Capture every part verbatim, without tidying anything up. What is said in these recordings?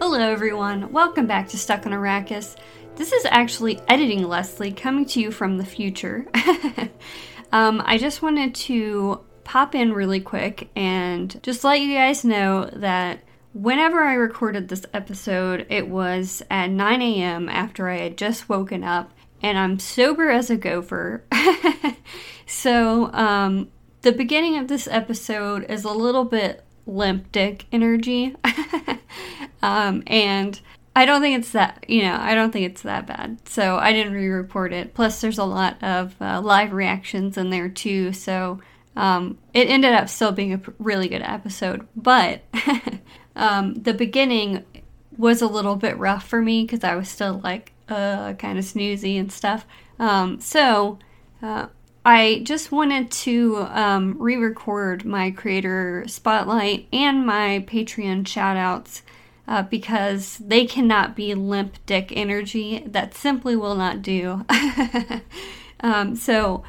Hello everyone, welcome back to Stuck on Arrakis. This is actually Editing Leslie coming to you from the future. um, I just wanted to pop in really quick and just let you guys know that whenever I recorded this episode, it was at nine a.m. after I had just woken up, and I'm sober as a gopher. so um, the beginning of this episode is a little bit limp dick energy. um, and I don't think it's that, you know, I don't think it's that bad. So I didn't re-record it. Plus, there's a lot of uh, live reactions in there too. So um, it ended up still being a really good episode. But um, the beginning was a little bit rough for me because I was still like uh, kind of snoozy and stuff. Um, so uh, I just wanted to um, re-record my creator spotlight and my Patreon shout-outs. Uh, because they cannot be limp dick energy. That simply will not do. um, so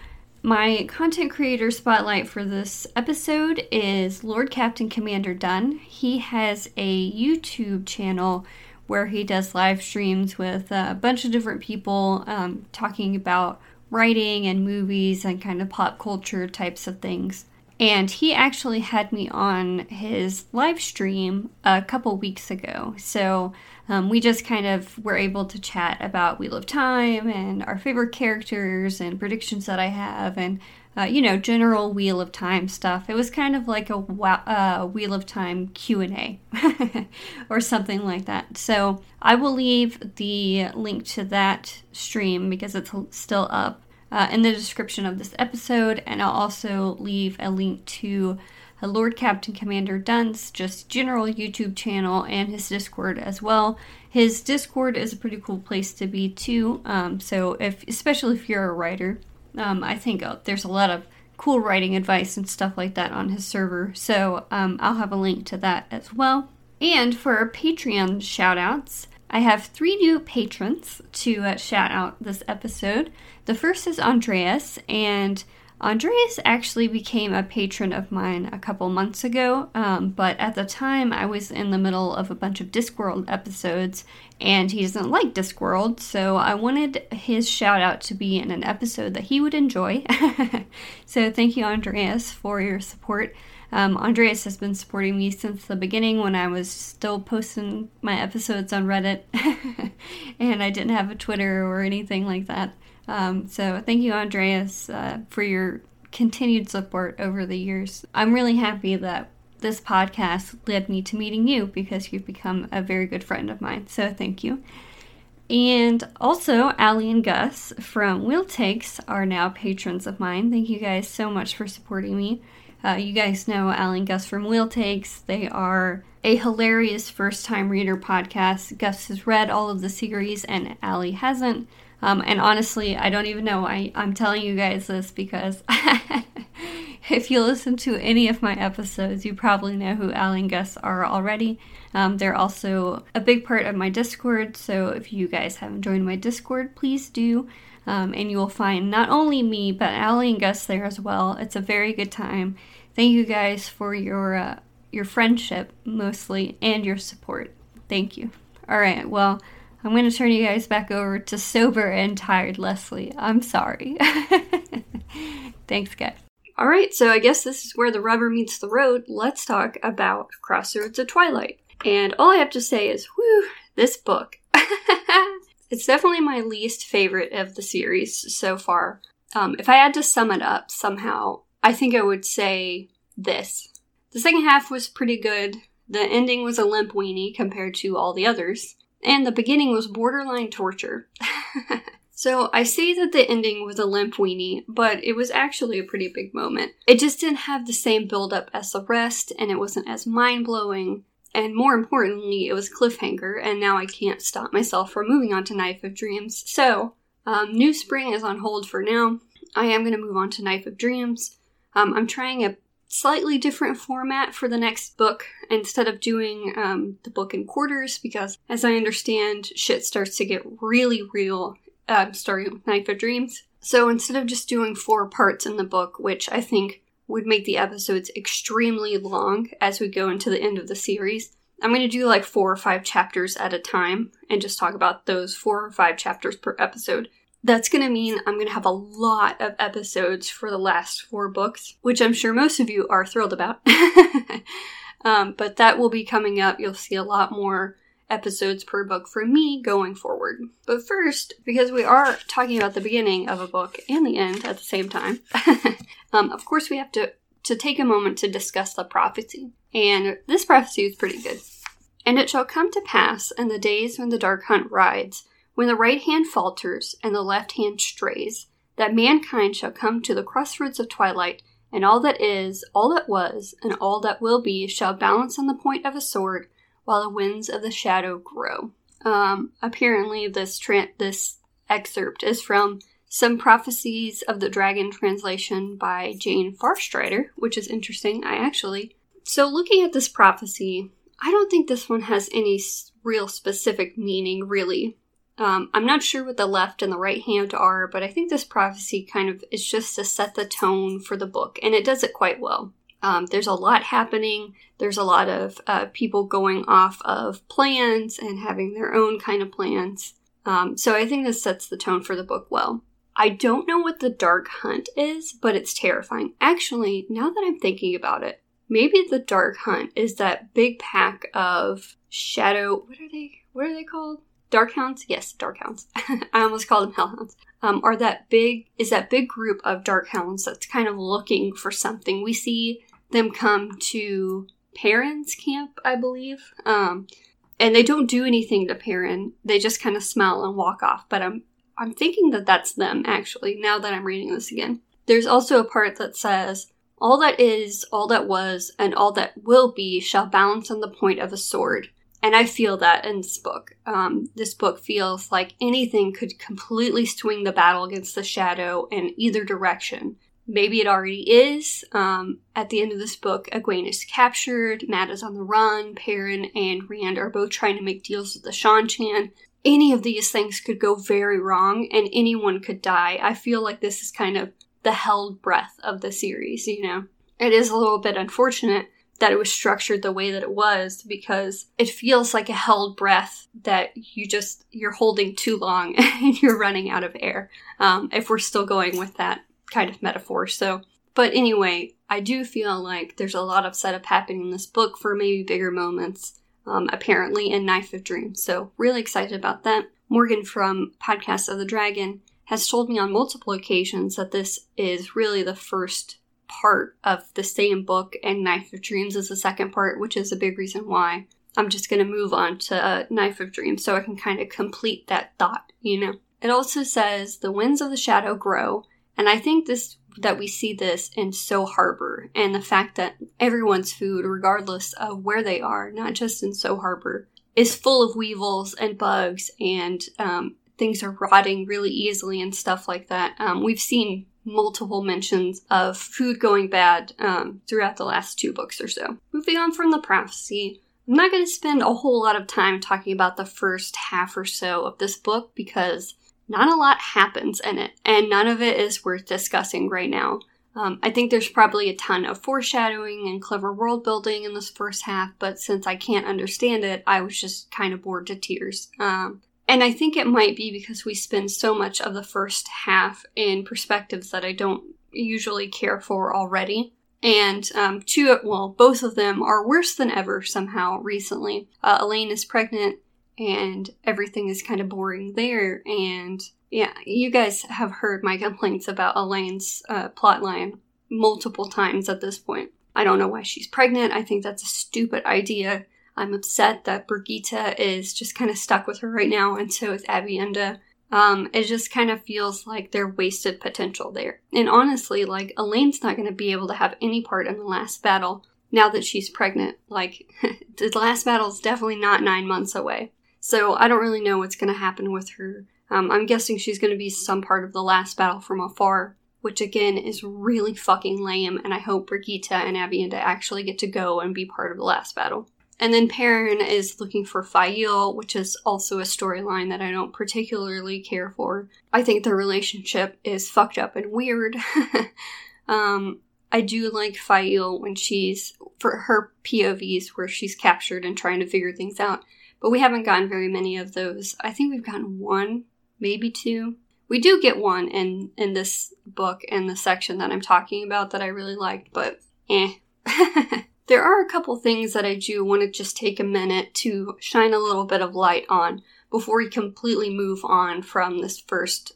my content creator spotlight for this episode is Lord Captain Commander Dunn. He has a YouTube channel where he does live streams with a bunch of different people um, talking about writing and movies and kind of pop culture types of things. And he actually had me on his live stream a couple weeks ago. So um, we just kind of were able to chat about Wheel of Time and our favorite characters and predictions that I have and, uh, you know, general Wheel of Time stuff. It was kind of like a uh, Wheel of Time Q and A or something like that. So I will leave the link to that stream because it's still up. Uh, in the description of this episode, and I'll also leave a link to uh, Lord Captain Commander Dunn's just general YouTube channel and his Discord as well. His Discord is a pretty cool place to be too, um, so if, especially if you're a writer, um, I think uh, there's a lot of cool writing advice and stuff like that on his server, so um, I'll have a link to that as well. And for our Patreon shoutouts, I have three new patrons to uh, shout out this episode. The first is Andreas, and Andreas actually became a patron of mine a couple months ago, um, but at the time I was in the middle of a bunch of Discworld episodes, and he doesn't like Discworld, so I wanted his shout out to be in an episode that he would enjoy. So thank you, Andreas, for your support. Um, Andreas has been supporting me since the beginning when I was still posting my episodes on Reddit and I didn't have a Twitter or anything like that. Um, so thank you, Andreas, uh, for your continued support over the years. I'm really happy that this podcast led me to meeting you because you've become a very good friend of mine. So thank you. And also, Allie and Gus from Wheel Takes are now patrons of mine. Thank you guys so much for supporting me. Uh, you guys know Allie and Gus from Wheel Takes. They are a hilarious first-time reader podcast. Gus has read all of the series, and Allie hasn't. Um, and honestly, I don't even know why I'm telling you guys this, because if you listen to any of my episodes, you probably know who Allie and Gus are already. Um, they're also a big part of my Discord, so if you guys haven't joined my Discord, please do. Um, and you will find not only me, but Allie and Gus there as well. It's a very good time. Thank you guys for your uh, your friendship, mostly, and your support. Thank you. All right, well, I'm going to turn you guys back over to sober and tired Leslie. I'm sorry. Thanks, guys. All right, so I guess this is where the rubber meets the road. Let's talk about Crossroads of Twilight. And all I have to say is, whew, this book. It's definitely my least favorite of the series so far. Um, if I had to sum it up somehow, I think I would say this. The second half was pretty good. The ending was a limp weenie compared to all the others. And the beginning was borderline torture. So I say that the ending was a limp weenie, but it was actually a pretty big moment. It just didn't have the same build-up as the rest, and it wasn't as mind-blowing. And more importantly, it was cliffhanger, and now I can't stop myself from moving on to Knife of Dreams. So, um, New Spring is on hold for now. I am going to move on to Knife of Dreams. Um, I'm trying a slightly different format for the next book instead of doing um, the book in quarters because, as I understand, shit starts to get really real uh, starting with Knife of Dreams. So instead of just doing four parts in the book, which I think would make the episodes extremely long as we go into the end of the series. I'm going to do like four or five chapters at a time and just talk about those four or five chapters per episode. That's going to mean I'm going to have a lot of episodes for the last four books, which I'm sure most of you are thrilled about. um, but that will be coming up. You'll see a lot more episodes per book from me going forward. But first, because we are talking about the beginning of a book and the end at the same time, um, of course we have to, to take a moment to discuss the prophecy. And this prophecy is pretty good. "And it shall come to pass in the days when the dark hunt rides, when the right hand falters and the left hand strays, that mankind shall come to the crossroads of twilight, and all that is, all that was, and all that will be shall balance on the point of a sword, while the winds of the shadow grow." Um, apparently this tra- this excerpt is from Some Prophecies of the Dragon translation by Jane Farstrider, which is interesting, I actually. So looking at this prophecy, I don't think this one has any real specific meaning, really. Um, I'm not sure what the left and the right hand are, but I think this prophecy kind of is just to set the tone for the book, and it does it quite well. Um, there's a lot happening. There's a lot of uh, people going off of plans and having their own kind of plans. Um, so I think this sets the tone for the book well. I don't know what the dark hunt is, but it's terrifying. Actually, now that I'm thinking about it, maybe the dark hunt is that big pack of shadow... What are they? What are they called? Dark hounds? Yes, dark hounds. I almost called them hellhounds. Um, are that big, is that big group of dark hounds that's kind of looking for something. We see them come to Perrin's camp, I believe. Um, and they don't do anything to Perrin. They just kind of smile and walk off. But I'm, I'm thinking that that's them, actually, now that I'm reading this again. There's also a part that says, "All that is, all that was, and all that will be shall balance on the point of a sword." And I feel that in this book. Um, this book feels like anything could completely swing the battle against the shadow in either direction. Maybe it already is. Um, at the end of this book, Egwene is captured, Matt is on the run, Perrin and Rand are both trying to make deals with the Shan-Chan. Any of these things could go very wrong, and anyone could die. I feel like this is kind of the held breath of the series, you know. It is a little bit unfortunate that it was structured the way that it was, because it feels like a held breath that you just, you're holding too long and you're running out of air, um, if we're still going with that kind of metaphor. So, but anyway, I do feel like there's a lot of setup happening in this book for maybe bigger moments, um, apparently in Knife of Dreams. So really excited about that. Morgan from Podcast of the Dragon has told me on multiple occasions that this is really the first part of the same book, and Knife of Dreams is the second part, which is a big reason why I'm just going to move on to uh, Knife of Dreams so I can kind of complete that thought, you know. It also says, "The winds of the shadow grow," and I think this that we see this in So Harbor, and the fact that everyone's food, regardless of where they are, not just in So Harbor, is full of weevils and bugs, and um, things are rotting really easily and stuff like that. Um, we've seen multiple mentions of food going bad um, throughout the last two books or so. Moving on from the prophecy, I'm not going to spend a whole lot of time talking about the first half or so of this book because not a lot happens in it, and none of it is worth discussing right now. Um, I think there's probably a ton of foreshadowing and clever world building in this first half, but since I can't understand it, I was just kind of bored to tears. Um, And I think it might be because we spend so much of the first half in perspectives that I don't usually care for already. And um, two, well, both of them are worse than ever somehow recently. Uh, Elaine is pregnant and everything is kind of boring there. And yeah, you guys have heard my complaints about Elaine's uh, plotline multiple times at this point. I don't know why she's pregnant. I think that's a stupid idea. I'm upset that Brigitte is just kind of stuck with her right now, and so is Avienda. Um, it just kind of feels like they're wasted potential there. And honestly, like, Elaine's not going to be able to have any part in the last battle now that she's pregnant. Like, the last battle's definitely not nine months away. So I don't really know what's going to happen with her. Um, I'm guessing she's going to be some part of the last battle from afar, which again is really fucking lame, and I hope Brigitte and Avienda actually get to go and be part of the last battle. And then Perrin is looking for Fael, which is also a storyline that I don't particularly care for. I think their relationship is fucked up and weird. um, I do like Fael when she's for her P O Vs where she's captured and trying to figure things out. But we haven't gotten very many of those. I think we've gotten one, maybe two. We do get one in, in this book and the section that I'm talking about that I really liked, but eh. There are a couple things that I do want to just take a minute to shine a little bit of light on before we completely move on from this first,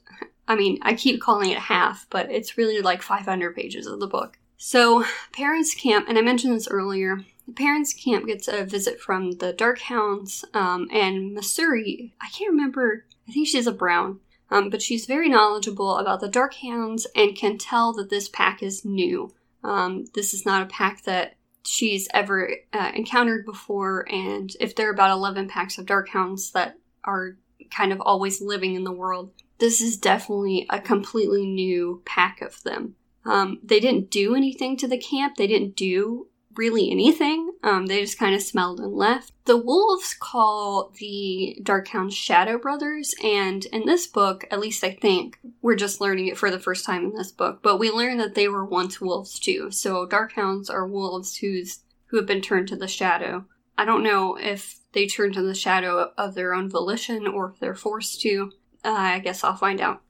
I mean, I keep calling it half, but it's really like five hundred pages of the book. So, Parents Camp, and I mentioned this earlier, Parents Camp gets a visit from the Dark Hounds, um, and Missouri, I can't remember, I think she's a Brown, um, but she's very knowledgeable about the Dark Hounds and can tell that this pack is new. Um, this is not a pack that she's ever uh, encountered before, and if there are about eleven packs of Dark Hounds that are kind of always living in the world, this is definitely a completely new pack of them. Um, they didn't do anything to the camp. They didn't do really anything. Um, they just kind of smelled and left. The wolves call the Darkhounds Shadow Brothers, and in this book, at least I think, we're just learning it for the first time in this book, but we learn that they were once wolves too. So Darkhounds are wolves who's who have been turned to the shadow. I don't know if they turn to the shadow of their own volition or if they're forced to. Uh, I guess I'll find out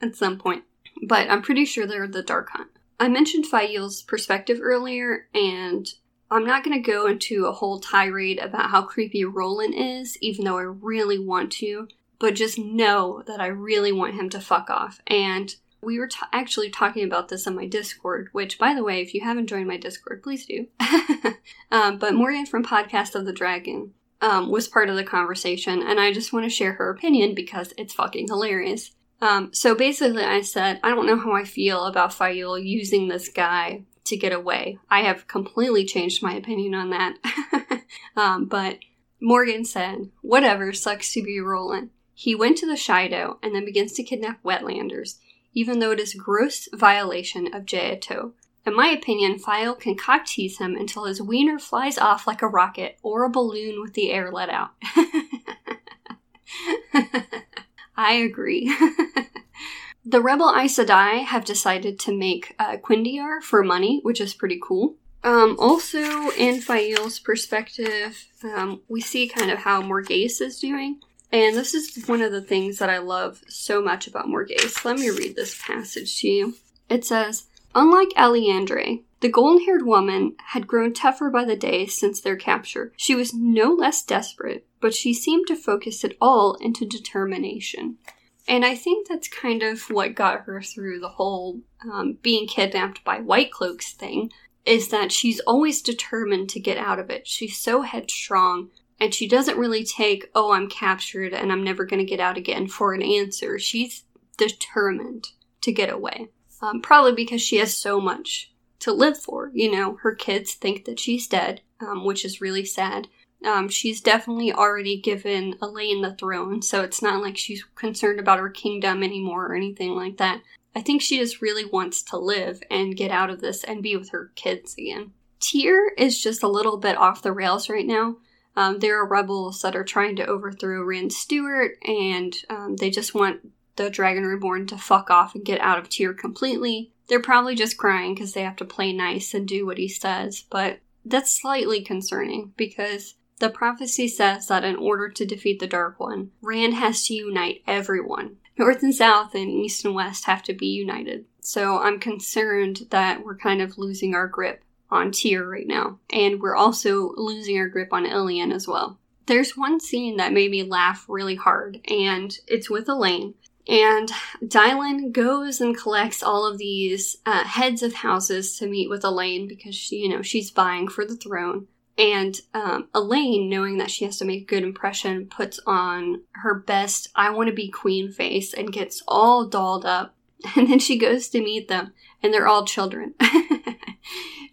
at some point. But I'm pretty sure they're the Dark Hunt. I mentioned Fael's perspective earlier, and I'm not going to go into a whole tirade about how creepy Roland is, even though I really want to, but just know that I really want him to fuck off. And we were t- actually talking about this on my Discord, which, by the way, if you haven't joined my Discord, please do. um, but Morgan from Podcast of the Dragon um, was part of the conversation, and I just want to share her opinion because it's fucking hilarious. Um, so basically I said, I don't know how I feel about Fael using this guy to get away. I have completely changed my opinion on that. um, but Morgan said, whatever, sucks to be Roland. He went to the Shido and then begins to kidnap wetlanders, even though it is a gross violation of J A T O. In my opinion, Fael can cock tease him until his wiener flies off like a rocket or a balloon with the air let out. I agree. The Rebel Aes Sedai have decided to make uh, Quindiar for money, which is pretty cool. Um, also, in Fael's perspective, um, we see kind of how Morghese is doing. And this is one of the things that I love so much about Morghese. Let me read this passage to you. It says, unlike Aleandre, the golden-haired woman had grown tougher by the day since their capture. She was no less desperate, but she seemed to focus it all into determination. And I think that's kind of what got her through the whole um, being kidnapped by White Cloaks thing, is that she's always determined to get out of it. She's so headstrong, and she doesn't really take, oh, I'm captured and I'm never going to get out again for an answer. She's determined to get away, um, probably because she has so much to live for. You know, her kids think that she's dead, um, which is really sad. Um, she's definitely already given Elaine the throne, so it's not like she's concerned about her kingdom anymore or anything like that. I think she just really wants to live and get out of this and be with her kids again. Tyr is just a little bit off the rails right now. Um, there are rebels that are trying to overthrow Rand Stewart, and um, they just want the Dragon Reborn to fuck off and get out of Tyr completely. They're probably just crying because they have to play nice and do what he says, but that's slightly concerning because the prophecy says that in order to defeat the Dark One, Rand has to unite everyone. North and South and East and West have to be united. So I'm concerned that we're kind of losing our grip on Tyr right now. And we're also losing our grip on Ilian as well. There's one scene that made me laugh really hard, and it's with Elaine. And Dylan goes and collects all of these uh, heads of houses to meet with Elaine because, she, you know, she's vying for the throne. And um, Elaine, knowing that she has to make a good impression, puts on her best I want to be queen face and gets all dolled up. And then she goes to meet them, and they're all children.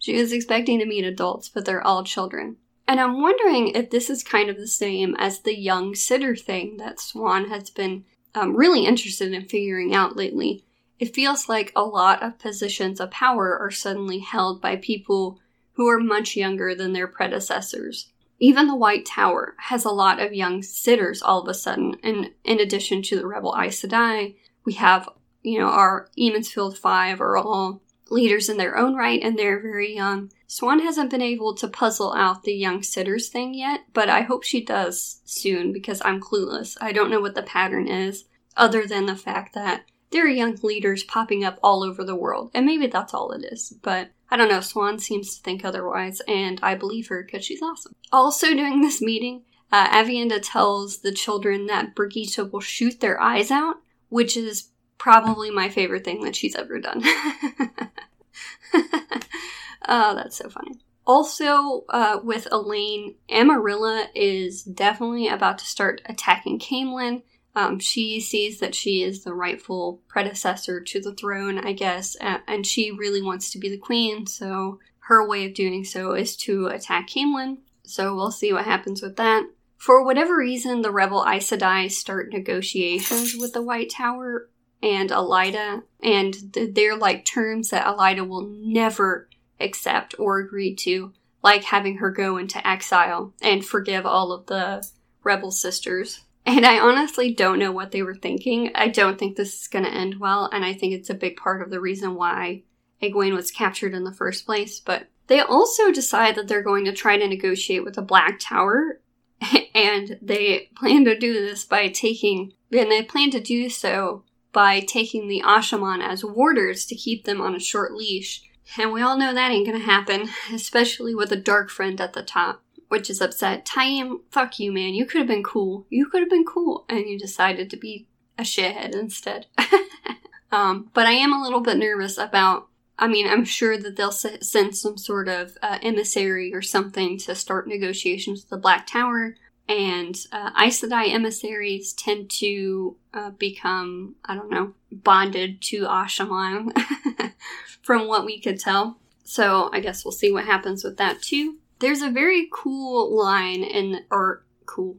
She was expecting to meet adults, but they're all children. And I'm wondering if this is kind of the same as the young sitter thing that Swan has been um, really interested in figuring out lately. It feels like a lot of positions of power are suddenly held by people who are much younger than their predecessors. Even the White Tower has a lot of young sitters all of a sudden. And in addition to the Rebel Aes Sedai, we have, you know, our Emonsfield Five are all leaders in their own right, and they're very young. Swan hasn't been able to puzzle out the young sitters thing yet, but I hope she does soon because I'm clueless. I don't know what the pattern is, other than the fact that there are young leaders popping up all over the world, and maybe that's all it is, but I don't know. Swan seems to think otherwise, and I believe her because she's awesome. Also during this meeting, uh, Avienda tells the children that Brigitte will shoot their eyes out, which is probably my favorite thing that she's ever done. Oh, that's so funny. Also, uh, with Elaine, Amarilla is definitely about to start attacking Caemlyn. Um, she sees that she is the rightful predecessor to the throne, I guess, and she really wants to be the queen, so her way of doing so is to attack Caemlyn. So we'll see what happens with that. For whatever reason, the rebel Aes Sedai start negotiations with the White Tower and Ellida, and they're like terms that Ellida will never accept or agree to, like having her go into exile and forgive all of the rebel sisters. And I honestly don't know what they were thinking. I don't think this is going to end well, and I think it's a big part of the reason why Egwene was captured in the first place. But they also decide that they're going to try to negotiate with the Black Tower, and they plan to do this by taking, and they plan to do so by taking the Ashaman as warders to keep them on a short leash. And we all know that ain't going to happen, especially with a dark friend at the top, which is upset. Taim, fuck you, man. You could have been cool. You could have been cool. And you decided to be a shithead instead. um, but I am a little bit nervous about, I mean, I'm sure that they'll s- send some sort of uh, emissary or something to start negotiations with the Black Tower. And uh, Aes Sedai emissaries tend to uh, become, I don't know, bonded to Ashaman, from what we could tell. So I guess we'll see what happens with that too. There's a very cool line in, or cool,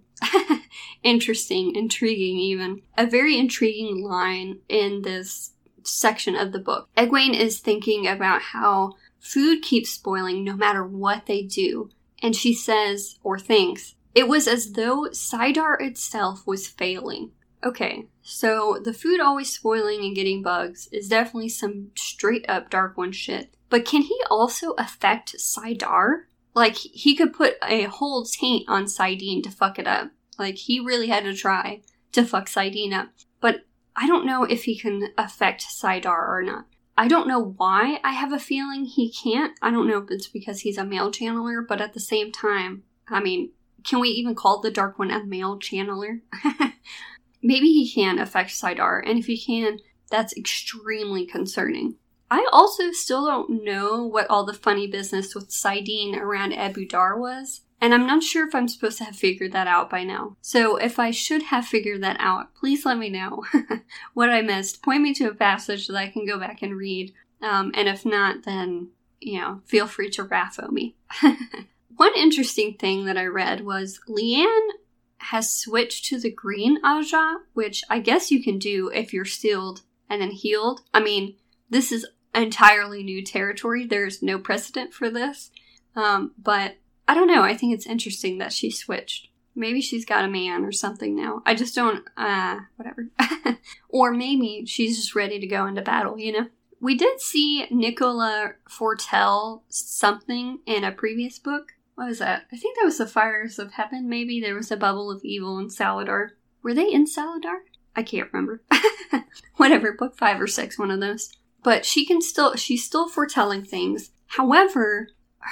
interesting, intriguing even, a very intriguing line in this section of the book. Egwene is thinking about how food keeps spoiling no matter what they do. And she says, or thinks, it was as though Sidar itself was failing. Okay, so the food always spoiling and getting bugs is definitely some straight-up Dark One shit. But can he also affect Sidar? Like, he could put a whole taint on Sidene to fuck it up. Like, he really had to try to fuck Sidene up. But I don't know if he can affect Sidar or not. I don't know why I have a feeling he can't. I don't know if it's because he's a male channeler, but at the same time, I mean, can we even call the Dark One a male channeler? Maybe he can affect Sidar, and if he can, that's extremely concerning. I also still don't know what all the funny business with Sidene around Abu Dhar was, and I'm not sure if I'm supposed to have figured that out by now. So if I should have figured that out, please let me know what I missed. Point me to a passage that I can go back and read, um, and if not, then, you know, feel free to raffo me. One interesting thing that I read was Leanne has switched to the green Ajah, which I guess you can do if you're sealed and then healed. I mean, this is entirely new territory. There's no precedent for this. Um, but I don't know. I think it's interesting that she switched. Maybe she's got a man or something now. I just don't, uh, whatever. Or maybe she's just ready to go into battle, you know? We did see Nicola foretell something in a previous book. What was that? I think that was the Fires of Heaven, maybe. There was a bubble of evil in Saladar. Were they in Saladar? I can't remember. Whatever, book five or six, one of those. But she can still, she's still foretelling things. However,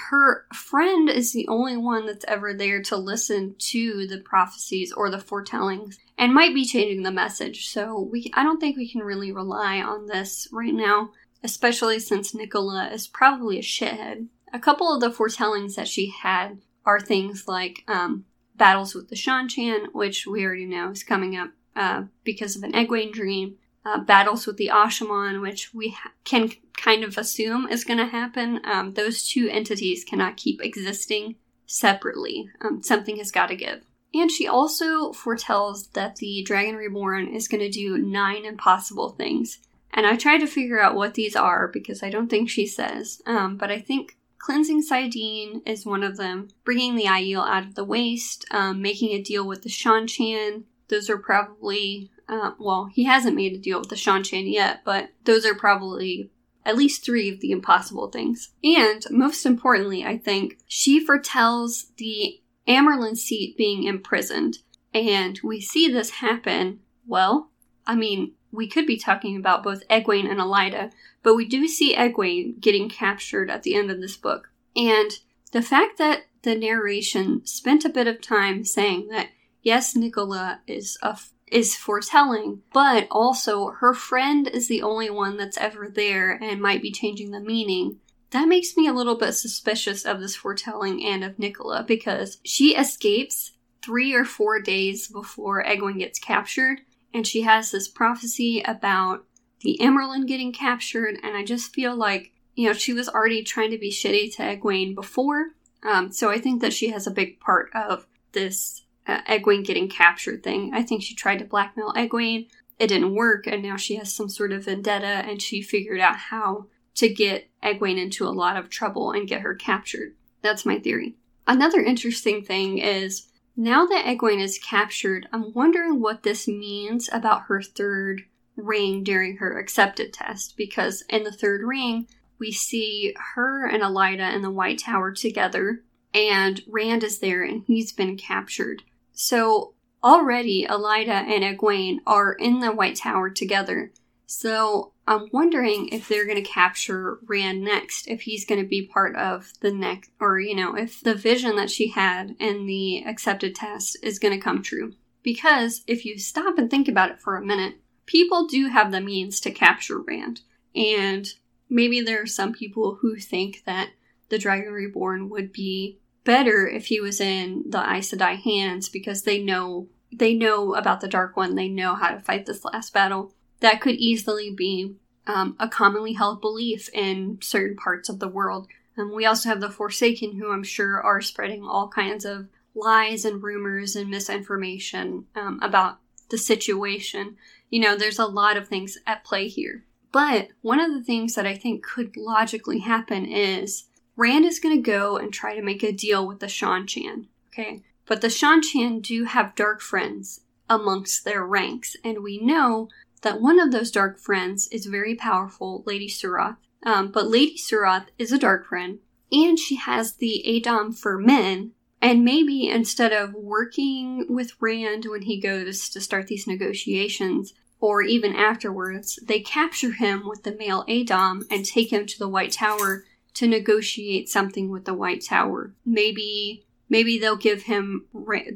her friend is the only one that's ever there to listen to the prophecies or the foretellings and might be changing the message. So we, I don't think we can really rely on this right now, especially since Nicola is probably a shithead. A couple of the foretellings that she had are things like um, battles with the Shanchan, which we already know is coming up uh, because of an Egwene dream. Uh, battles with the Ashaman, which we ha- can kind of assume is going to happen. Um, those two entities cannot keep existing separately. Um, something has got to give. And she also foretells that the Dragon Reborn is going to do nine impossible things. And I tried to figure out what these are because I don't think she says. Um, but I think cleansing Sidene is one of them. Bringing the Aiel out of the waste. Um, making a deal with the Shanchan. Those are probably, uh, well, he hasn't made a deal with the Shanchan yet, but those are probably at least three of the impossible things. And most importantly, I think, she foretells the Amerlin seat being imprisoned. And we see this happen, well, I mean, we could be talking about both Egwene and Ellida, but we do see Egwene getting captured at the end of this book. And the fact that the narration spent a bit of time saying that, yes, Nicola is a f- is foretelling, but also her friend is the only one that's ever there and might be changing the meaning, that makes me a little bit suspicious of this foretelling and of Nicola, because she escapes three or four days before Egwene gets captured, and she has this prophecy about the Amerlin getting captured, and I just feel like, you know, she was already trying to be shitty to Egwene before, um, so I think that she has a big part of this uh, Egwene getting captured thing. I think she tried to blackmail Egwene, it didn't work, and now she has some sort of vendetta, and she figured out how to get Egwene into a lot of trouble and get her captured. That's my theory. Another interesting thing is, now that Egwene is captured, I'm wondering what this means about her third ring during her accepted test, because in the third ring, we see her and Ellida in the White Tower together, and Rand is there, and he's been captured. So already, Ellida and Egwene are in the White Tower together, so I'm wondering if they're going to capture Rand next, if he's going to be part of the next, or, you know, if the vision that she had in the accepted test is going to come true. Because if you stop and think about it for a minute, people do have the means to capture Rand. And maybe there are some people who think that the Dragon Reborn would be better if he was in the Aes Sedai hands, because they know, they know about the Dark One, they know how to fight this last battle. That could easily be um, a commonly held belief in certain parts of the world. And we also have the Forsaken, who I'm sure are spreading all kinds of lies and rumors and misinformation um, about the situation. You know, there's a lot of things at play here. But one of the things that I think could logically happen is Rand is going to go and try to make a deal with the Shan Chan, okay? But the Shan Chan do have dark friends amongst their ranks, and we know that one of those dark friends is very powerful, Lady Surath. Um, but Lady Surath is a dark friend, and she has the Adom for Men. And maybe instead of working with Rand when he goes to start these negotiations, or even afterwards, they capture him with the male Adom and take him to the White Tower to negotiate something with the White Tower. Maybe... Maybe they'll give him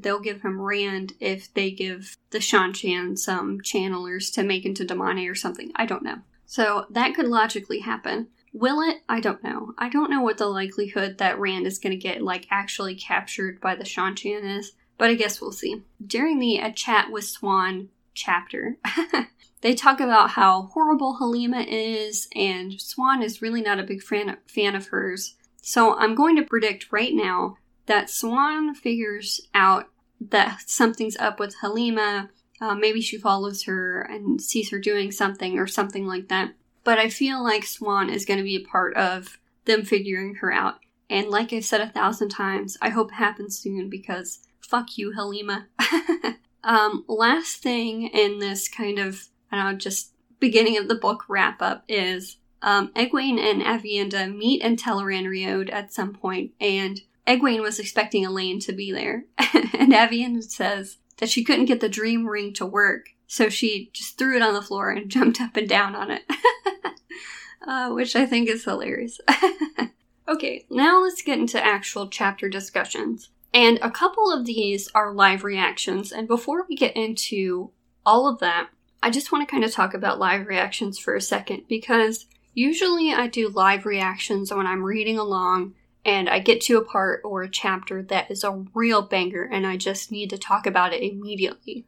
they'll give him Rand if they give the Shan Chan some channelers to make into Damane or something. I don't know. So that could logically happen. Will it? I don't know. I don't know what the likelihood that Rand is going to get like actually captured by the Shan Chan is, but I guess we'll see. During the A Chat with Swan chapter, they talk about how horrible Halima is, and Swan is really not a big fan fan of hers. So I'm going to predict right now that Swan figures out that something's up with Halima. Uh, maybe she follows her and sees her doing something or something like that. But I feel like Swan is going to be a part of them figuring her out. And like I've said a thousand times, I hope it happens soon, because fuck you, Halima. um, last thing in this kind of, I don't know, just beginning of the book wrap up is um, Egwene and Avienda meet in Teleran Riode at some point, and Egwene was expecting Elaine to be there, and Avienda says that she couldn't get the dream ring to work, so she just threw it on the floor and jumped up and down on it, uh, which I think is hilarious. Okay, now let's get into actual chapter discussions, and a couple of these are live reactions, and before we get into all of that, I just want to kind of talk about live reactions for a second, because usually I do live reactions when I'm reading along, and I get to a part or a chapter that is a real banger, and I just need to talk about it immediately.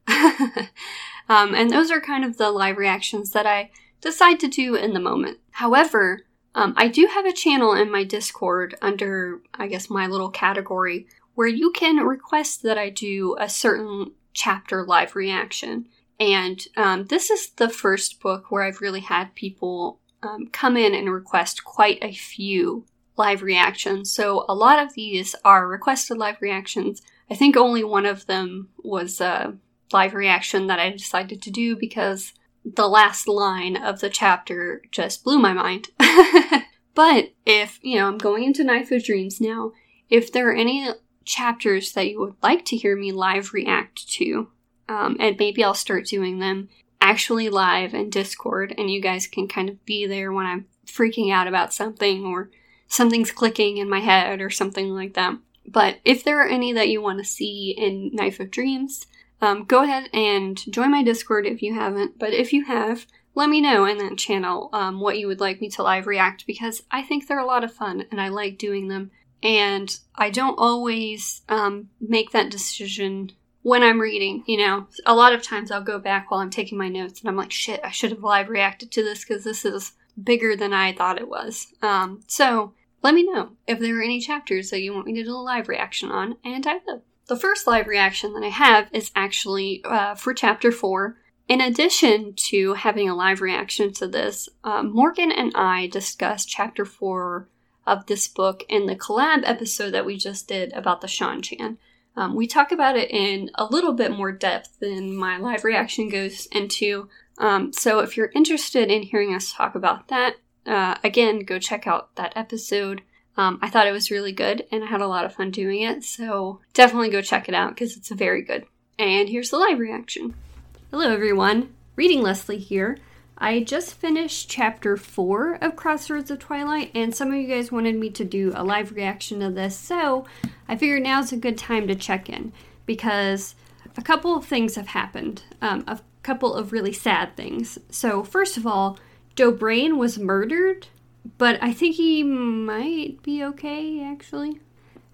um, and those are kind of the live reactions that I decide to do in the moment. However, um, I do have a channel in my Discord under, I guess, my little category, where you can request that I do a certain chapter live reaction. And um, this is the first book where I've really had people um, come in and request quite a few live reactions. So a lot of these are requested live reactions. I think only one of them was a live reaction that I decided to do because the last line of the chapter just blew my mind. But if, you know, I'm going into Knife of Dreams now, if there are any chapters that you would like to hear me live react to, um, and maybe I'll start doing them actually live in Discord, and you guys can kind of be there when I'm freaking out about something or something's clicking in my head or something like that. But if there are any that you want to see in Knife of Dreams, um, go ahead and join my Discord if you haven't. But if you have, let me know in that channel um, what you would like me to live react, because I think they're a lot of fun and I like doing them. And I don't always um, make that decision when I'm reading, you know. A lot of times I'll go back while I'm taking my notes and I'm like, shit, I should have live reacted to this because this is bigger than I thought it was. Um, so let me know if there are any chapters that you want me to do a live reaction on, and I will. The first live reaction that I have is actually uh, for chapter four. In addition to having a live reaction to this, uh, Morgan and I discussed chapter four of this book in the collab episode that we just did about the Shanchan. Um, we talk about it in a little bit more depth than my live reaction goes into. Um, so if you're interested in hearing us talk about that, uh, again, go check out that episode. Um, I thought it was really good and I had a lot of fun doing it. So definitely go check it out because it's very good. And here's the live reaction. Hello everyone, Reading Leslie here. I just finished chapter four of Crossroads of Twilight, and some of you guys wanted me to do a live reaction to this, so I figured now's a good time to check in, because a couple of things have happened, um, a couple of really sad things. So first of all, Dobrain was murdered, but I think he might be okay, actually.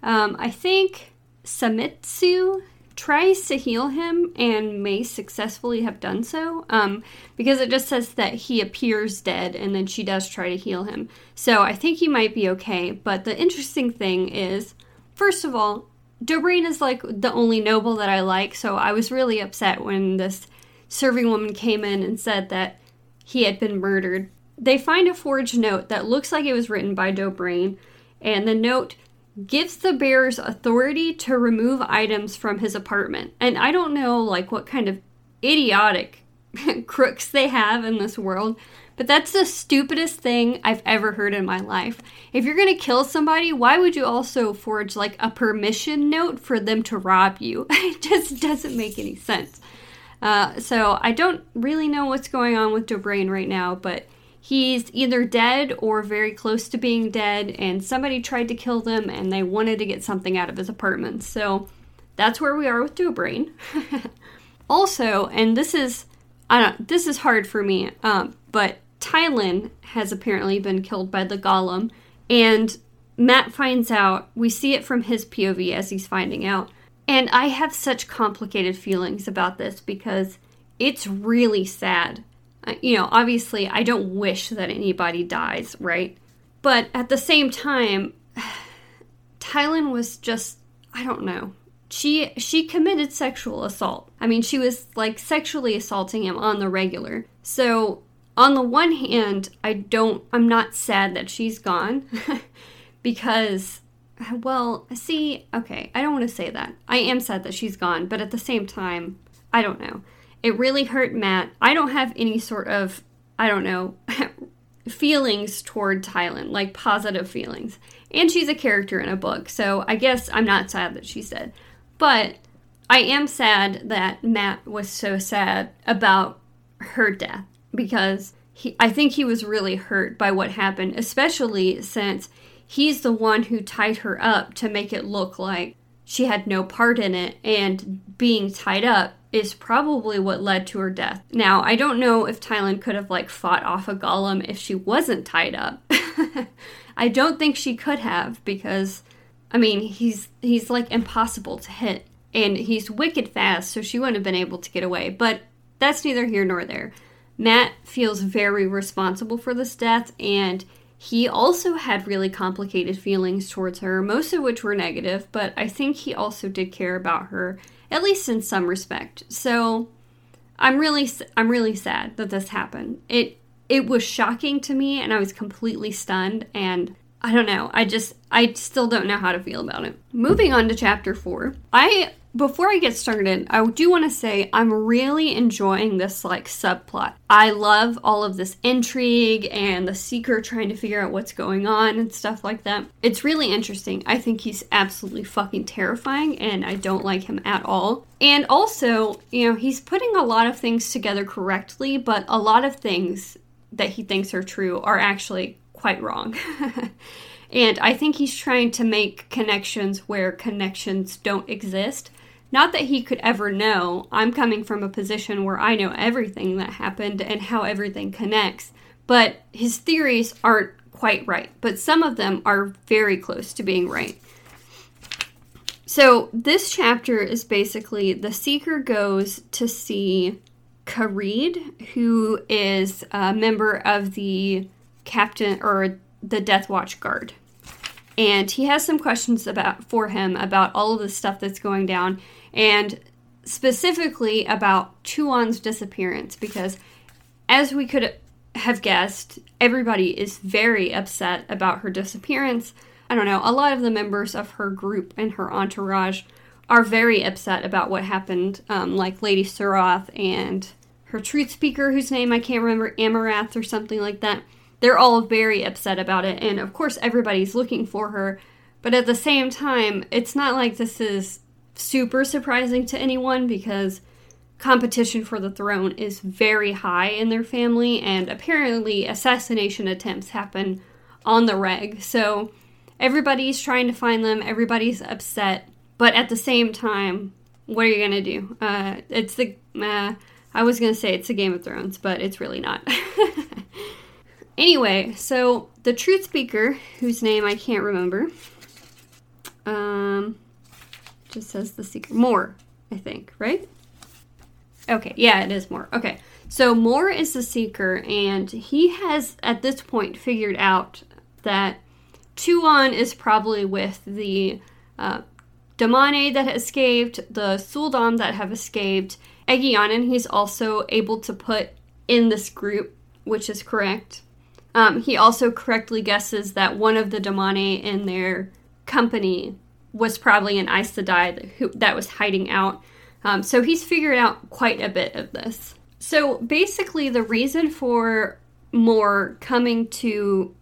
Um, I think Samitsu tries to heal him and may successfully have done so, um, because it just says that he appears dead and then she does try to heal him. So I think he might be okay, but the interesting thing is, first of all, Dobrain is like the only noble that I like, so I was really upset when this serving woman came in and said that he had been murdered. They find a forged note that looks like it was written by Dobrain, and the note gives the bearer's authority to remove items from his apartment. And I don't know, like, what kind of idiotic crooks they have in this world, but that's the stupidest thing I've ever heard in my life. If you're going to kill somebody, why would you also forge, like, a permission note for them to rob you? It just doesn't make any sense. Uh, so I don't really know what's going on with Dobrain right now, but he's either dead or very close to being dead, and somebody tried to kill them and they wanted to get something out of his apartment. So that's where we are with Dobrain. Also, and this is, I don't, this is hard for me, um, but Tylan has apparently been killed by the Golem, and Matt finds out. We see it from his P O V as he's finding out. And I have such complicated feelings about this because it's really sad. You know, obviously, I don't wish that anybody dies, right? But at the same time, Tylan was just, I don't know. She she committed sexual assault. I mean, she was, like, sexually assaulting him on the regular. So, on the one hand, I don't, I'm not sad that she's gone. Because, well, see, okay, I don't want to say that. I am sad that she's gone. But at the same time, I don't know. It really hurt Matt. I don't have any sort of, I don't know, feelings toward Tylan, like positive feelings. And she's a character in a book, so I guess I'm not sad that she's dead. But I am sad that Matt was so sad about her death, because he, I think he was really hurt by what happened, especially since he's the one who tied her up to make it look like she had no part in it, and being tied up is probably what led to her death. Now, I don't know if Tylan could have, like, fought off a golem if she wasn't tied up. I don't think she could have, because, I mean, he's, he's, like, impossible to hit, and he's wicked fast, so she wouldn't have been able to get away, but that's neither here nor there. Matt feels very responsible for this death, and he also had really complicated feelings towards her, most of which were negative, but I think he also did care about her, at least in some respect. So I'm really I'm really sad that this happened. It it was shocking to me, and I was completely stunned, and I don't know. I just I still don't know how to feel about it. Moving on to chapter four. I Before I get started, I do want to say I'm really enjoying this, like, subplot. I love all of this intrigue and the Seeker trying to figure out what's going on and stuff like that. It's really interesting. I think he's absolutely fucking terrifying, and I don't like him at all. And also, you know, he's putting a lot of things together correctly, but a lot of things that he thinks are true are actually quite wrong. And I think he's trying to make connections where connections don't exist. Not that he could ever know. I'm coming from a position where I know everything that happened and how everything connects. But his theories aren't quite right. But some of them are very close to being right. So this chapter is basically the Seeker goes to see Kareed, who is a member of the captain or the Death Watch guard. And he has some questions about for him about all of the stuff that's going down, and specifically about Chuan's disappearance, because as we could have guessed, everybody is very upset about her disappearance. I don't know, a lot of the members of her group and her entourage are very upset about what happened, um, like Lady Surath and her truth speaker, whose name I can't remember, Amarath or something like that. They're all very upset about it, and of course everybody's looking for her, but at the same time, it's not like this is super surprising to anyone, because competition for the throne is very high in their family, and apparently assassination attempts happen on the reg, so everybody's trying to find them, everybody's upset, but at the same time, what are you going to do? Uh, it's the, uh, I was going to say it's the Game of Thrones, but it's really not. Anyway, so the truth speaker, whose name I can't remember, um, just says the Seeker. Moore, I think, right? Okay, yeah, it is Moore. Okay, so Moore is the Seeker, and he has, at this point, figured out that Chuan is probably with the uh, Damane that escaped, the Suldam that have escaped, Aegyanan. He's also able to put in this group, which is correct. Um, he also correctly guesses that one of the Damane in their company was probably an Aes Sedai that, who, that was hiding out. Um, so he's figured out quite a bit of this. So basically the reason for Moore coming to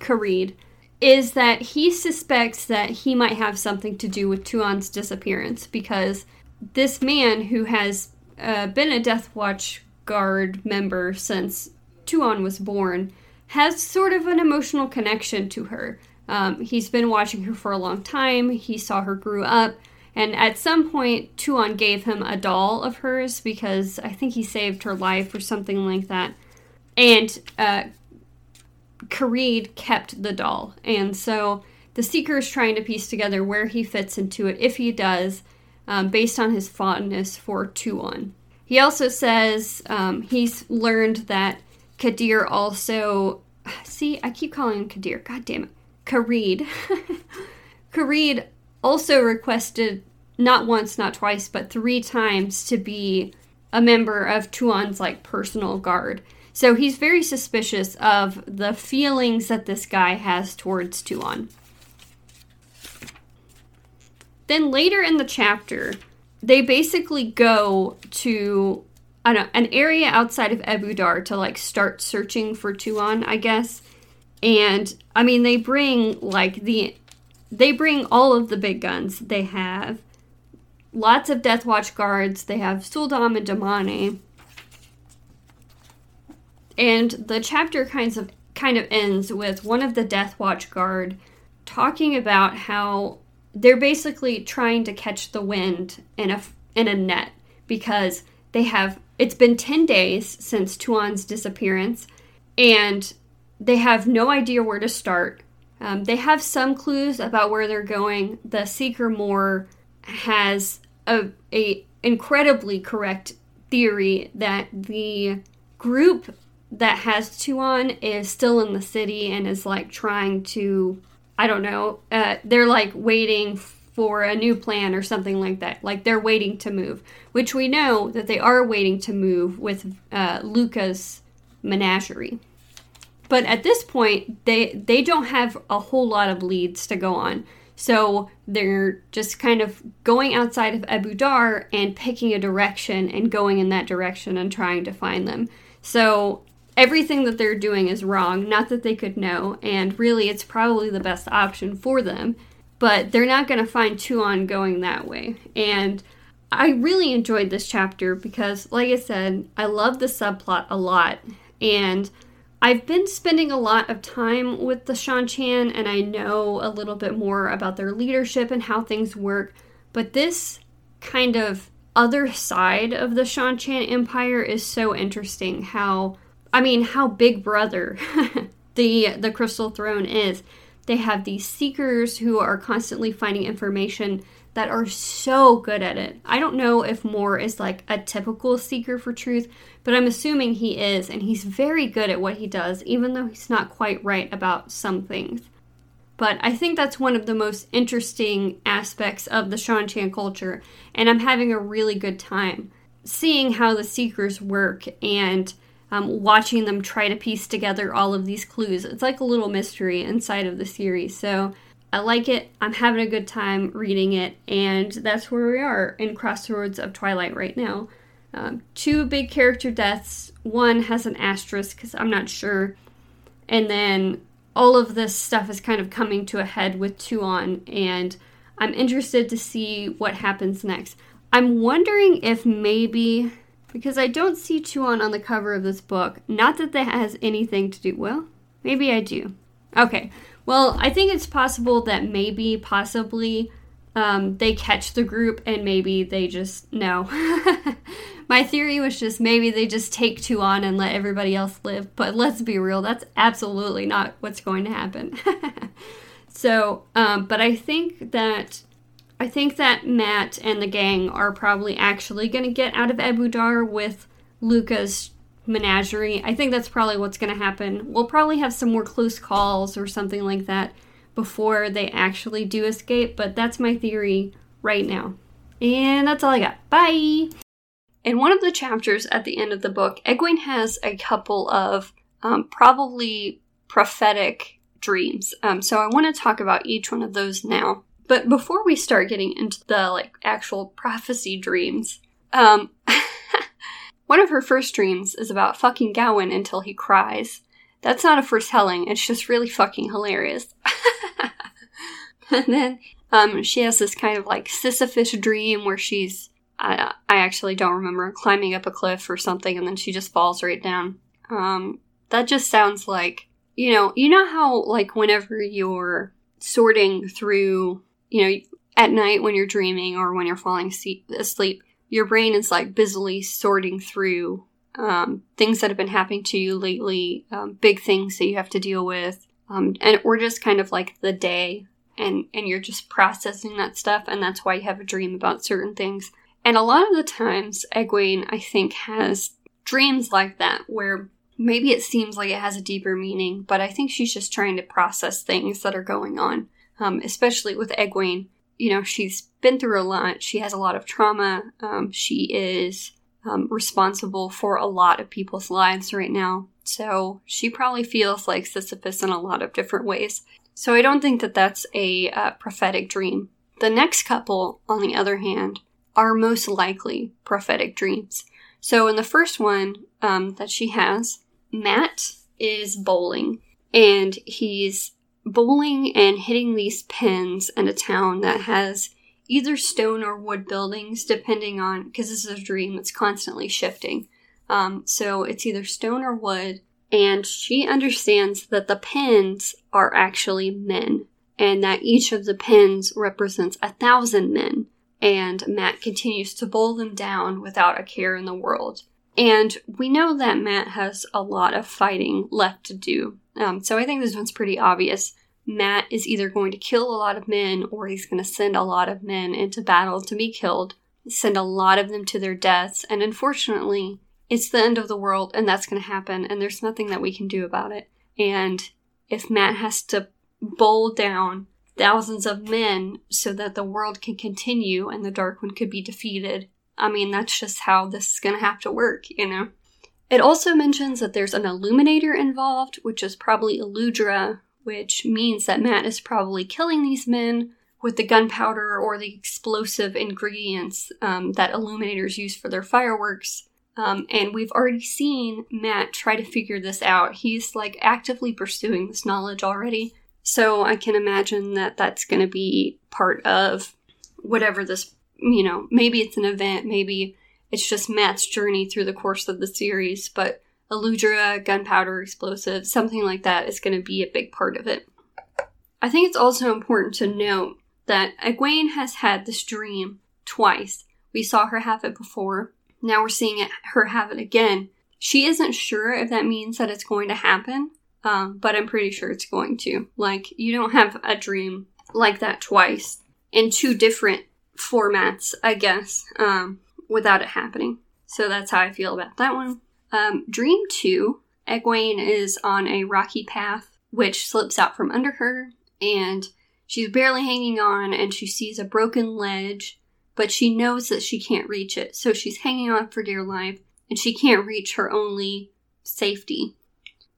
Kareed is that he suspects that he might have something to do with Tuan's disappearance, because this man who has uh, been a Death Watch guard member since Tuan was born has sort of an emotional connection to her. Um, he's been watching her for a long time. He saw her grow up. And at some point, Tuan gave him a doll of hers because I think he saved her life or something like that. And uh, Kareed kept the doll. And so the Seeker is trying to piece together where he fits into it, if he does, um, based on his fondness for Tuan. He also says um, he's learned that Kadir also, see, I keep calling him Kadir, god damn it, Kareed. Kareed also requested, not once, not twice, but three times to be a member of Tuan's, like, personal guard. So he's very suspicious of the feelings that this guy has towards Tuan. Then later in the chapter, they basically go to I don't know, an area outside of Ebu Dar to, like, start searching for Tuan, I guess. And, I mean, they bring, like, the... They bring all of the big guns. They have lots of Death Watch guards. They have Suldam and Damane. And the chapter kinds of, kind of ends with one of the Death Watch guard talking about how they're basically trying to catch the wind in a, in a net, because they have... It's been ten days since Tuan's disappearance, and they have no idea where to start. Um, they have some clues about where they're going. The Seeker Moore has a, a incredibly correct theory that the group that has Tuan is still in the city and is, like, trying to... I don't know. Uh, they're, like, waiting for... for a new plan or something like that. Like, they're waiting to move, which we know that they are waiting to move with uh, Luca's menagerie. But at this point, they, they don't have a whole lot of leads to go on. So they're just kind of going outside of Ebu Dar and picking a direction and going in that direction and trying to find them. So everything that they're doing is wrong, not that they could know, and really it's probably the best option for them, but they're not going to find Tuon going that way. And I really enjoyed this chapter because, like I said, I love the subplot a lot, and I've been spending a lot of time with the Shan-Chan, and I know a little bit more about their leadership and how things work, but this kind of other side of the Shan-Chan Empire is so interesting, how, I mean, how Big Brother the, the Crystal Throne is. They have these seekers who are constantly finding information that are so good at it. I don't know if Moore is like a typical seeker for truth, but I'm assuming he is, and he's very good at what he does, even though he's not quite right about some things. But I think that's one of the most interesting aspects of the Shan-Chan culture, and I'm having a really good time seeing how the seekers work and um, watching them try to piece together all of these clues. It's like a little mystery inside of the series, so I like it, I'm having a good time reading it, and that's where we are in Crossroads of Twilight right now. Um, two big character deaths, one has an asterisk because I'm not sure, and then all of this stuff is kind of coming to a head with Tuon, and I'm interested to see what happens next. I'm wondering if maybe, because I don't see Tuon on the cover of this book, not that that has anything to do, well, maybe I do. Okay. Well, I think it's possible that maybe, possibly, um, they catch the group and maybe they just, no. My theory was just maybe they just take Tuon and let everybody else live. But let's be real, that's absolutely not what's going to happen. so, um, but I think that, I think that Matt and the gang are probably actually going to get out of Ebu Dar with Luca's menagerie. I think that's probably what's going to happen. We'll probably have some more close calls or something like that before they actually do escape, but that's my theory right now. And that's all I got. Bye! In one of the chapters at the end of the book, Egwene has a couple of um, probably prophetic dreams. Um, so I want to talk about each one of those now. But before we start getting into the like actual prophecy dreams, um, one of her first dreams is about fucking Gawain until he cries. That's not a foretelling, it's just really fucking hilarious. And then um, she has this kind of like Sisyphus dream where she's, I, I actually don't remember, climbing up a cliff or something, and then she just falls right down. Um, that just sounds like, you know, you know how like whenever you're sorting through, you know, at night when you're dreaming or when you're falling see- asleep, your brain is like busily sorting through um, things that have been happening to you lately, um, big things that you have to deal with, um, and or just kind of like the day, and, and you're just processing that stuff, and that's why you have a dream about certain things. And a lot of the times, Egwene, I think, has dreams like that, where maybe it seems like it has a deeper meaning, but I think she's just trying to process things that are going on, um, especially with Egwene. You know, she's been through a lot. She has a lot of trauma. Um, she is um, responsible for a lot of people's lives right now. So she probably feels like Sisyphus in a lot of different ways. So I don't think that that's a uh, prophetic dream. The next couple, on the other hand, are most likely prophetic dreams. So in the first one um, that she has, Matt is bowling, and he's bowling and hitting these pins in a town that has either stone or wood buildings, depending on, because this is a dream that's constantly shifting. Um, so it's either stone or wood, and she understands that the pins are actually men, and that each of the pins represents a thousand men, and Matt continues to bowl them down without a care in the world. And we know that Matt has a lot of fighting left to do. Um, so I think this one's pretty obvious. Matt is either going to kill a lot of men, or he's going to send a lot of men into battle to be killed, send a lot of them to their deaths, and unfortunately, it's the end of the world, and that's going to happen, and there's nothing that we can do about it. And if Matt has to bowl down thousands of men so that the world can continue and the Dark One could be defeated, I mean, that's just how this is going to have to work, you know? It also mentions that there's an Illuminator involved, which is probably Eludra, which means that Matt is probably killing these men with the gunpowder or the explosive ingredients um, that illuminators use for their fireworks. Um, and we've already seen Matt try to figure this out. He's like actively pursuing this knowledge already. So I can imagine that that's going to be part of whatever this, you know, maybe it's an event, maybe it's just Matt's journey through the course of the series, but Eludra, gunpowder, explosives, something like that is going to be a big part of it. I think it's also important to note that Egwene has had this dream twice. We saw her have it before. Now we're seeing it, her have it again. She isn't sure if that means that it's going to happen, um, but I'm pretty sure it's going to. Like, you don't have a dream like that twice in two different formats, I guess, um, without it happening. So that's how I feel about that one. Um, dream two, Egwene is on a rocky path, which slips out from under her, and she's barely hanging on, and she sees a broken ledge, but she knows that she can't reach it, so she's hanging on for dear life, and she can't reach her only safety.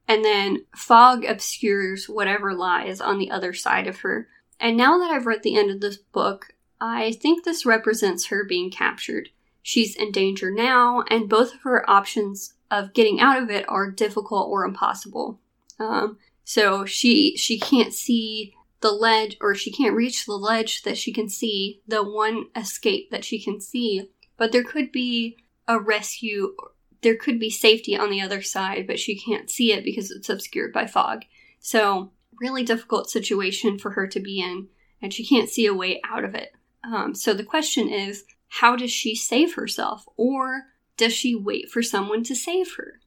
And then fog obscures whatever lies on the other side of her. And now that I've read the end of this book, I think this represents her being captured. She's in danger now, and both of her options of getting out of it are difficult or impossible. Um, so she she can't see the ledge, or she can't reach the ledge that she can see, the one escape that she can see. But there could be a rescue, there could be safety on the other side, but she can't see it because it's obscured by fog. So really difficult situation for her to be in, and she can't see a way out of it. Um, so the question is, how does she save herself? Or does she wait for someone to save her?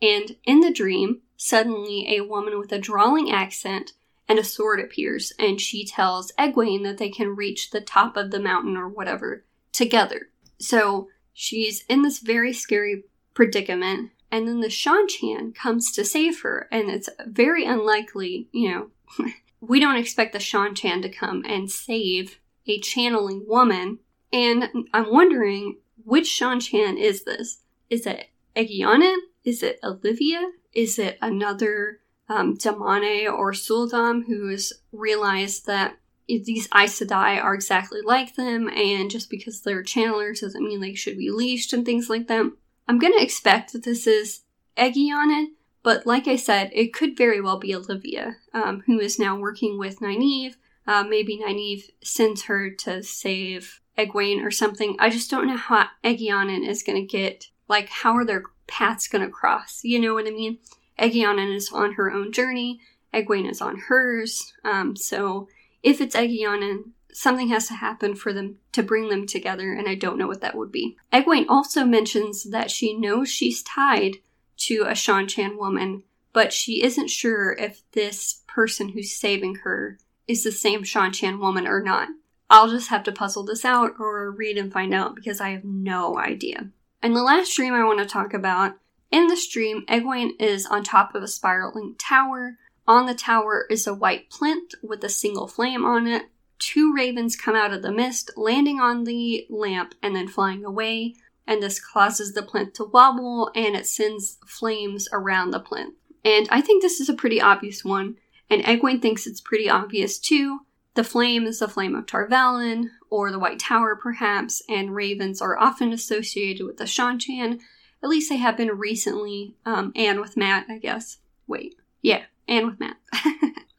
And in the dream, suddenly a woman with a drawling accent and a sword appears, and she tells Egwene that they can reach the top of the mountain or whatever together. So she's in this very scary predicament, and then the Shan-Chan comes to save her, and it's very unlikely, you know, we don't expect the Shan-Chan to come and save a channeling woman. And I'm wondering, which Shan-Chan is this? Is it Egiana? Is it Olivia? Is it another um, Damane or Suldam who has realized that these Aes Sedai are exactly like them, and just because they're channelers doesn't mean they should be leashed and things like that? I'm going to expect that this is Egiana, but like I said, it could very well be Olivia, um, who is now working with Nynaeve. Uh, maybe Nynaeve sends her to save Egwene or something. I just don't know how Egyanan is going to get, like, how are their paths going to cross? You know what I mean? Egyanan is on her own journey. Egwene is on hers. Um, so if it's Egyanan, something has to happen for them to bring them together, and I don't know what that would be. Egwene also mentions that she knows she's tied to a Shan-Chan woman, but she isn't sure if this person who's saving her is the same Shan-Chan woman or not. I'll just have to puzzle this out or read and find out because I have no idea. And the last dream I want to talk about, in this dream, Egwene is on top of a spiraling tower. On the tower is a white plinth with a single flame on it. Two ravens come out of the mist, landing on the lamp and then flying away. And this causes the plinth to wobble, and it sends flames around the plinth. And I think this is a pretty obvious one. And Egwene thinks it's pretty obvious too. The flame is the flame of Tarvalin, or the White Tower perhaps, and ravens are often associated with the Shan-Chan. At least they have been recently, um, and with Matt, I guess. Wait, yeah, and with Matt.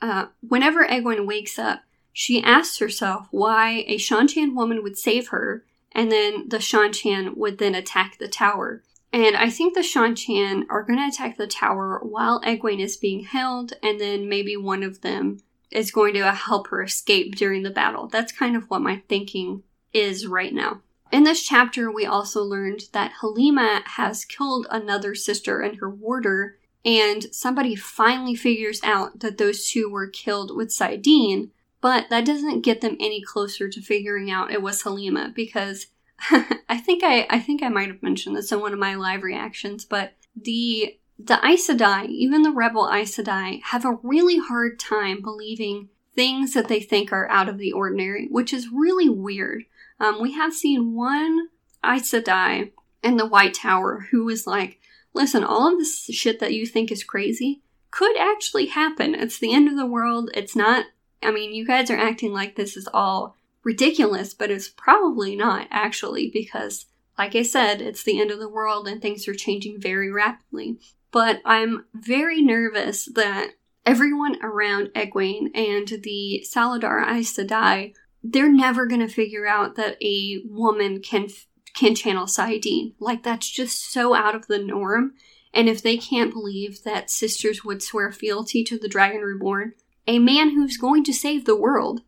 uh, whenever Egwene wakes up, she asks herself why a Shan-Chan woman would save her, and then the Shan-Chan would then attack the tower. And I think the Shan-Chan are going to attack the tower while Egwene is being held, and then maybe one of them is going to help her escape during the battle. That's kind of what my thinking is right now. In this chapter, we also learned that Halima has killed another sister and her warder, and somebody finally figures out that those two were killed with Sidene, but that doesn't get them any closer to figuring out it was Halima, because I think I, I think I might have mentioned this in one of my live reactions, but the The Aes Sedai, even the rebel Aes Sedai, have a really hard time believing things that they think are out of the ordinary, which is really weird. Um, we have seen one Aes Sedai in the White Tower who was like, listen, all of this shit that you think is crazy could actually happen. It's the end of the world. It's not I mean, you guys are acting like this is all ridiculous, but it's probably not, actually, because, like I said, it's the end of the world and things are changing very rapidly. But I'm very nervous that everyone around Egwene and the Saladar Aes Sedai, they're never going to figure out that a woman can can channel Sayidine. Like, that's just so out of the norm. And if they can't believe that sisters would swear fealty to the Dragon Reborn, a man who's going to save the world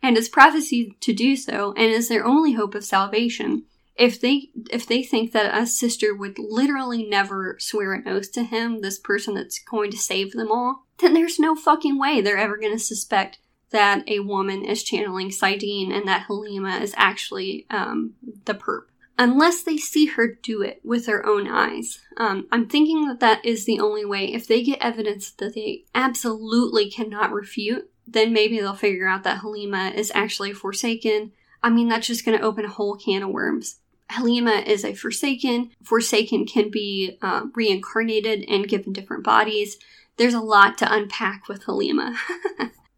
and is prophesied to do so and is their only hope of salvation, if they if they think that a sister would literally never swear an oath to him, this person that's going to save them all, then there's no fucking way they're ever going to suspect that a woman is channeling Sayidine and that Halima is actually um, the perp. Unless they see her do it with their own eyes. Um, I'm thinking that that is the only way. If they get evidence that they absolutely cannot refute, then maybe they'll figure out that Halima is actually Forsaken. I mean, that's just going to open a whole can of worms. Halima is a Forsaken. Forsaken can be uh, reincarnated and given different bodies. There's a lot to unpack with Halima.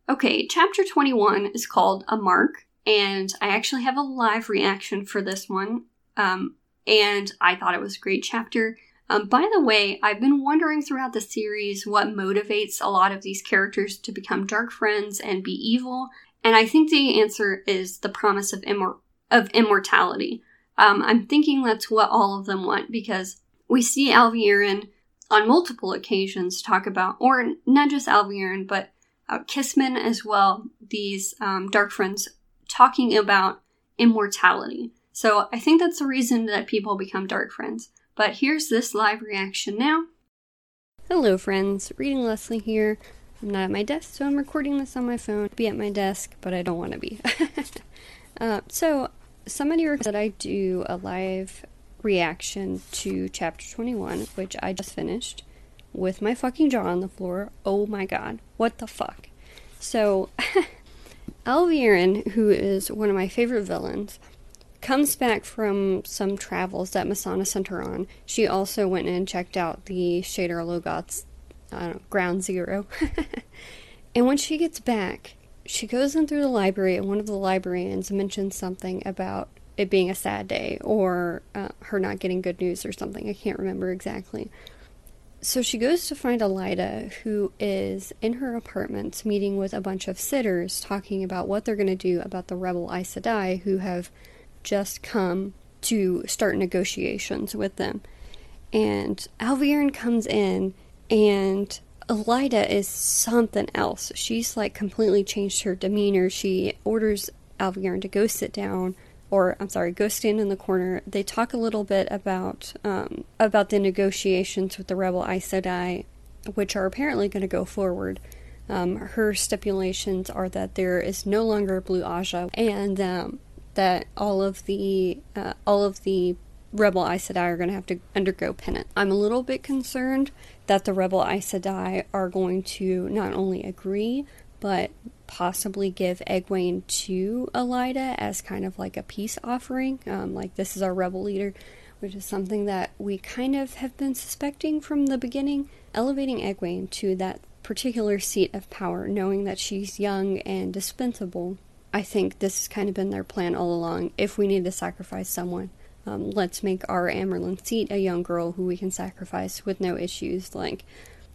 Okay, chapter twenty-one is called A Mark, and I actually have a live reaction for this one. Um, and I thought it was a great chapter. Um, by the way, I've been wondering throughout the series what motivates a lot of these characters to become dark friends and be evil. And I think the answer is the promise of immor- of immortality. Um, I'm thinking that's what all of them want, because we see Alvearen on multiple occasions talk about, or not just Alvearen, but uh, Kisman as well, these um, dark friends talking about immortality. So I think that's the reason that people become dark friends. But here's this live reaction now. Hello friends, Reading Leslie here. I'm not at my desk, so I'm recording this on my phone. I'd be at my desk, but I don't want to be. uh, so somebody requested that I do a live reaction to chapter twenty-one, which I just finished, with my fucking jaw on the floor. Oh my god, what the fuck? So Alvearen, who is one of my favorite villains, comes back from some travels that Missana sent her on. She also went and checked out the Shadar Logoth's I don't know, ground zero. And when she gets back, she goes in through the library, and one of the librarians mentions something about it being a sad day, or uh, her not getting good news or something. I can't remember exactly. So she goes to find Elida, who is in her apartment meeting with a bunch of sitters, talking about what they're going to do about the rebel Aes Sedai, who have just come to start negotiations with them. And Alvearen comes in, and Elida is something else. She's like completely changed her demeanor. She orders Alvearen to go sit down, or I'm sorry, go stand in the corner. They talk a little bit about um, about the negotiations with the rebel Aes Sedai, which are apparently going to go forward. Um, her stipulations are that there is no longer a Blue Aja, and um, that all of the uh, all of the rebel Aes Sedai are going to have to undergo penance. I'm a little bit concerned that the rebel Aes Sedai are going to not only agree, but possibly give Egwene to Elida as kind of like a peace offering. Um, like, this is our rebel leader, which is something that we kind of have been suspecting from the beginning. Elevating Egwene to that particular seat of power, knowing that she's young and dispensable, I think this has kind of been their plan all along. If we need to sacrifice someone, um, let's make our Amarylline seat a young girl who we can sacrifice with no issues. Like,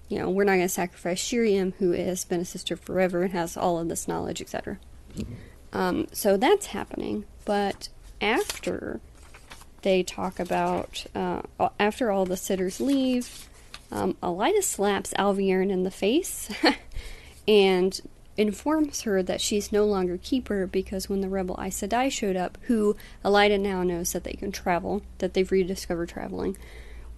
you know, we're not going to sacrifice Shiriam, who has been a sister forever and has all of this knowledge, et cetera. Mm-hmm. Um, so that's happening. But after they talk about, uh, after all the sitters leave, um, Elida slaps Alvearen in the face and informs her that she's no longer keeper, because when the rebel Aes Sedai showed up, who Elida now knows that they can travel, that they've rediscovered traveling,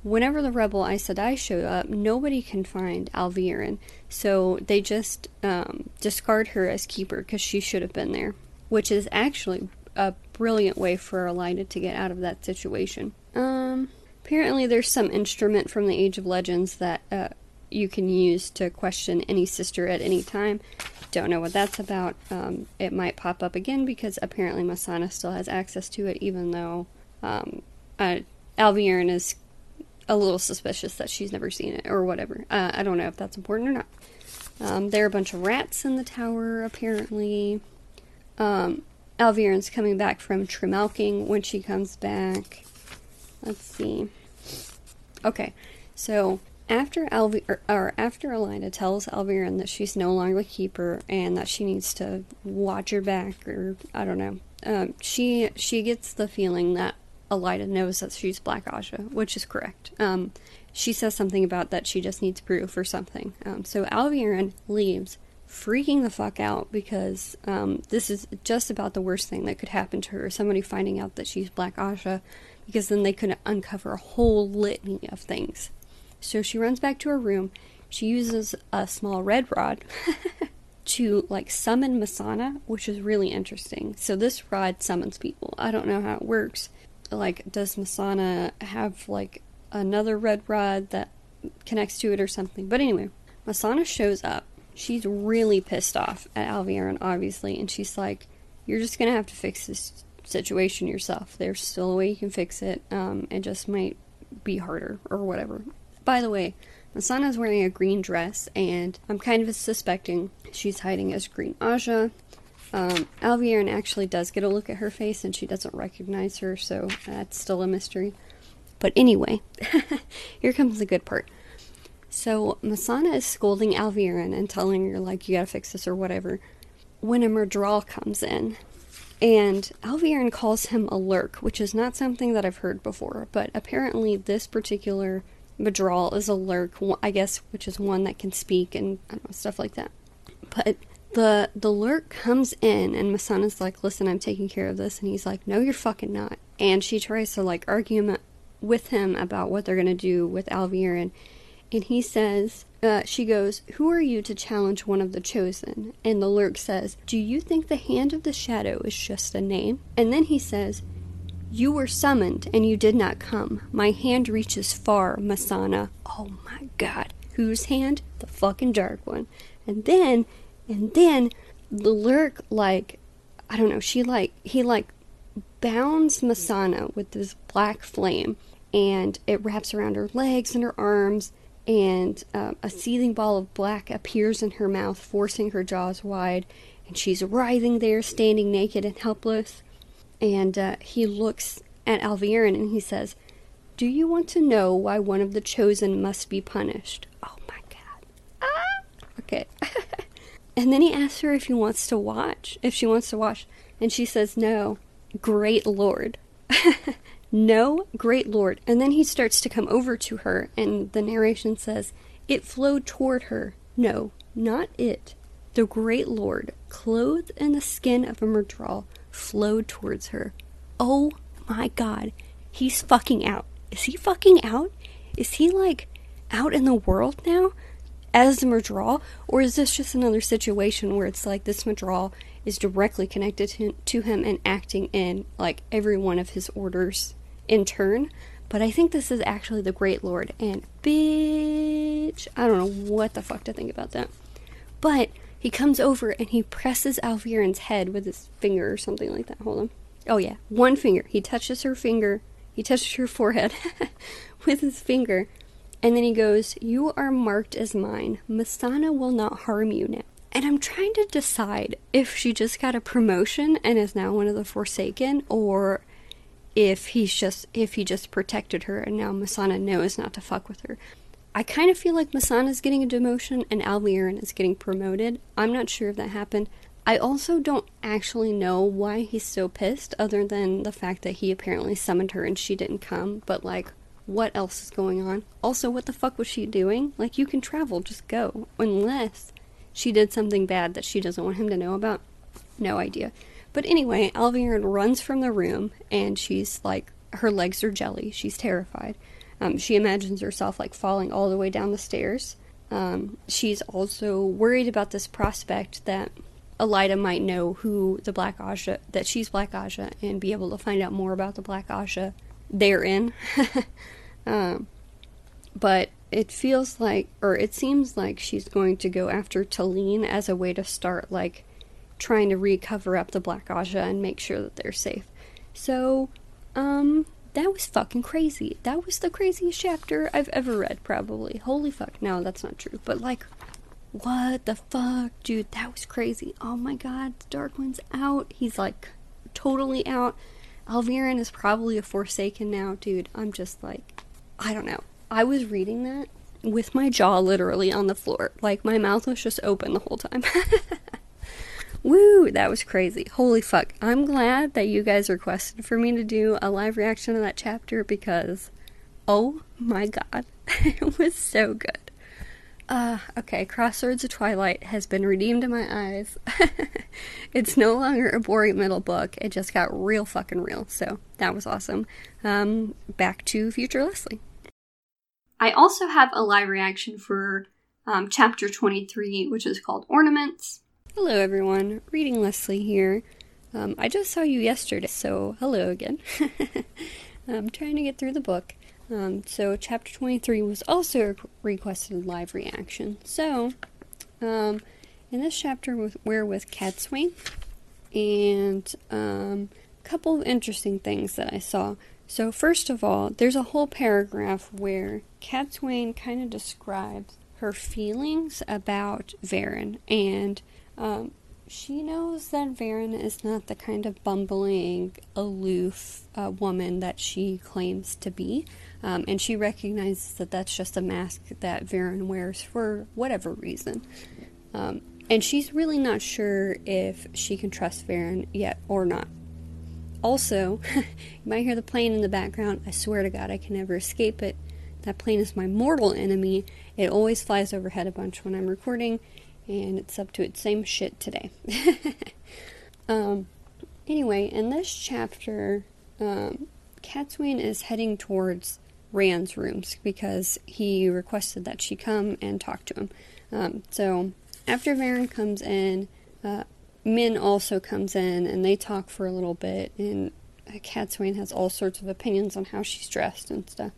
whenever the rebel Aes Sedai showed up, nobody can find Alvearen, so they just um, discard her as keeper because she should have been there, which is actually a brilliant way for Elida to get out of that situation. Um, apparently there's some instrument from the Age of Legends that uh, you can use to question any sister at any time. Don't know what that's about. Um, it might pop up again, because apparently Missana still has access to it, even though um, uh, Alvearen is a little suspicious that she's never seen it or whatever. Uh, I don't know if that's important or not. Um, there are a bunch of rats in the tower, apparently. Um, Alviren's coming back from Trimalking when she comes back. Let's see. Okay, so after Alvi- or, or after Elida tells Alviren that she's no longer the keeper and that she needs to watch her back, or I don't know, um, she she gets the feeling that Elida knows that she's Black Aja, which is correct. Um, she says something about that she just needs proof or something. Um, so Alviren leaves, freaking the fuck out, because um, this is just about the worst thing that could happen to her, somebody finding out that she's Black Aja, because then they could uncover a whole litany of things. So she runs back to her room. She uses a small red rod to, like, summon Masana, which is really interesting. So this rod summons people. I don't know how it works. Like, does Masana have, like, another red rod that connects to it or something? But anyway, Masana shows up. She's really pissed off at Alviren, obviously, and she's like, you're just gonna have to fix this situation yourself. There's still a way you can fix it. Um, it just might be harder or whatever. By the way, Masana's wearing a green dress, and I'm kind of suspecting she's hiding as Green Aja. Um, Alviren actually does get a look at her face, and she doesn't recognize her, so that's still a mystery. But anyway, here comes the good part. So Masana is scolding Alviren and telling her, like, you gotta fix this or whatever, when a Murdral comes in. And Alviren calls him a lurk, which is not something that I've heard before, but apparently this particular Murdral is a lurk, I guess, which is one that can speak and, I don't know, stuff like that. But the the lurk comes in, and Masana's like, listen, I'm taking care of this, and he's like, no, you're fucking not. And she tries to, like, argue with him about what they're gonna do with Alviren. And he says, uh, she goes, who are you to challenge one of the chosen? And the lurk says, do you think the hand of the shadow is just a name? And then he says, you were summoned and you did not come. My hand reaches far, Masana. Oh my god. Whose hand? The fucking dark one. And then, and then, the lurk, like, I don't know, she like, he like bounds Masana with this black flame. And it wraps around her legs and her arms. And um, a seething ball of black appears in her mouth, forcing her jaws wide, and she's writhing there, standing naked and helpless. And uh, he looks at Alviren and he says, do you want to know why one of the chosen must be punished? Oh my god. Ah! Okay. And then he asks her if he wants to watch, if she wants to watch, and she says, no, great lord. No, great lord. And then he starts to come over to her, and the narration says, it flowed toward her. No, not it. The great lord, clothed in the skin of a Murdral, flowed towards her. Oh my god. He's fucking out. Is he fucking out? Is he, like, out in the world now as the Murdral? Or is this just another situation where it's like this Murdral is directly connected to, to him and acting in, like, every one of his orders in turn? But I think this is actually the great lord, and bitch, I don't know what the fuck to think about that. But he comes over and he presses Alviren's head with his finger or something like that. Hold on. Oh yeah, one finger. He touches her finger. He touches her forehead with his finger. And then he goes, you are marked as mine. Masana will not harm you now. And I'm trying to decide if she just got a promotion and is now one of the Forsaken, or if he's just if he just protected her and now Masana knows not to fuck with her. I kind of feel like Masana's getting a demotion and Alviren is getting promoted. I'm not sure if that happened. I also don't actually know why he's so pissed, other than the fact that he apparently summoned her and she didn't come. But, like, what else is going on? Also, what the fuck was she doing? Like, you can travel, just go. Unless she did something bad that she doesn't want him to know about. No idea. But anyway, Alviren runs from the room, and she's, like, her legs are jelly. She's terrified. Um, she imagines herself, like, falling all the way down the stairs. Um, she's also worried about this prospect that Elida might know who the Black Aja, that she's Black Aja, and be able to find out more about the Black Aja therein. um, but it feels like, or it seems like, she's going to go after Talene as a way to start, like, trying to recover up the Black Aja and make sure that they're safe. So, um, that was fucking crazy. That was the craziest chapter I've ever read, probably. Holy fuck. No, that's not true. But, like, what the fuck, dude, that was crazy. Oh my god, the Dark One's out. He's like totally out. Alviren is probably a Forsaken now, dude. I'm just like, I don't know. I was reading that with my jaw literally on the floor. Like, my mouth was just open the whole time. Woo, that was crazy. Holy fuck. I'm glad that you guys requested for me to do a live reaction to that chapter because, oh my god, it was so good. Uh, okay, Crossroads of Twilight has been redeemed in my eyes. It's no longer a boring middle book. It just got real fucking real, so that was awesome. Um, back to Future Leslie. I also have a live reaction for um, chapter twenty-three, which is called Ornaments. Hello everyone, Reading Leslie here. Um, I just saw you yesterday, so hello again. I'm trying to get through the book. Um, so chapter twenty-three was also a requested live reaction. So, um, in this chapter with, we're with Catswain, and um, a couple of interesting things that I saw. So first of all, there's a whole paragraph where Catswain kind of describes her feelings about Varen, and um, she knows that Varen is not the kind of bumbling, aloof uh, woman that she claims to be. Um, and she recognizes that that's just a mask that Varen wears for whatever reason. Um, and she's really not sure if she can trust Varen yet or not. Also, you might hear the plane in the background. I swear to God, I can never escape it. That plane is my mortal enemy. It always flies overhead a bunch when I'm recording. And it's up to its same shit today. um, anyway, in this chapter, um, Catswain is heading towards Rand's rooms because he requested that she come and talk to him. Um, so, after Varen comes in, uh, Min also comes in, and they talk for a little bit, and uh, Catswain has all sorts of opinions on how she's dressed and stuff.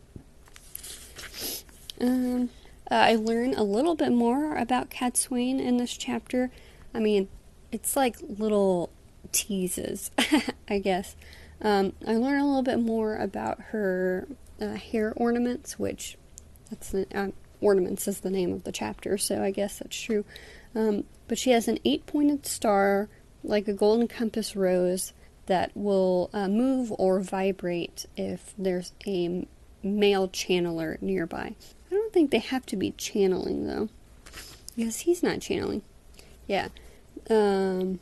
Um... Uh, I learn a little bit more about Catswain in this chapter. I mean, it's like little teases, I guess. Um, I learn a little bit more about her uh, hair ornaments, which that's the, uh, ornaments is the name of the chapter, so I guess that's true. Um, but she has an eight-pointed star, like a golden compass rose, that will uh, move or vibrate if there's a male channeler nearby. I don't think they have to be channeling, though. Because he's not channeling. Yeah. Um,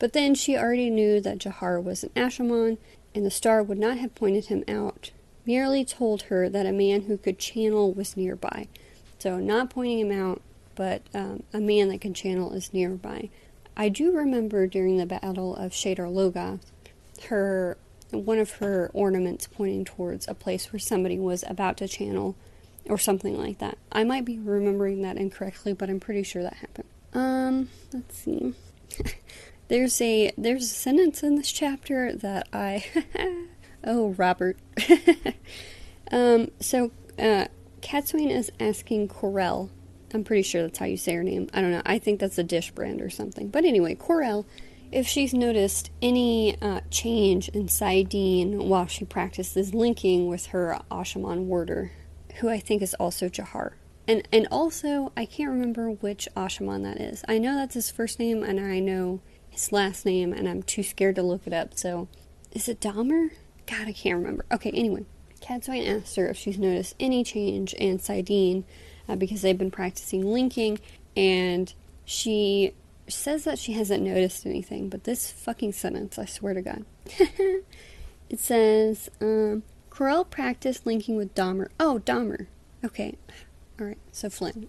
but then she already knew that Jahar was an Ashamon, and the star would not have pointed him out. Merely told her that a man who could channel was nearby. So, not pointing him out, but um, a man that can channel is nearby. I do remember during the Battle of Shadar Logoth, her, one of her ornaments pointing towards a place where somebody was about to channel, or something like that. I might be remembering that incorrectly, but I'm pretty sure that happened. Um, let's see. there's a there's a sentence in this chapter that I... oh, Robert. um, so, uh, Catswain is asking Corell. I'm pretty sure that's how you say her name. I don't know. I think that's a dish brand or something. But anyway, Corell, if she's noticed any uh, change in Sidene while she practices linking with her Ashamon warder, who I think is also Jahar. And and also, I can't remember which Ashamon that is. I know that's his first name, and I know his last name, and I'm too scared to look it up, so... Is it Dahmer? God, I can't remember. Okay, anyway. Catswain asked her if she's noticed any change in Sidene, uh, because they've been practicing linking, and she says that she hasn't noticed anything, but this fucking sentence, I swear to God. It says, um... Corell practiced linking with Dahmer. Oh, Dahmer. Okay. Alright, so Flynn.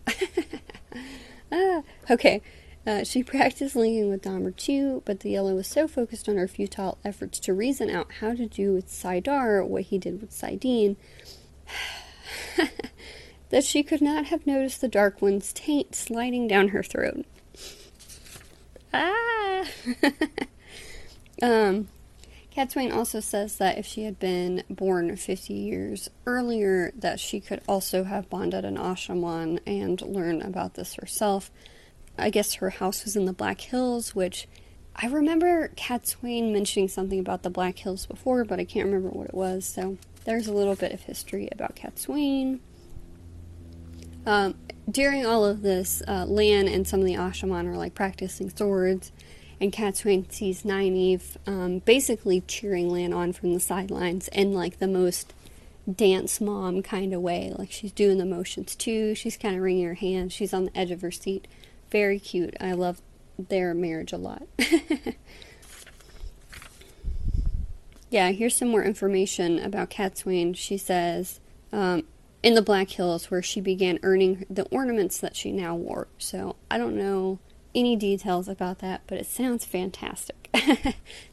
ah, okay. Uh, she practiced linking with Dahmer too, but the yellow was so focused on her futile efforts to reason out how to do with Sidar what he did with Sidene that she could not have noticed the Dark One's taint sliding down her throat. Ah! um... Catswain also says that if she had been born fifty years earlier, that she could also have bonded an Ashamon and learn about this herself. I guess her house was in the Black Hills, which I remember Catswain mentioning something about the Black Hills before, but I can't remember what it was, so there's a little bit of history about Catswain. Um, during all of this, uh, Lan and some of the Ashaman are like practicing swords, and Catsuane sees Nynaeve um, basically cheering Lan on from the sidelines in like the most dance mom kind of way. Like she's doing the motions too, she's kind of wringing her hands, she's on the edge of her seat. Very cute. I love their marriage a lot. Yeah, here's some more information about Catsuane. She says, um, in the Black Hills, where she began earning the ornaments that she now wore. So, I don't know any details about that, but it sounds fantastic.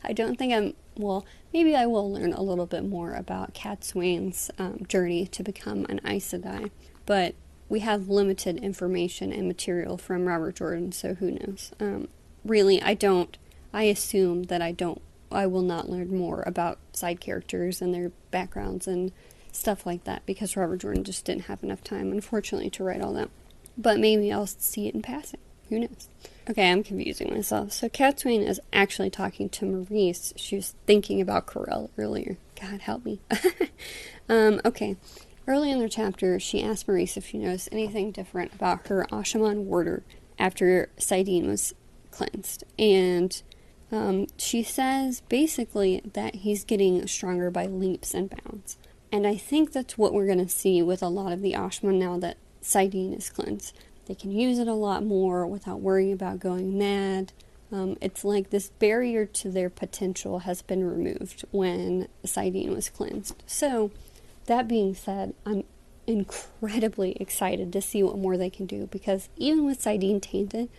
I don't think I'm, well, maybe I will learn a little bit more about Catsuane's um, journey to become an Aes Sedai. But we have limited information and material from Robert Jordan, so who knows. Um, really, I don't, I assume that I don't I will not learn more about side characters and their backgrounds and stuff like that, because Robert Jordan just didn't have enough time, unfortunately, to write all that. But maybe I'll see it in passing. Who knows? Okay, I'm confusing myself. So Catsuane is actually talking to Maurice. She was thinking about Corell earlier. God help me. um, okay. Early in their chapter, she asked Maurice if she knows anything different about her Ashaman warder after Sidene was cleansed. And Um, she says basically that he's getting stronger by leaps and bounds. And I think that's what we're going to see with a lot of the Ashaman now that Sidene is cleansed. They can use it a lot more without worrying about going mad. Um, it's like this barrier to their potential has been removed when Sidene was cleansed. So, that being said, I'm incredibly excited to see what more they can do, because even with Sidene tainted,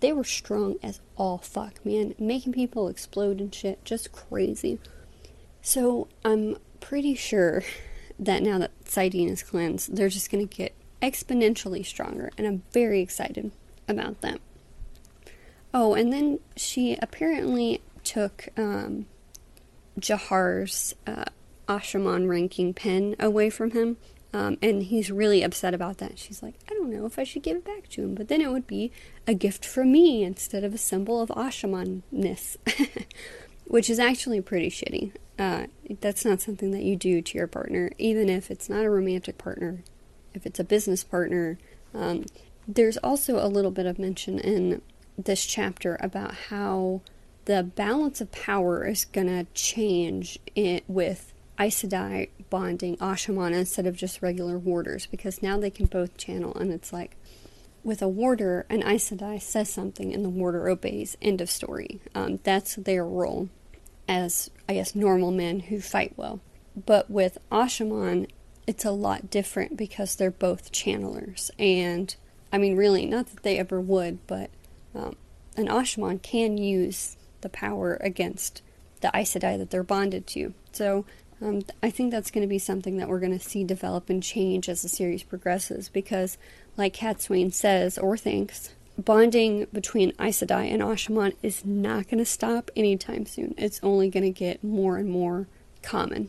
they were strong as all fuck, man. Making people explode and shit. Just crazy. So, I'm pretty sure that now that Sidene is cleansed, they're just going to get exponentially stronger. And I'm very excited about that. Oh, and then she apparently took um, Jahar's uh, Ashaman ranking pen away from him. Um, and he's really upset about that. She's like, I don't know if I should give it back to him, but then it would be a gift from me instead of a symbol of Ashaman-ness, which is actually pretty shitty. Uh, that's not something that you do to your partner, even if it's not a romantic partner, if it's a business partner. Um, there's also a little bit of mention in this chapter about how the balance of power is going to change it with Aes Sedai bonding Ashaman instead of just regular warders, because now they can both channel, and it's like with a warder, an Aes Sedai says something and the warder obeys, end of story. Um, that's their role as, I guess, normal men who fight well. But with Ashaman, it's a lot different because they're both channelers, and I mean really, not that they ever would, but um, an Ashaman can use the power against the Aes Sedai that they're bonded to. So Um, I think that's going to be something that we're going to see develop and change as the series progresses, because, like Catsuane says or thinks, bonding between Aes Sedai and Ashaman is not going to stop anytime soon. It's only going to get more and more common.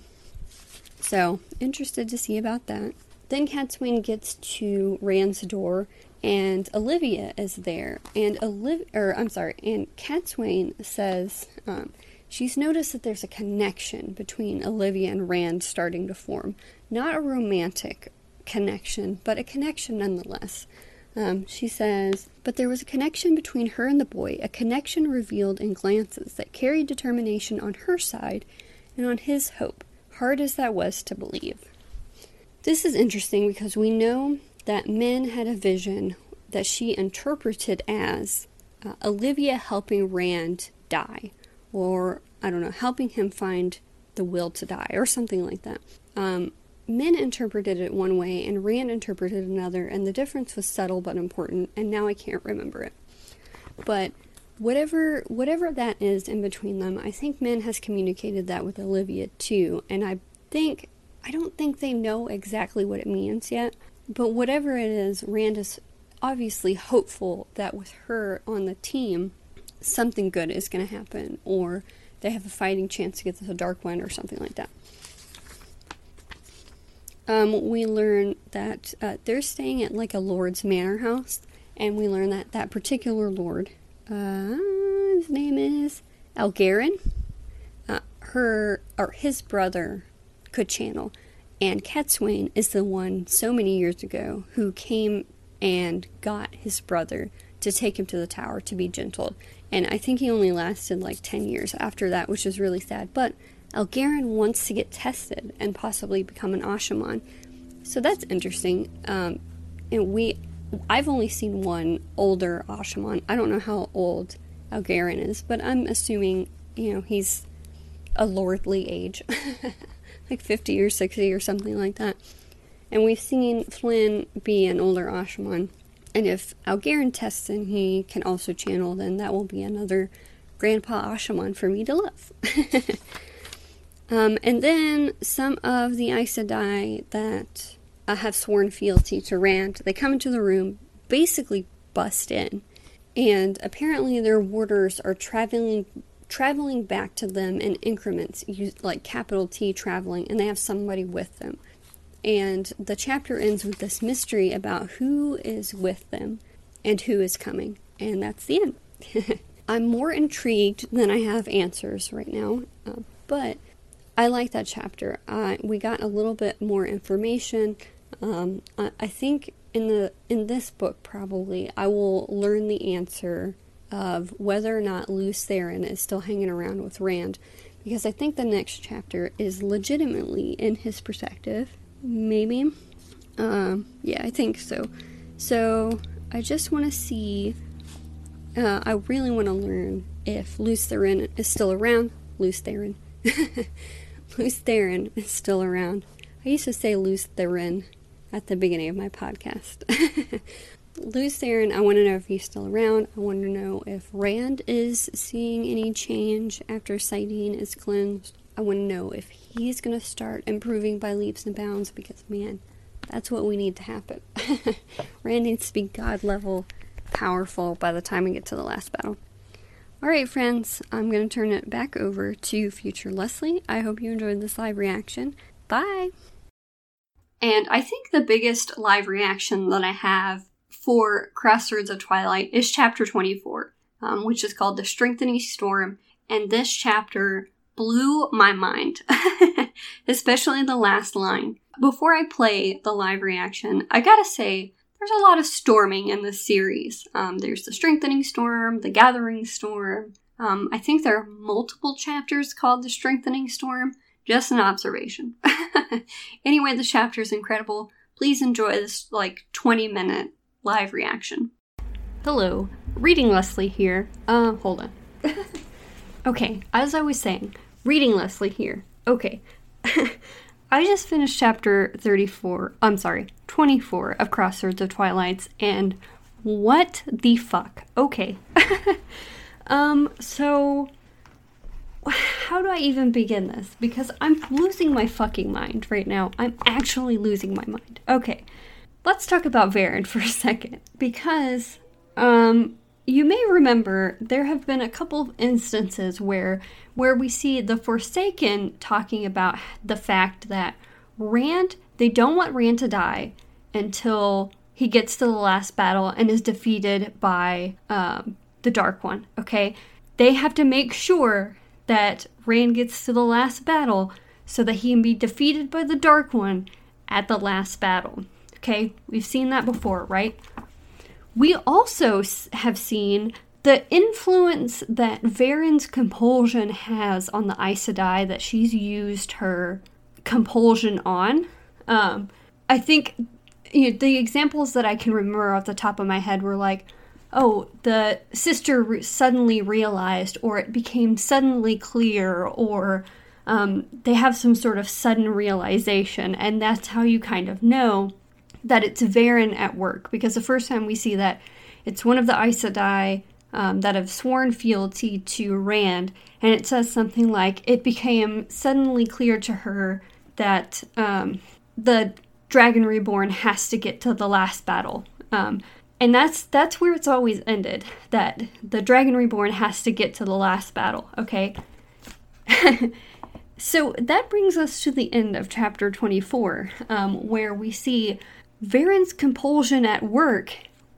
So, interested to see about that. Then Catsuane gets to Rand's door, and Olivia is there, and Olivia, or I'm sorry, and Catsuane says, um, she's noticed that there's a connection between Olivia and Rand starting to form. Not a romantic connection, but a connection nonetheless. Um, she says, but there was a connection between her and the boy, a connection revealed in glances that carried determination on her side and on his hope, hard as that was to believe. This is interesting because we know that Min had a vision that she interpreted as uh, Olivia helping Rand die. Or, I don't know, helping him find the will to die, or something like that. Um, Min interpreted it one way, and Rand interpreted another, and the difference was subtle but important, and now I can't remember it. But whatever whatever that is in between them, I think Min has communicated that with Olivia too, and I think, I don't think they know exactly what it means yet, but whatever it is, Rand is obviously hopeful that with her on the team, something good is going to happen, or they have a fighting chance to get to the Dark One, or something like that. Um, we learn that uh, they're staying at like a lord's manor house, and we learn that that particular lord, uh, his name is Algarin, uh, her or his brother could channel, and Catsuane is the one so many years ago who came and got his brother to take him to the tower to be gentled. And I think he only lasted like ten years after that, which is really sad. But Elgarin wants to get tested and possibly become an Ashaman. So that's interesting. Um, and we, I've only seen one older Ashaman. I don't know how old Elgarin is, but I'm assuming, you know, he's a lordly age. Like fifty or sixty or something like that. And we've seen Flynn be an older Ashaman. And if Elgarin tests and he can also channel, then that will be another Grandpa Ashaman for me to love. um, and then some of the Aes Sedai that uh, have sworn fealty to Rand, they come into the room, basically bust in. And apparently their warders are traveling traveling back to them in increments, like capital T traveling, and they have somebody with them. And the chapter ends with this mystery about who is with them and who is coming. And that's the end. I'm more intrigued than I have answers right now. Uh, but I like that chapter. Uh, we got a little bit more information. Um, I, I think in the in this book, probably, I will learn the answer of whether or not Luce Theron is still hanging around with Rand. Because I think the next chapter is legitimately in his perspective. Maybe. Um, yeah, I think so. So, I just want to see... Uh, I really want to learn if Luce Theron is still around. Luce Theron. Luce Theron is still around. I used to say Luce Theron at the beginning of my podcast. Luce Theron, I want to know if he's still around. I want to know if Rand is seeing any change after Sidene is cleansed. I want to know if he's going to start improving by leaps and bounds, because, man, that's what we need to happen. Rand needs to be God-level powerful by the time we get to the last battle. All right, friends, I'm going to turn it back over to Future Leslie. I hope you enjoyed this live reaction. Bye! And I think the biggest live reaction that I have for Crossroads of Twilight is Chapter twenty-four, um, which is called The Strengthening Storm, and this chapter blew my mind, especially the last line. Before I play the live reaction, I gotta say, there's a lot of storming in this series. Um, there's the Strengthening Storm, the Gathering Storm. Um, I think there are multiple chapters called the Strengthening Storm. Just an observation. Anyway, the chapter is incredible. Please enjoy this, like, twenty-minute live reaction. Hello, Reading Leslie here. Uh, hold on. Okay, as I was saying, Reading Leslie here. Okay. I just finished chapter thirty-four, I'm sorry, twenty-four of Crossroads of Twilights, and what the fuck? Okay. um, so, how do I even begin this? Because I'm losing my fucking mind right now. I'm actually losing my mind. Okay, let's talk about Varen for a second, because, um... you may remember there have been a couple of instances where where we see the Forsaken talking about the fact that Rand, they don't want Rand to die until he gets to the last battle and is defeated by um, the Dark One, okay? They have to make sure that Rand gets to the last battle so that he can be defeated by the Dark One at the last battle, okay? We've seen that before, right? We also have seen the influence that Varen's compulsion has on the Aes Sedai, that she's used her compulsion on. Um, I think you know, the examples that I can remember off the top of my head were like, oh, the sister re- suddenly realized, or it became suddenly clear, or um, they have some sort of sudden realization, and that's how you kind of know that it's Varen at work, because the first time we see that, it's one of the Aes Sedai um, that have sworn fealty to Rand, and it says something like, it became suddenly clear to her that um, the Dragon Reborn has to get to the last battle. Um, and that's that's where it's always ended, that the Dragon Reborn has to get to the last battle, okay? So that brings us to the end of chapter twenty-four, um, where we see Varen's compulsion at work,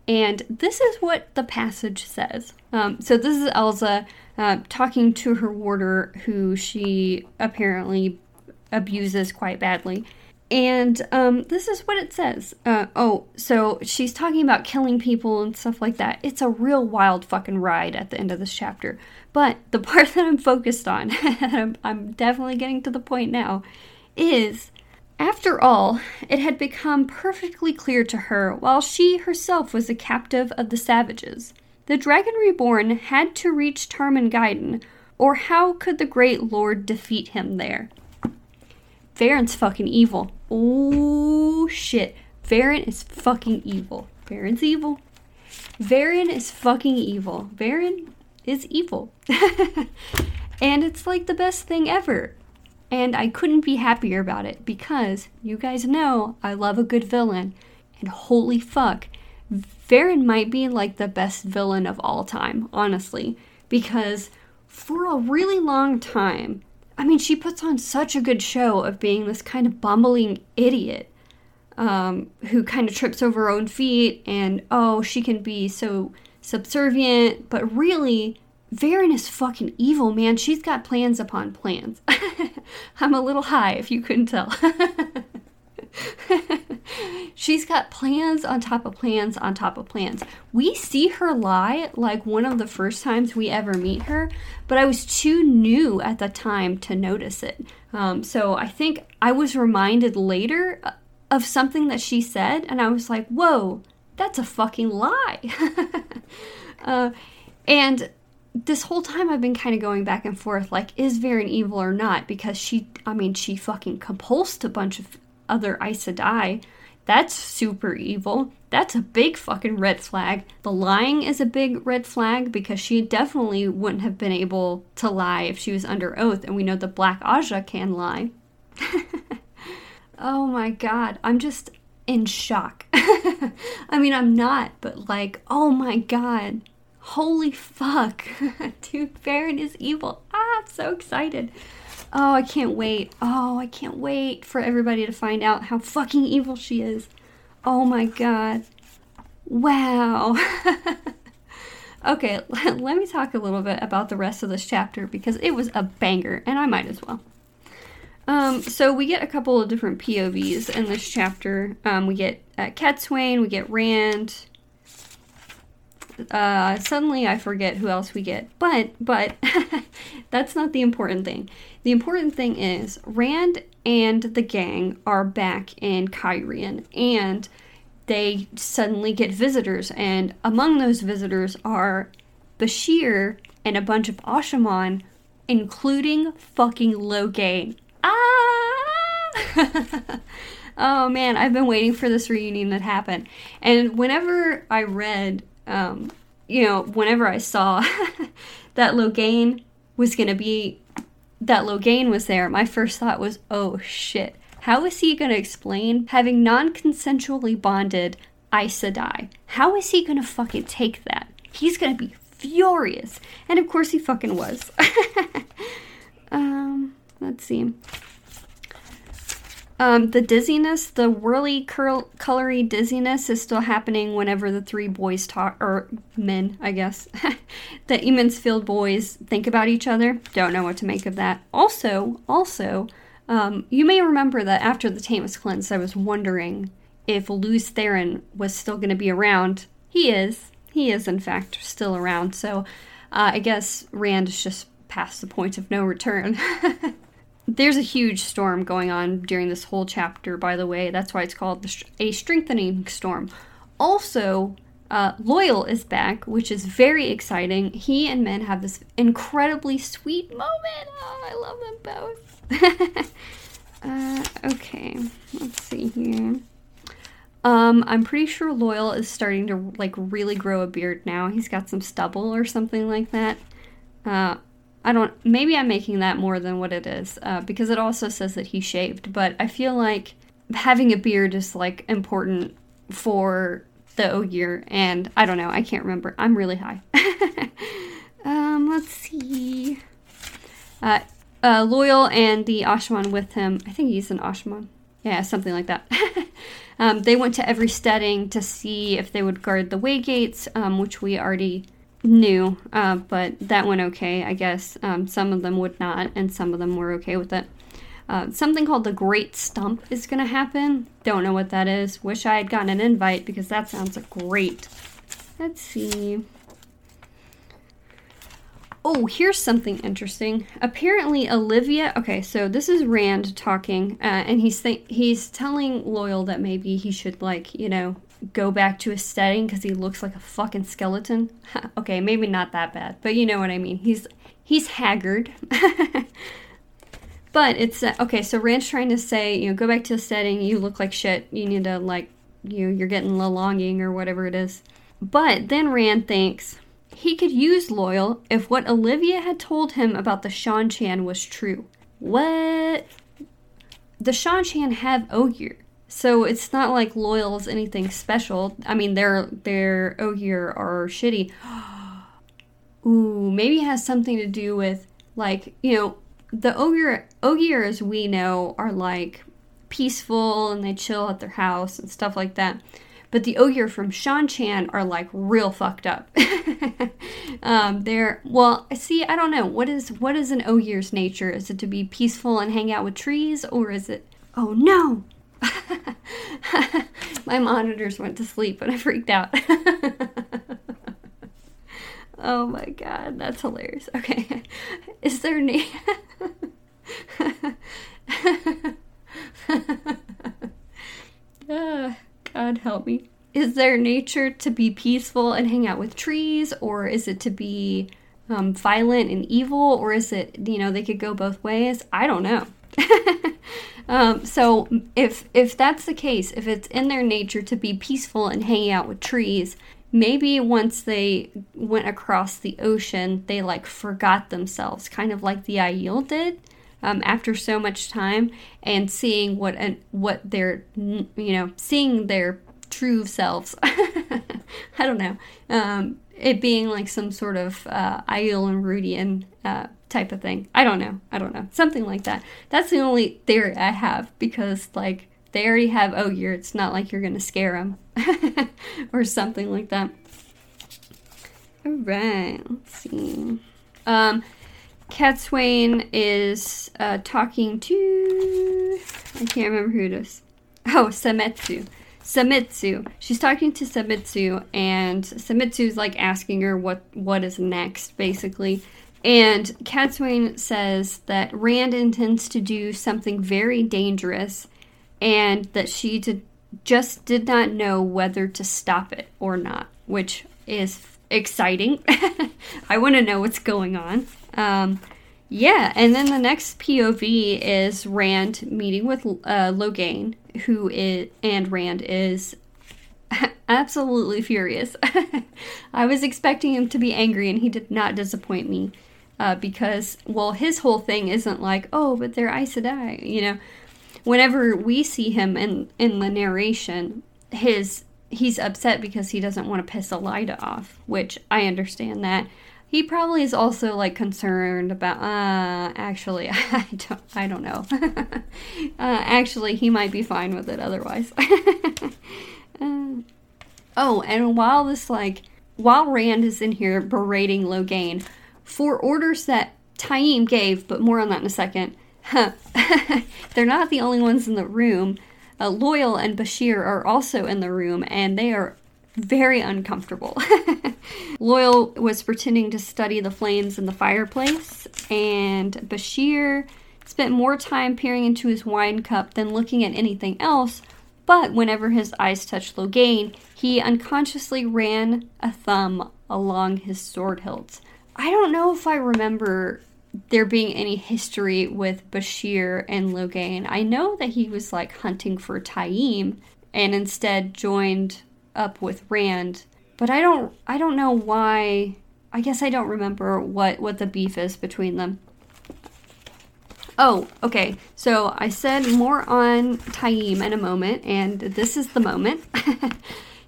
and this is what the passage says. Um, so this is Elsa uh, talking to her warder, who she apparently abuses quite badly, And um, this is what it says. Uh, oh, so she's talking about killing people and stuff like that. It's a real wild fucking ride at the end of this chapter. But the part that I'm focused on, and I'm, I'm definitely getting to the point now, is, after all, it had become perfectly clear to her while she herself was a captive of the savages. The Dragon Reborn had to reach Tarmangaiden, or how could the Great Lord defeat him there? Varen's fucking evil. Oh shit. Varen is fucking evil. Varen's evil. Varen is fucking evil. Varen is evil. And it's like the best thing ever. And I couldn't be happier about it because you guys know I love a good villain. And holy fuck, Varen might be like the best villain of all time, honestly. Because for a really long time, I mean, she puts on such a good show of being this kind of bumbling idiot um, who kind of trips over her own feet and, oh, she can be so subservient. But really, Varen is fucking evil, man. She's got plans upon plans. I'm a little high, if you couldn't tell. She's got plans on top of plans on top of plans. We see her lie like one of the first times we ever meet her, but I was too new at the time to notice it. Um, so I think I was reminded later of something that she said, and I was like, whoa, that's a fucking lie. uh, and this whole time I've been kind of going back and forth, like, is Varen evil or not? Because she, I mean, she fucking compulsed a bunch of other Aes Sedai. That's super evil. That's a big fucking red flag. The lying is a big red flag because she definitely wouldn't have been able to lie if she was under oath. And we know the Black Aja can lie. Oh my God. I'm just in shock. I mean, I'm not, but like, oh my God. Holy fuck. Dude, Varen is evil. Ah, I'm so excited. Oh, I can't wait. Oh, I can't wait for everybody to find out how fucking evil she is. Oh my God. Wow. Okay, let, let me talk a little bit about the rest of this chapter because it was a banger and I might as well. Um, so we get a couple of different P O Vs in this chapter. Um, we get uh, Catthwain, we get Rand. Uh, suddenly I forget who else we get, but, but that's not the important thing. The important thing is Rand and the gang are back in Caerien and they suddenly get visitors. And among those visitors are Bashir and a bunch of Ashaman, including fucking Loghain. Ah! Oh man, I've been waiting for this reunion to happen. And whenever I read Um, you know, whenever I saw that Loghain was going to be, that Loghain was there, my first thought was, oh shit, how is he going to explain having non-consensually bonded Aes Sedai? How is he going to fucking take that? He's going to be furious. And of course he fucking was. um, let's see. Um, the dizziness, the whirly, curl, colory dizziness is still happening whenever the three boys talk, or men, I guess, the Emansfield boys think about each other. Don't know what to make of that. Also, also, um, you may remember that after the Tamus Cleanse, I was wondering if Luz Theron was still going to be around. He is. He is, in fact, still around. So uh, I guess Rand is just past the point of no return. There's a huge storm going on during this whole chapter, by the way. That's why it's called the, a strengthening storm. Also, uh, Loyal is back, which is very exciting. He and Min have this incredibly sweet moment. Oh, I love them both. uh, okay, let's see here. Um, I'm pretty sure Loyal is starting to, like, really grow a beard now. He's got some stubble or something like that. Uh, I don't, maybe I'm making that more than what it is, uh, because it also says that he shaved, but I feel like having a beard is, like, important for the Ogier, and I don't know, I can't remember. I'm really high. um, let's see. Uh, uh, Loyal and the Ashaman with him, I think he's an Ashaman. Yeah, something like that. um, they went to every steading to see if they would guard the way gates, um, which we already new, uh, but that went okay, I guess. Um, some of them would not, and some of them were okay with it. Uh, something called the Great Stump is going to happen. Don't know what that is. Wish I had gotten an invite because that sounds great. Let's see. Oh, here's something interesting. Apparently, Olivia... Okay, so this is Rand talking, uh, and he's th- he's telling Loyal that maybe he should, like, you know, go back to his setting because he looks like a fucking skeleton. Okay, maybe not that bad, but you know what I mean. He's he's haggard. But it's... Uh, okay, so Rand's trying to say, you know, go back to the setting. You look like shit. You need to, like, you know, you're getting low longing or whatever it is. But then Rand thinks... He could use Loyal if what Olivia had told him about the Shanchan was true. What? The Shanchan have Ogier, so it's not like Loyal's anything special. I mean, their their Ogier are shitty. Ooh, maybe it has something to do with, like, you know, the Ogier, Ogier as we know are, like, peaceful and they chill at their house and stuff like that. But the Ogier from Shanchan are, like, real fucked up. um, they're, well, see, I don't know. What is what is an Ogier's nature? Is it to be peaceful and hang out with trees? Or is it, oh, no. My monitors went to sleep and I freaked out. Oh, my God. That's hilarious. Okay. Is there na- uh. God help me. Is their nature to be peaceful and hang out with trees? Or is it to be um, violent and evil? Or is it, you know, they could go both ways? I don't know. um, so if if that's the case, if it's in their nature to be peaceful and hang out with trees, maybe once they went across the ocean, they, like, forgot themselves. Kind of like the Aiel did. Um, after so much time and seeing what and what their, you know, seeing their true selves. I don't know. Um, it being like some sort of uh, Aiel and Rudian uh, type of thing. I don't know. I don't know. Something like that. That's the only theory I have because, like, they already have Ogier. It's not like you're going to scare them or something like that. All right. Let's see. Um... Catwain is uh, talking to... I can't remember who it is. Oh, Samitsu. Samitsu. She's talking to Samitsu, and Samitsu's, like, asking her what, what is next, basically. And Catwain says that Rand intends to do something very dangerous, and that she did, just did not know whether to stop it or not, which is exciting. I want to know what's going on. Um, yeah, and then the next P O V is Rand meeting with uh, Loghain, who is, and Rand is absolutely furious. I was expecting him to be angry, and he did not disappoint me, uh, because, well, his whole thing isn't like, oh, but they're Aes Sedai, you know. Whenever we see him in, in the narration, his he's upset because he doesn't want to piss Elida off, which I understand that. He probably is also, like, concerned about, uh, actually, I don't, I don't know. uh, actually, he might be fine with it otherwise. uh, oh, and while this, like, while Rand is in here berating Loghain for orders that Taim gave, but more on that in a second, huh, they're not the only ones in the room. Uh, Loyal and Bashir are also in the room, and they are very uncomfortable. Loyal was pretending to study the flames in the fireplace, and Bashir spent more time peering into his wine cup than looking at anything else, but whenever his eyes touched Loghain, he unconsciously ran a thumb along his sword hilts. I don't know if I remember there being any history with Bashir and Loghain. I know that he was, like, hunting for Taim, and instead joined up with Rand, but I don't I don't know why. I guess I don't remember what what the beef is between them. Oh, okay, so I said more on Taim in a moment, and this is the moment.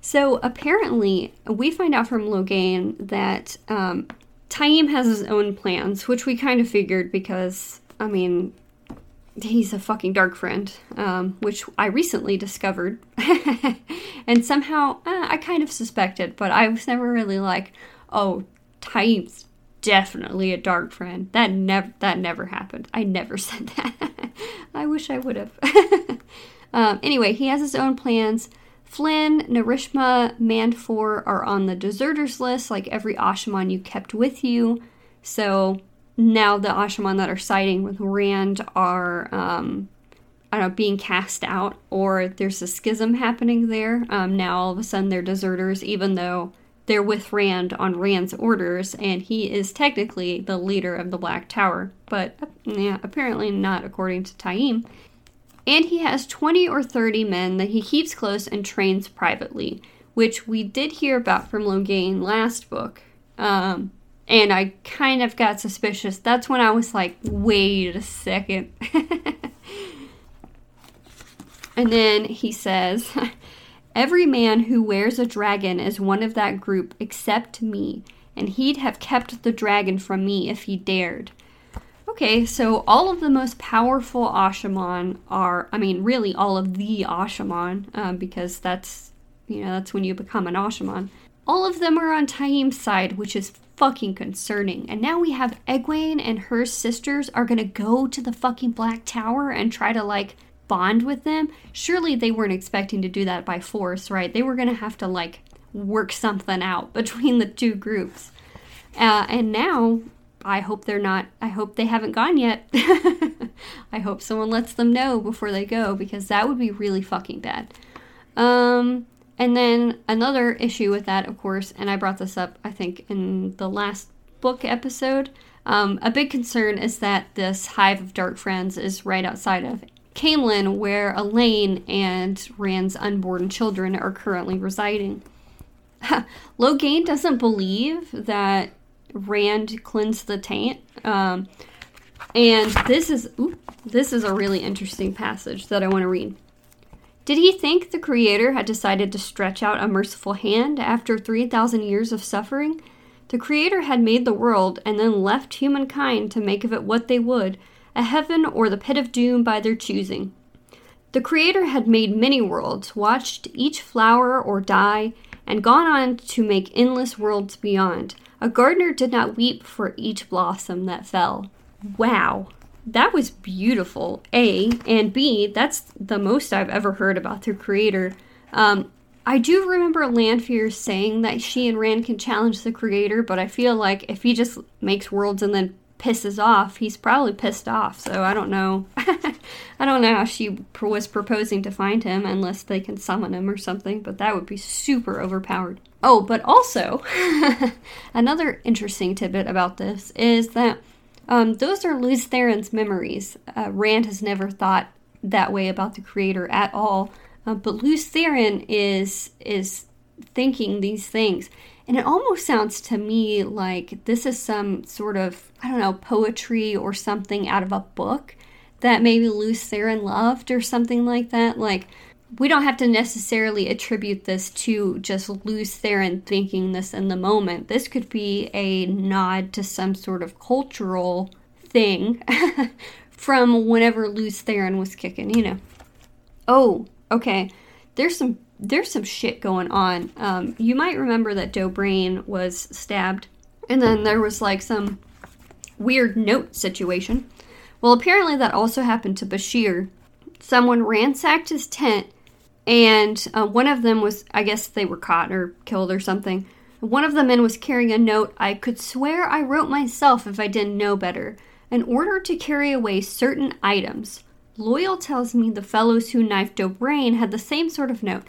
So apparently we find out from Loghain that um, Taim has his own plans, which we kind of figured because, I mean, he's a fucking dark friend, um, which I recently discovered. And somehow, uh, I kind of suspected, but I was never really like, oh, Taim's definitely a dark friend. That never that never happened. I never said that. I wish I would have. um, anyway, he has his own plans. Flynn, Narishma, Mandfor are on the deserters list, like every Ashman you kept with you. So now the Ashman that are siding with Rand are, um, I don't know, being cast out, or there's a schism happening there. Um, now all of a sudden they're deserters, even though they're with Rand on Rand's orders, and he is technically the leader of the Black Tower, but yeah, apparently not according to Taim. And he has twenty or thirty men that he keeps close and trains privately, which we did hear about from Loghain last book. Um, and I kind of got suspicious. That's when I was like, wait a second. And then he says, every man who wears a dragon is one of that group except me, and he'd have kept the dragon from me if he dared. Okay, so all of the most powerful Ashman are, I mean, really all of the Ashman, um, because that's, you know, that's when you become an Ashman. All of them are on Taim's side, which is fucking concerning. And now we have Egwene and her sisters are going to go to the fucking Black Tower and try to, like, bond with them. Surely they weren't expecting to do that by force, right? They were going to have to, like, work something out between the two groups. Uh, and now... I hope they're not, I hope they haven't gone yet. I hope someone lets them know before they go, because that would be really fucking bad. Um, and then another issue with that, of course, and I brought this up, I think, in the last book episode, um, a big concern is that this hive of dark friends is right outside of Caemlyn, where Elaine and Rand's unborn children are currently residing. Loghain doesn't believe that Rand cleansed the taint, um, and this is ooh, this is a really interesting passage that I want to read. Did he think the Creator had decided to stretch out a merciful hand after three thousand years of suffering? The Creator had made the world and then left humankind to make of it what they would, a heaven or the pit of doom by their choosing. The Creator had made many worlds, watched each flower or die, and gone on to make endless worlds beyond. A gardener did not weep for each blossom that fell. Wow, that was beautiful, A. And B, that's the most I've ever heard about their Creator. Um, I do remember Lanfear saying that she and Rand can challenge the Creator, but I feel like if he just makes worlds and then pisses off, he's probably pissed off. So I don't know. I don't know how she was proposing to find him, unless they can summon him or something, but that would be super overpowered. Oh, but also, another interesting tidbit about this is that um, those are Luz Theron's memories. Uh, Rand has never thought that way about the Creator at all, uh, but Luz Theron is is thinking these things. And it almost sounds to me like this is some sort of, I don't know, poetry or something out of a book that maybe Luz Theron loved or something like that. Like, we don't have to necessarily attribute this to just Luz Theron thinking this in the moment. This could be a nod to some sort of cultural thing from whenever Luz Theron was kicking, you know. Oh, okay. There's some... There's some shit going on. Um, you might remember that Dobrain was stabbed. And then there was like some weird note situation. Well, apparently that also happened to Bashir. Someone ransacked his tent. And uh, one of them was, I guess they were caught or killed or something. One of the men was carrying a note I could swear I wrote myself if I didn't know better. An order to carry away certain items. Loyal tells me the fellows who knifed Dobrain had the same sort of note.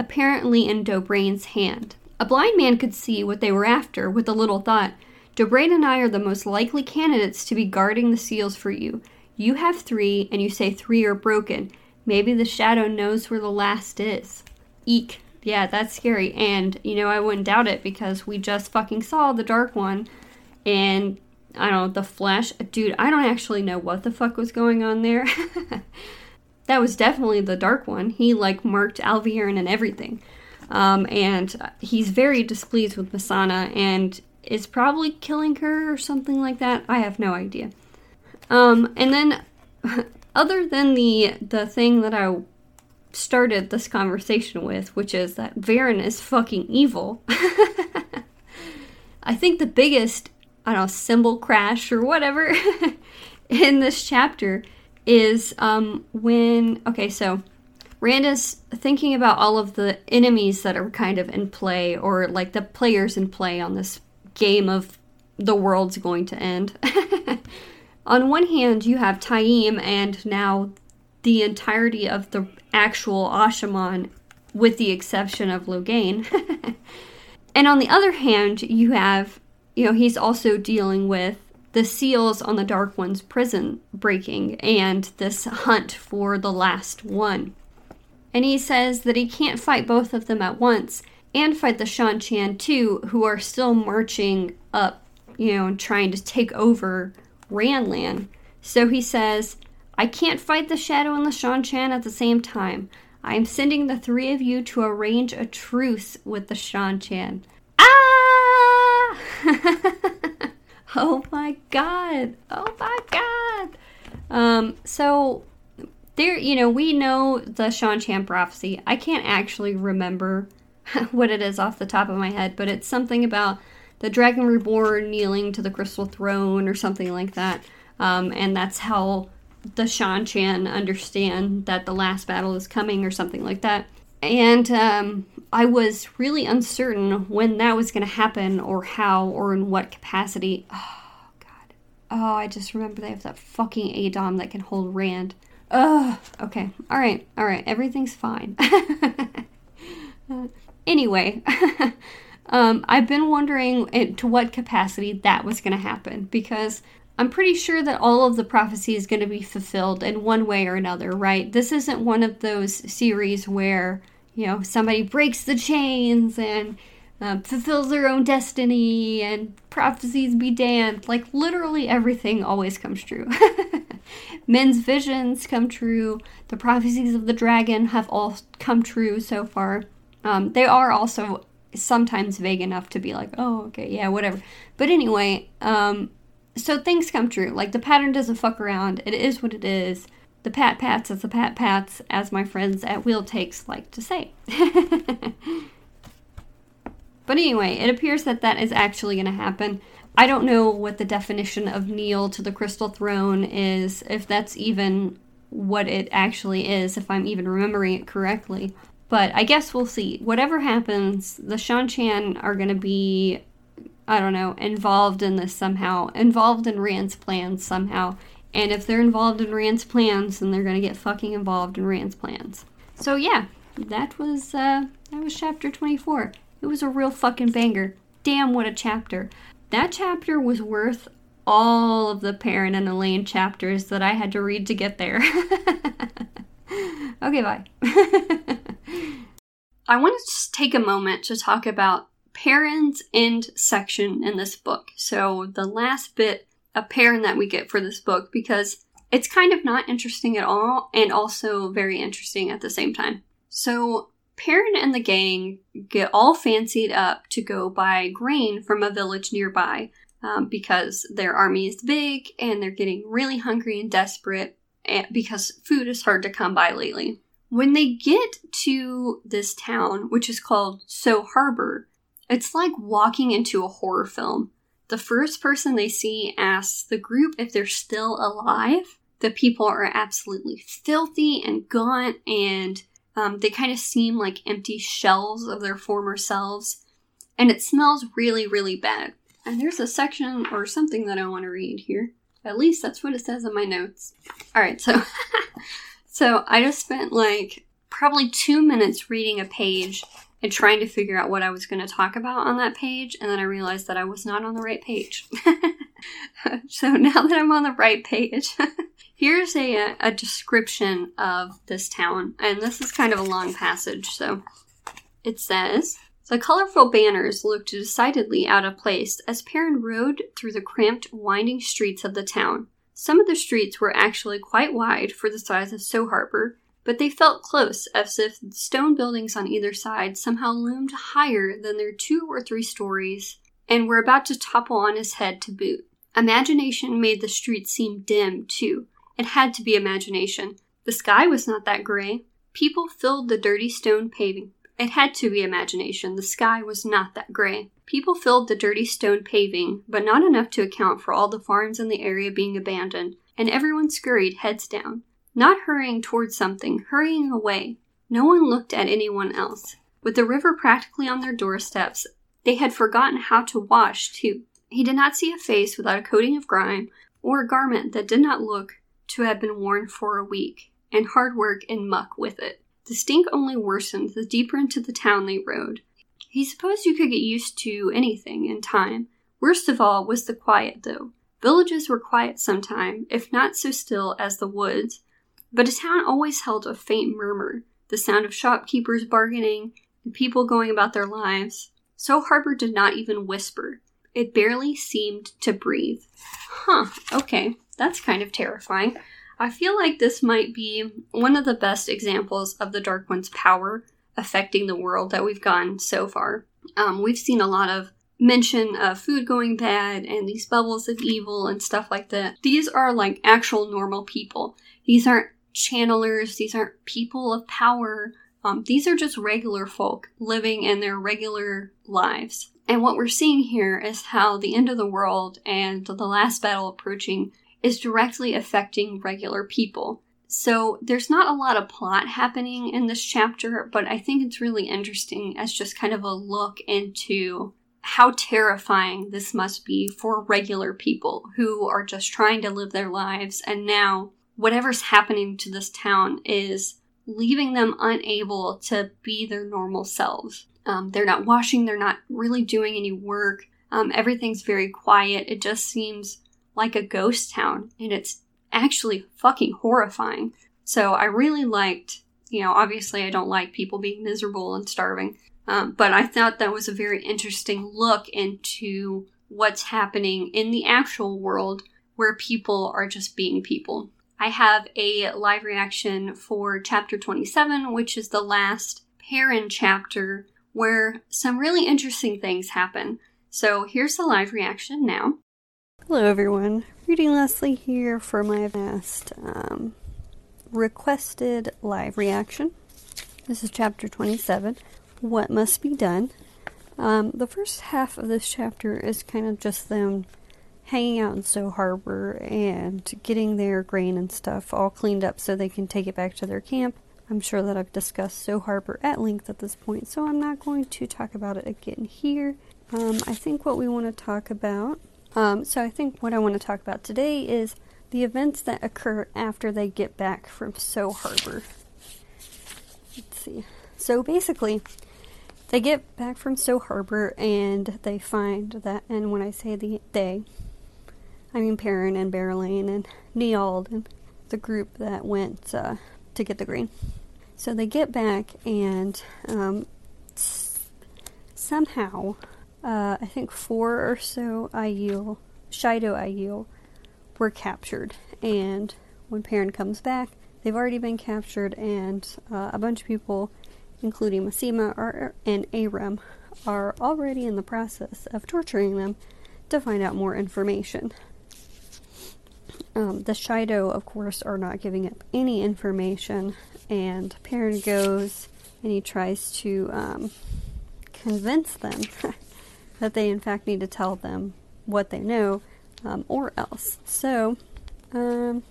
Apparently in Dobrain's hand. A blind man could see what they were after with a little thought. Dobrain and I are the most likely candidates to be guarding the seals for you. You have three, and you say three are broken. Maybe the shadow knows where the last is. Eek. Yeah, that's scary. And, you know, I wouldn't doubt it because we just fucking saw the Dark One. And, I don't know, the flesh. Dude, I don't actually know what the fuck was going on there. That was definitely the Dark One. He, like, marked Alvherin and everything. Um, and he's very displeased with Missana and is probably killing her or something like that. I have no idea. Um, and then, other than the, the thing that I started this conversation with, which is that Varen is fucking evil, I think the biggest I don't know, cymbal crash or whatever in this chapter is um, when, okay, so Randa's thinking about all of the enemies that are kind of in play, or like the players in play on this game of the world's going to end. On one hand, you have Taim and now the entirety of the actual Ashaman, with the exception of Loghain. And on the other hand, you have, you know, he's also dealing with the seals on the Dark One's prison breaking and this hunt for the last one. And he says that he can't fight both of them at once and fight the Shan Chan too, who are still marching up, you know, and trying to take over Ranlan. So he says, I can't fight the Shadow and the Shan Chan at the same time. I am sending the three of you to arrange a truce with the Shan Chan. Ah! Oh my god. Oh my god. Um, so... There, you know, we know the Shan Chan prophecy. I can't actually remember what it is off the top of my head, but it's something about the Dragon Reborn kneeling to the Crystal Throne or something like that. Um, and that's how the Shan Chan understand that the last battle is coming or something like that. And um, I was really uncertain when that was going to happen or how or in what capacity. Oh, God. Oh, I just remember they have that fucking Adom that can hold Rand. Oh, okay. All right. All right. Everything's fine. uh, anyway, um, I've been wondering it, to what capacity that was going to happen, because I'm pretty sure that all of the prophecy is going to be fulfilled in one way or another, right? This isn't one of those series where, you know, somebody breaks the chains and uh, fulfills their own destiny and prophecies be damned. Like, literally everything always comes true. Men's visions come true. The prophecies of the dragon have all come true so far. Um, they are also sometimes vague enough to be like, oh, okay, yeah, whatever. But anyway, um, so things come true. Like, the pattern doesn't fuck around. It is what it is. The pat-pats is the pat-pats, as my friends at Wheel Takes like to say. But anyway, it appears that that is actually going to happen. I don't know what the definition of kneel to the Crystal Throne is, if that's even what it actually is, if I'm even remembering it correctly. But I guess we'll see. Whatever happens, the Shan Chan are going to be, I don't know, involved in this somehow. Involved in Rand's plans somehow. And if they're involved in Rand's plans, then they're going to get fucking involved in Rand's plans. So yeah, that was, uh, that was chapter twenty-four. It was a real fucking banger. Damn, what a chapter. That chapter was worth all of the Perrin and Elaine chapters that I had to read to get there. Okay, bye. I want to just take a moment to talk about Perrin's end section in this book. So the last bit of Perrin that we get for this book, because it's kind of not interesting at all and also very interesting at the same time. So Perrin and the gang get all fancied up to go buy grain from a village nearby um, because their army is big and they're getting really hungry and desperate because food is hard to come by lately. When they get to this town, which is called So Harbor, it's like walking into a horror film. The first person they see asks the group if they're still alive. The people are absolutely filthy and gaunt, and Um, they kind of seem like empty shells of their former selves. And it smells really, really bad. And there's a section or something that I want to read here. At least that's what it says in my notes. Alright, so so I just spent like probably two minutes reading a page and trying to figure out what I was going to talk about on that page. And then I realized that I was not on the right page. So now that I'm on the right page... Here's a, a description of this town, and this is kind of a long passage, so it says, the colorful banners looked decidedly out of place as Perrin rode through the cramped, winding streets of the town. Some of the streets were actually quite wide for the size of So Harbor, but they felt close, as if the stone buildings on either side somehow loomed higher than their two or three stories and were about to topple on his head to boot. Imagination made the streets seem dim, too. It had to be imagination. The sky was not that gray. People filled the dirty stone paving. It had to be imagination. The sky was not that gray. People filled the dirty stone paving, but not enough to account for all the farms in the area being abandoned, and everyone scurried heads down. Not hurrying towards something, hurrying away. No one looked at anyone else. With the river practically on their doorsteps, they had forgotten how to wash, too. He did not see a face without a coating of grime, or a garment that did not look to have been worn for a week, and hard work and muck with it. The stink only worsened the deeper into the town they rode. He supposed you could get used to anything in time. Worst of all was the quiet, though. Villages were quiet sometime, if not so still as the woods, but a town always held a faint murmur, the sound of shopkeepers bargaining, and people going about their lives. So Harper did not even whisper. It barely seemed to breathe. Huh, okay, that's kind of terrifying. I feel like this might be one of the best examples of the Dark One's power affecting the world that we've gotten so far. Um, we've seen a lot of mention of food going bad and these bubbles of evil and stuff like that. These are like actual normal people. These aren't channelers. These aren't people of power. Um, these are just regular folk living in their regular lives. And what we're seeing here is how the end of the world and the last battle approaching is directly affecting regular people. So there's not a lot of plot happening in this chapter, but I think it's really interesting as just kind of a look into how terrifying this must be for regular people who are just trying to live their lives, and now whatever's happening to this town is leaving them unable to be their normal selves. Um, they're not washing, they're not really doing any work, um, everything's very quiet, it just seems like a ghost town, and it's actually fucking horrifying. So I really liked, you know, obviously I don't like people being miserable and starving, um, but I thought that was a very interesting look into what's happening in the actual world where people are just being people. I have a live reaction for chapter twenty-seven, which is the last Perrin chapter, where some really interesting things happen. So here's the live reaction now. Hello everyone, Reading Leslie here for my last um, requested live reaction. This is chapter twenty-seven, What Must Be Done. Um, the first half of this chapter is kind of just them hanging out in Sow Harbor and getting their grain and stuff all cleaned up so they can take it back to their camp. I'm sure that I've discussed Sow Harbor at length at this point, so I'm not going to talk about it again here. Um, I think what we want to talk about, um, so I think what I want to talk about today is the events that occur after they get back from Sow Harbor. Let's see. So basically, they get back from Sow Harbor and they find that, and when I say the they, I mean Perrin and Berylane and Niald and the group that went uh, to get the grain. So they get back and um, s- somehow, uh, I think four or so Aiel, Shido Aiel, were captured. And when Perrin comes back, they've already been captured, and uh, a bunch of people, including Massima are, and Aram, are already in the process of torturing them to find out more information. Um, the Shido, of course, are not giving up any information, and Perrin goes and he tries to um, convince them that they in fact need to tell them what they know, um, or else. So, um,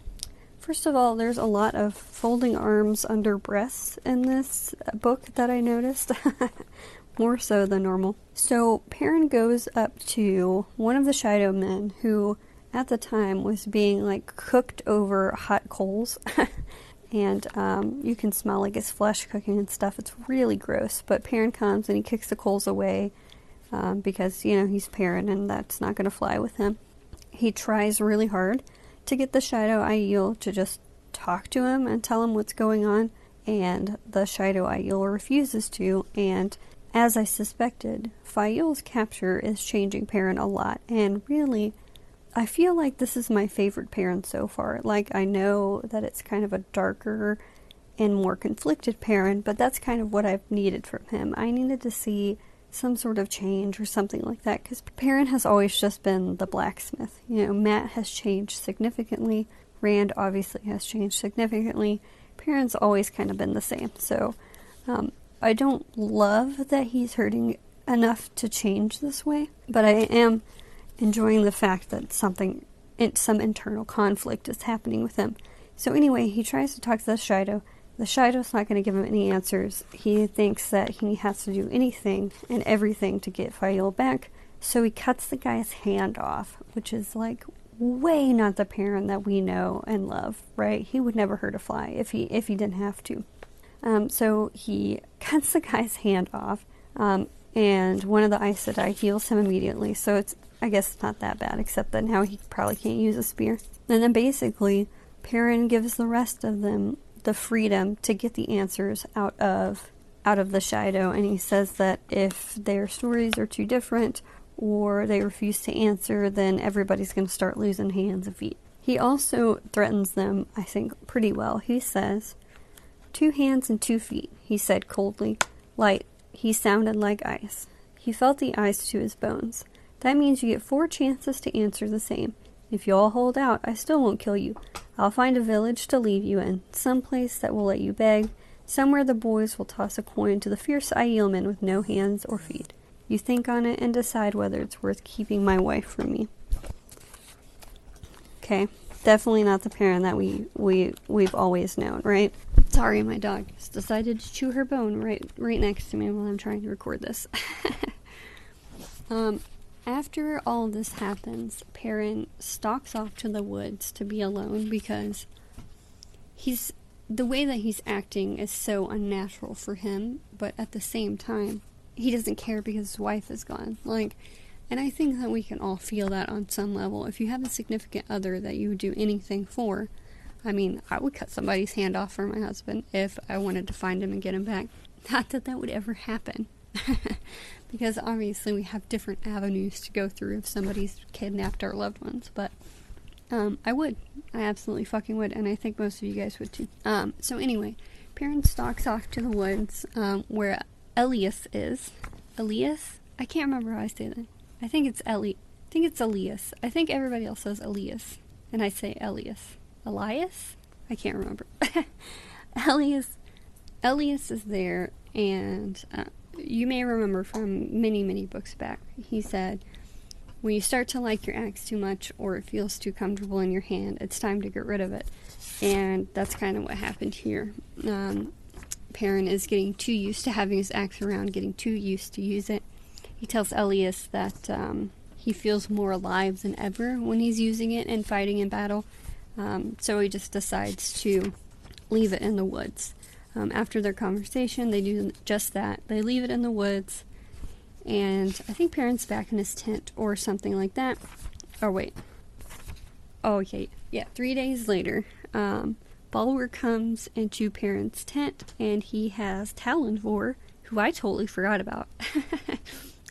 first of all, there's a lot of folding arms under breasts in this book that I noticed, more so than normal. So Perrin goes up to one of the Shido men who at the time was being like cooked over hot coals and um, you can smell like his flesh cooking and stuff. It's really gross, but Perrin comes and he kicks the coals away um, because, you know, he's Perrin and that's not going to fly with him. He tries really hard to get the Shido Aiel to just talk to him and tell him what's going on, and the Shido Aiel refuses to, and as I suspected, Fayul's capture is changing Perrin a lot, and really, I feel like this is my favorite Perrin so far. Like, I know that it's kind of a darker and more conflicted Perrin, but that's kind of what I've needed from him. I needed to see some sort of change or something like that, because Perrin has always just been the blacksmith. You know, Matt has changed significantly, Rand obviously has changed significantly, Perrin's always kind of been the same, so, um... I don't love that he's hurting enough to change this way, but I am enjoying the fact that something, it, some internal conflict is happening with him. So anyway, he tries to talk to the Shido. The Shido's not going to give him any answers. He thinks that he has to do anything and everything to get Fael back, so he cuts the guy's hand off, which is like way not the Perrin that we know and love, right? He would never hurt a fly if he if he didn't have to. Um, so he cuts the guy's hand off, um, and one of the Aes Sedai heals him immediately, so it's, I guess it's not that bad, except that now he probably can't use a spear. And then basically, Perrin gives the rest of them the freedom to get the answers out of out of the Shido, and he says that if their stories are too different or they refuse to answer, then everybody's going to start losing hands and feet. He also threatens them, I think, pretty well. He says, "Two hands and two feet," he said coldly. Light. He sounded like ice. He felt the ice to his bones. "That means you get four chances to answer the same. If you all hold out, I still won't kill you. I'll find a village to leave you in, some place that will let you beg, somewhere the boys will toss a coin to the fierce Aielman with no hands or feet. You think on it and decide whether it's worth keeping my wife from me." Okay, definitely not the Perrin that we, we, we've always known, right? Sorry, my dog just decided to chew her bone right, right next to me while I'm trying to record this. um, after all this happens, Perrin stalks off to the woods to be alone because he's, the way that he's acting is so unnatural for him, but at the same time, he doesn't care because his wife is gone. Like, and I think that we can all feel that on some level. If you have a significant other that you would do anything for, I mean, I would cut somebody's hand off for my husband if I wanted to find him and get him back. Not that that would ever happen. Because obviously we have different avenues to go through if somebody's kidnapped our loved ones. But um, I would. I absolutely fucking would. And I think most of you guys would too. Um, so anyway, Perrin stalks off to the woods um, where Elias is. Elias? I can't remember how I say that. I think it's Eli. I think it's Elias. I think everybody else says Elias. And I say Elias. Elias? I can't remember. Elias. Elias is there, and uh, you may remember from many, many books back, he said, "When you start to like your axe too much or it feels too comfortable in your hand, it's time to get rid of it." And that's kind of what happened here. Um... Perrin is getting too used to having his axe around, getting too used to use it. He tells Elias that um, he feels more alive than ever when he's using it and fighting in battle, um, so he just decides to leave it in the woods. Um, after their conversation, they do just that. They leave it in the woods, and I think Perrin's back in his tent or something like that. Oh, wait. Oh, okay. Yeah, three days later, um... Balor comes into Perrin's tent, and he has Talonvor, who I totally forgot about.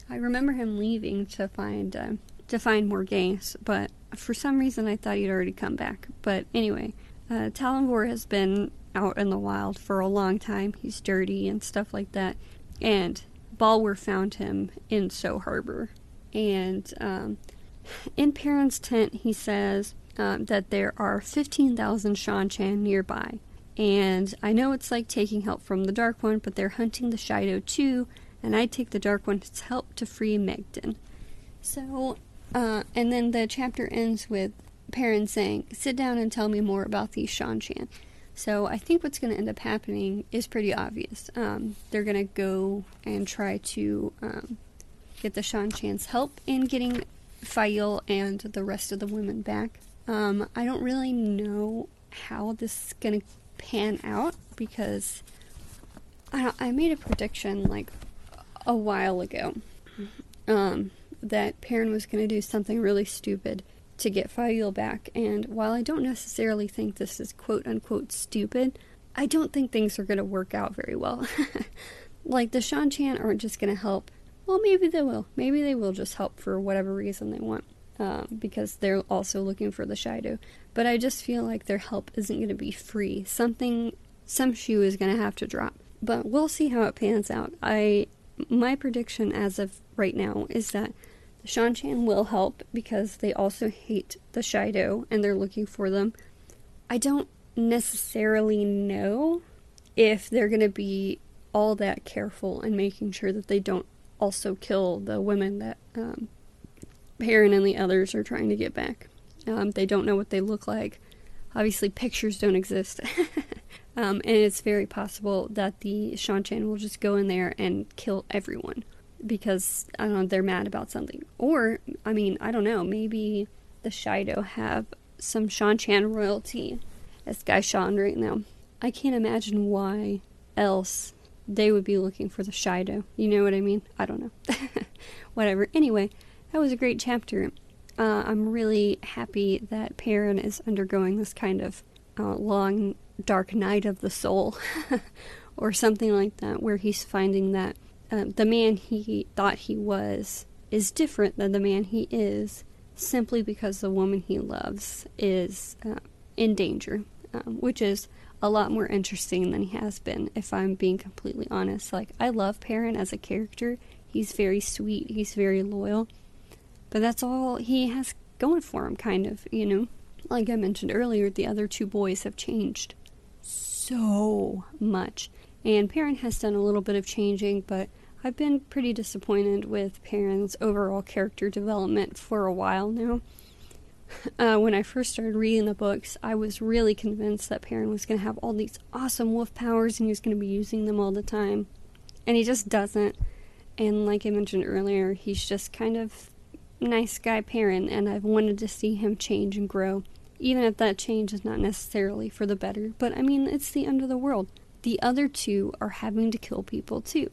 I remember him leaving to find uh, to find Morghalis, but for some reason I thought he'd already come back. But anyway, uh, Talonvor has been out in the wild for a long time. He's dirty and stuff like that, and Balor found him in So Harbor. And um, in Perrin's tent, he says, Um, that there are fifteen thousand Shanchan nearby. And I know it's like taking help from the Dark One, but they're hunting the Shido too, and I take the Dark One's help to free Megden. So, uh, and then the chapter ends with Perrin saying, "Sit down and tell me more about these Shanchan." So I think what's going to end up happening is pretty obvious. Um, they're going to go and try to um, get the Shanchan's help in getting Fael and the rest of the women back. Um, I don't really know how this is going to pan out, because I, I made a prediction, like, a while ago, um, that Perrin was going to do something really stupid to get Fael back, and while I don't necessarily think this is quote-unquote stupid, I don't think things are going to work out very well. Like, the Shanchan aren't just going to help. Well, maybe they will. Maybe they will just help for whatever reason they want. Um, because they're also looking for the Shido. But I just feel like their help isn't going to be free. Something, some shoe is going to have to drop. But we'll see how it pans out. I, my prediction as of right now is that the Shanchan will help, because they also hate the Shido and they're looking for them. I don't necessarily know if they're going to be all that careful in making sure that they don't also kill the women that um, Perrin and the others are trying to get back. Um, they don't know what they look like. Obviously, pictures don't exist. um, and it's very possible that the Shan-Chan will just go in there and kill everyone. Because, I don't know, they're mad about something. Or, I mean, I don't know, maybe the Shido have some Shan-Chan royalty as Gaishan right now. I can't imagine why else they would be looking for the Shido. You know what I mean? I don't know. Whatever. Anyway, that was a great chapter. Uh, I'm really happy that Perrin is undergoing this kind of uh, long, dark night of the soul. Or something like that, where he's finding that Um, the man he thought he was is different than the man he is, simply because the woman he loves is uh, in danger, um, which is a lot more interesting than he has been, if I'm being completely honest. Like, I love Perrin as a character. He's very sweet. He's very loyal. But that's all he has going for him, kind of, you know? Like I mentioned earlier, the other two boys have changed so much. And Perrin has done a little bit of changing, but I've been pretty disappointed with Perrin's overall character development for a while now. Uh, when I first started reading the books, I was really convinced that Perrin was going to have all these awesome wolf powers and he was going to be using them all the time. And he just doesn't. And like I mentioned earlier, he's just kind of nice guy Perrin, and I've wanted to see him change and grow. Even if that change is not necessarily for the better. But I mean, it's the end of the world. The other two are having to kill people too.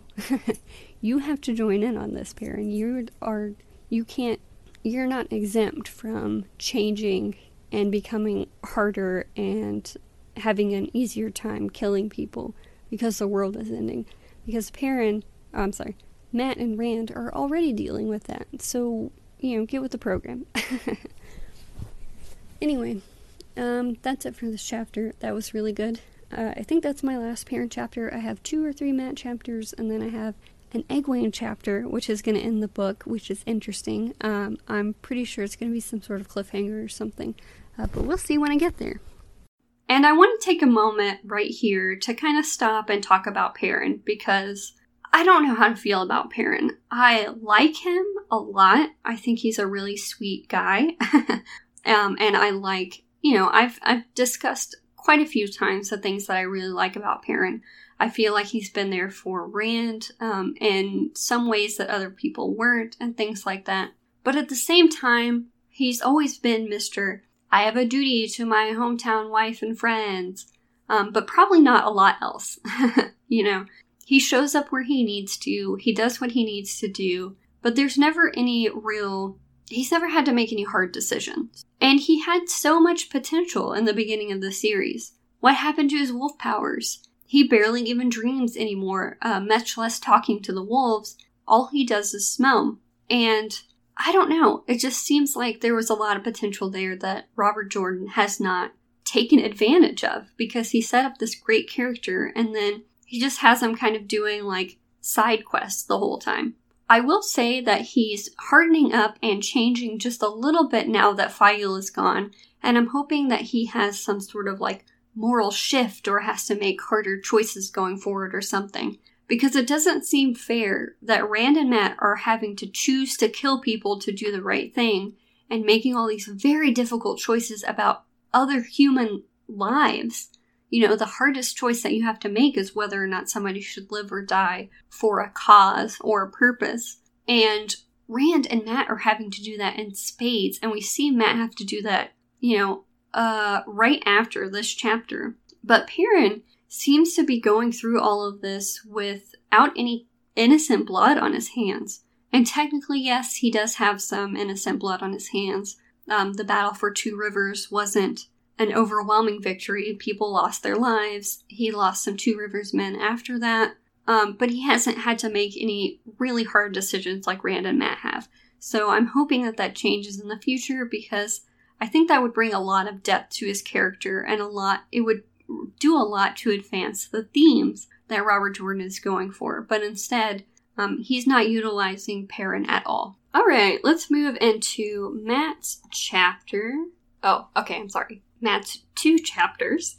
You have to join in on this, Perrin. You are, you can't, you're not exempt from changing and becoming harder and having an easier time killing people because the world is ending. Because Perrin, oh, I'm sorry, Matt and Rand are already dealing with that. So, you know, get with the program. Anyway, um, that's it for this chapter. That was really good. Uh, I think that's my last Perrin chapter. I have two or three Matt chapters, and then I have an Egwene chapter, which is going to end the book, which is interesting. Um, I'm pretty sure it's going to be some sort of cliffhanger or something, uh, but we'll see when I get there. And I want to take a moment right here to kind of stop and talk about Perrin, because I don't know how to feel about Perrin. I like him a lot. I think he's a really sweet guy. um, and I like, you know, I've I've discussed quite a few times the things that I really like about Perrin. I feel like he's been there for Rand um, in some ways that other people weren't and things like that. But at the same time, he's always been Mister I have a duty to my hometown wife and friends, um, but probably not a lot else. You know, he shows up where he needs to. He does what he needs to do, but there's never any real... He's never had to make any hard decisions. And he had so much potential in the beginning of the series. What happened to his wolf powers? He barely even dreams anymore, uh, much less talking to the wolves. All he does is smell. And I don't know. It just seems like there was a lot of potential there that Robert Jordan has not taken advantage of, because he set up this great character and then he just has him kind of doing like side quests the whole time. I will say that he's hardening up and changing just a little bit now that Fael is gone, and I'm hoping that he has some sort of like moral shift or has to make harder choices going forward or something, because it doesn't seem fair that Rand and Matt are having to choose to kill people to do the right thing and making all these very difficult choices about other human lives. You know, the hardest choice that you have to make is whether or not somebody should live or die for a cause or a purpose. And Rand and Matt are having to do that in spades. And we see Matt have to do that, you know, uh, right after this chapter. But Perrin seems to be going through all of this without any innocent blood on his hands. And technically, yes, he does have some innocent blood on his hands. Um, the battle for Two Rivers wasn't an overwhelming victory. People lost their lives. He lost some Two Rivers men after that. Um, but he hasn't had to make any really hard decisions like Rand and Matt have. So I'm hoping that that changes in the future, because I think that would bring a lot of depth to his character and a lot, it would do a lot to advance the themes that Robert Jordan is going for. But instead, um, he's not utilizing Perrin at all. All right, let's move into Matt's chapter. Oh, okay, I'm sorry. Matt's two chapters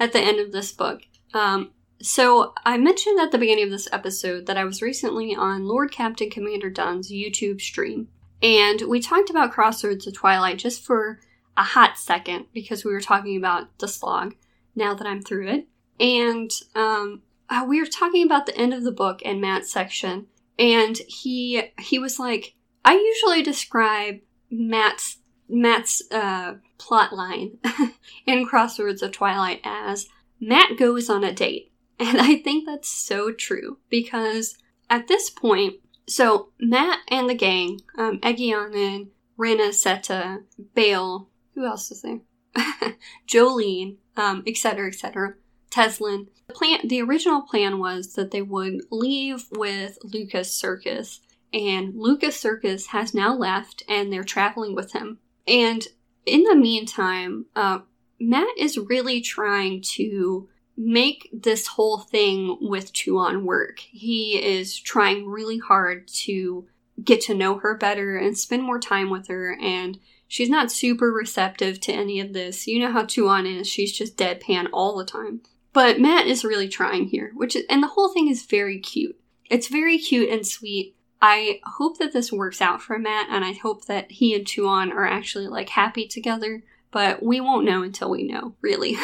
at the end of this book. Um, So I mentioned at the beginning of this episode that I was recently on Lord Captain Commander Dunn's YouTube stream. And we talked about Crossroads of Twilight just for a hot second because we were talking about the slog now that I'm through it. And um, we were talking about the end of the book and Matt's section. And he he was like, I usually describe Matt's, Matt's uh, plot line in Crossroads of Twilight as Matt goes on a date. And I think that's so true because at this point, so Matt and the gang, um, Egeonin, Rena, Seta, Bale, who else is there? Jolene, um, et cetera, et cetera, Teslin. The plan, the original plan was that they would leave with Lucas Circus, and Lucas Circus has now left and they're traveling with him. And in the meantime, uh, Matt is really trying to make this whole thing with Tuon work. He is trying really hard to get to know her better and spend more time with her, and she's not super receptive to any of this. You know how Tuon is. She's just deadpan all the time. But Matt is really trying here, which is, and the whole thing is very cute. It's very cute and sweet. I hope that this works out for Matt, and I hope that he and Tuon are actually, like, happy together, but we won't know until we know, really.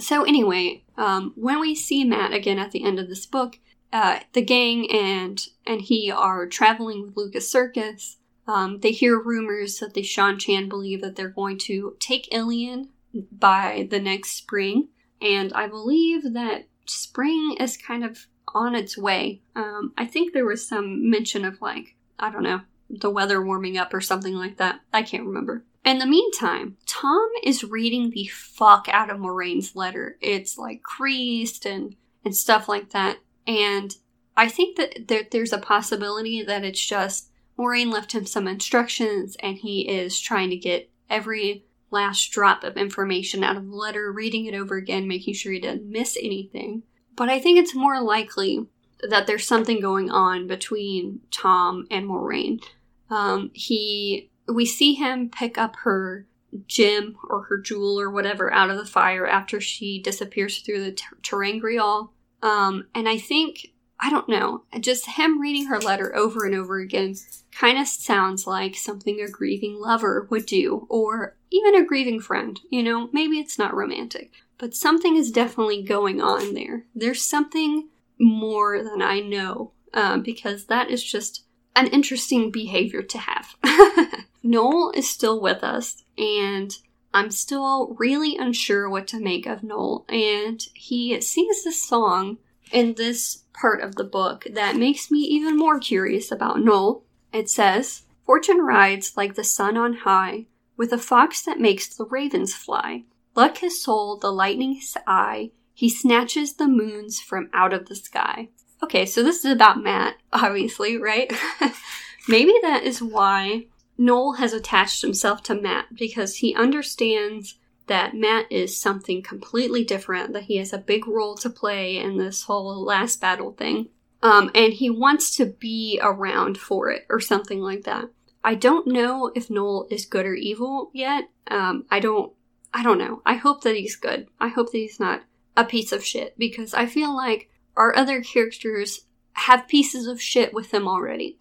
So anyway, um, when we see Matt again at the end of this book, uh, the gang and and he are traveling with Lucas Circus. Um, they hear rumors that the Shan Chan believe that they're going to take Ilion by the next spring. And I believe that spring is kind of on its way. Um, I think there was some mention of, like, I don't know, the weather warming up or something like that. I can't remember. In the meantime, Tom is reading the fuck out of Moraine's letter. It's, like, creased and, and stuff like that. And I think that there, there's a possibility that it's just Moraine left him some instructions and he is trying to get every last drop of information out of the letter, reading it over again, making sure he didn't miss anything. But I think it's more likely that there's something going on between Tom and Moraine. Um, he... We see him pick up her gem or her jewel or whatever out of the fire after she disappears through the ter- Terangrial. Um, and I think, I don't know, just him reading her letter over and over again kind of sounds like something a grieving lover would do, or even a grieving friend. You know, maybe it's not romantic, but something is definitely going on there. There's something more than I know, uh, because that is just an interesting behavior to have. Noel is still with us, and I'm still really unsure what to make of Noel. And he sings this song in this part of the book that makes me even more curious about Noel. It says, "Fortune rides like the sun on high, with a fox that makes the ravens fly. Luck his soul, the lightning's eye, he snatches the moons from out of the sky." Okay, so this is about Matt, obviously, right? Maybe that is why Noel has attached himself to Matt, because he understands that Matt is something completely different, that he has a big role to play in this whole last battle thing, um, and he wants to be around for it or something like that. I don't know if Noel is good or evil yet. Um, I don't, I don't know. I hope that he's good. I hope that he's not a piece of shit, because I feel like our other characters have pieces of shit with them already.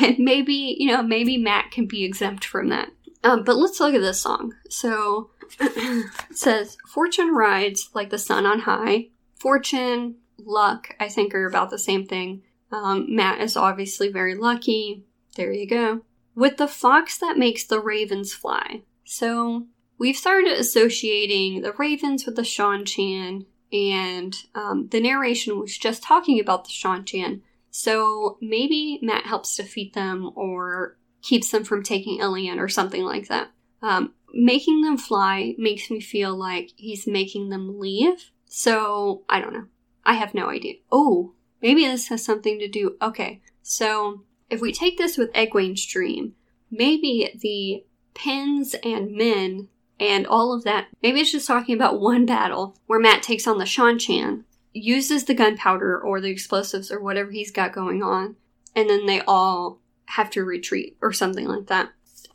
And maybe, you know, maybe Matt can be exempt from that. Um, but let's look at this song. So it says, "Fortune rides like the sun on high." Fortune, luck, I think are about the same thing. Um, Matt is obviously very lucky. There you go. "With the fox that makes the ravens fly." So we've started associating the ravens with the Shan Chan, and um, the narration was just talking about the Shan Chan. So maybe Matt helps defeat them or keeps them from taking Ilion or something like that. Um, making them fly makes me feel like he's making them leave. So I don't know. I have no idea. Oh, maybe this has something to do. Okay, so if we take this with Egwene's dream, maybe the pins and men and all of that, maybe it's just talking about one battle where Matt takes on the Shan Chan, uses the gunpowder or the explosives or whatever he's got going on, and then they all have to retreat or something like that.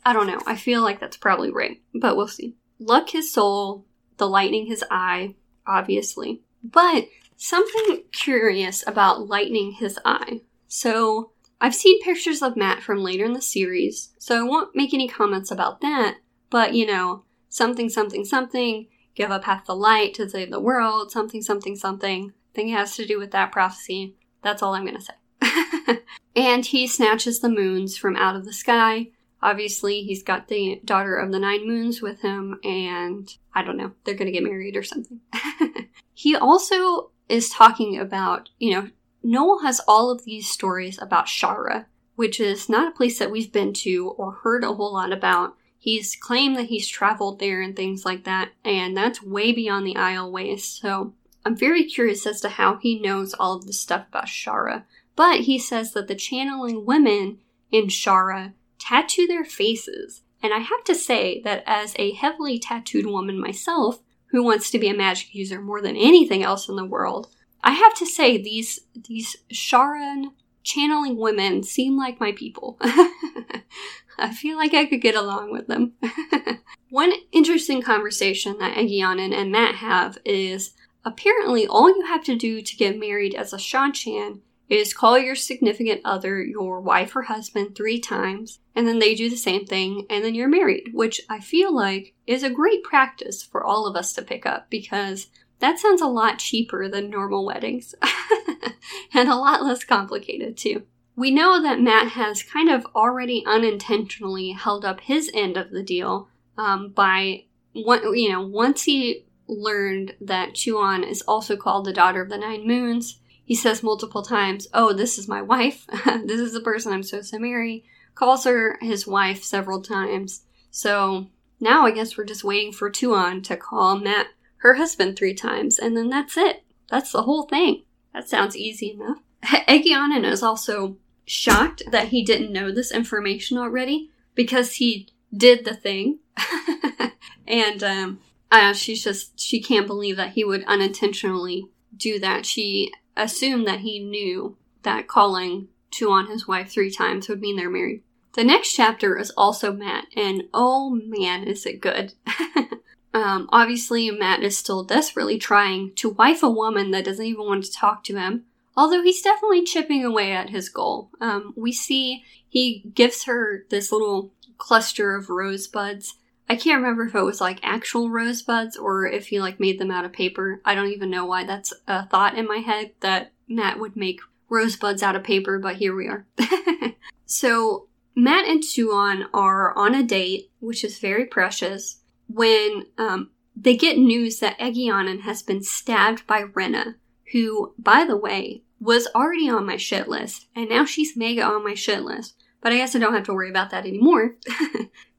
I don't know. I feel like that's probably right, but we'll see. Luck his soul, the lightning his eye, obviously. But something curious about lightening his eye. So I've seen pictures of Matt from later in the series, so I won't make any comments about that. But, you know, something, something, something, give up half the light to save the world, something, something, something. I think it has to do with that prophecy. That's all I'm going to say. And he snatches the moons from out of the sky. Obviously, he's got the daughter of the nine moons with him, and I don't know, they're going to get married or something. He also is talking about, you know, Noel has all of these stories about Shara, which is not a place that we've been to or heard a whole lot about. He's claimed that he's traveled there and things like that, and that's way beyond the Isle Ways, so I'm very curious as to how he knows all of this stuff about Shara. But he says that the channeling women in Shara tattoo their faces, and I have to say that as a heavily tattooed woman myself, who wants to be a magic user more than anything else in the world, I have to say these these Sharan channeling women seem like my people. I feel like I could get along with them. One interesting conversation that Aegyanan and Matt have is, apparently all you have to do to get married as a Shanchan is call your significant other your wife or husband three times, and then they do the same thing, and then you're married, which I feel like is a great practice for all of us to pick up, because that sounds a lot cheaper than normal weddings, and a lot less complicated too. We know that Matt has kind of already unintentionally held up his end of the deal um, by, one, you know, once he learned that Chuan is also called the daughter of the nine moons, he says multiple times, oh, this is my wife, this is the person I'm supposed to marry, calls her his wife several times. So now I guess we're just waiting for Chuan to call Matt her husband three times, and then that's it. That's the whole thing. That sounds easy enough. Aegyanan is also shocked that he didn't know this information already, because he did the thing. And um, uh, she's just, she can't believe that he would unintentionally do that. She assumed that he knew that calling Chuan his wife three times would mean they're married. The next chapter is also Matt, and oh man, is it good. Um, obviously, Matt is still desperately trying to wife a woman that doesn't even want to talk to him, although he's definitely chipping away at his goal. Um, we see he gives her this little cluster of rosebuds. I can't remember if it was like actual rosebuds or if he like made them out of paper. I don't even know why that's a thought in my head that Matt would make rosebuds out of paper, but here we are. So Matt and Chuan are on a date, which is very precious, when um, they get news that Aegyanan has been stabbed by Rena, who, by the way, was already on my shit list, and now she's mega on my shit list. But I guess I don't have to worry about that anymore,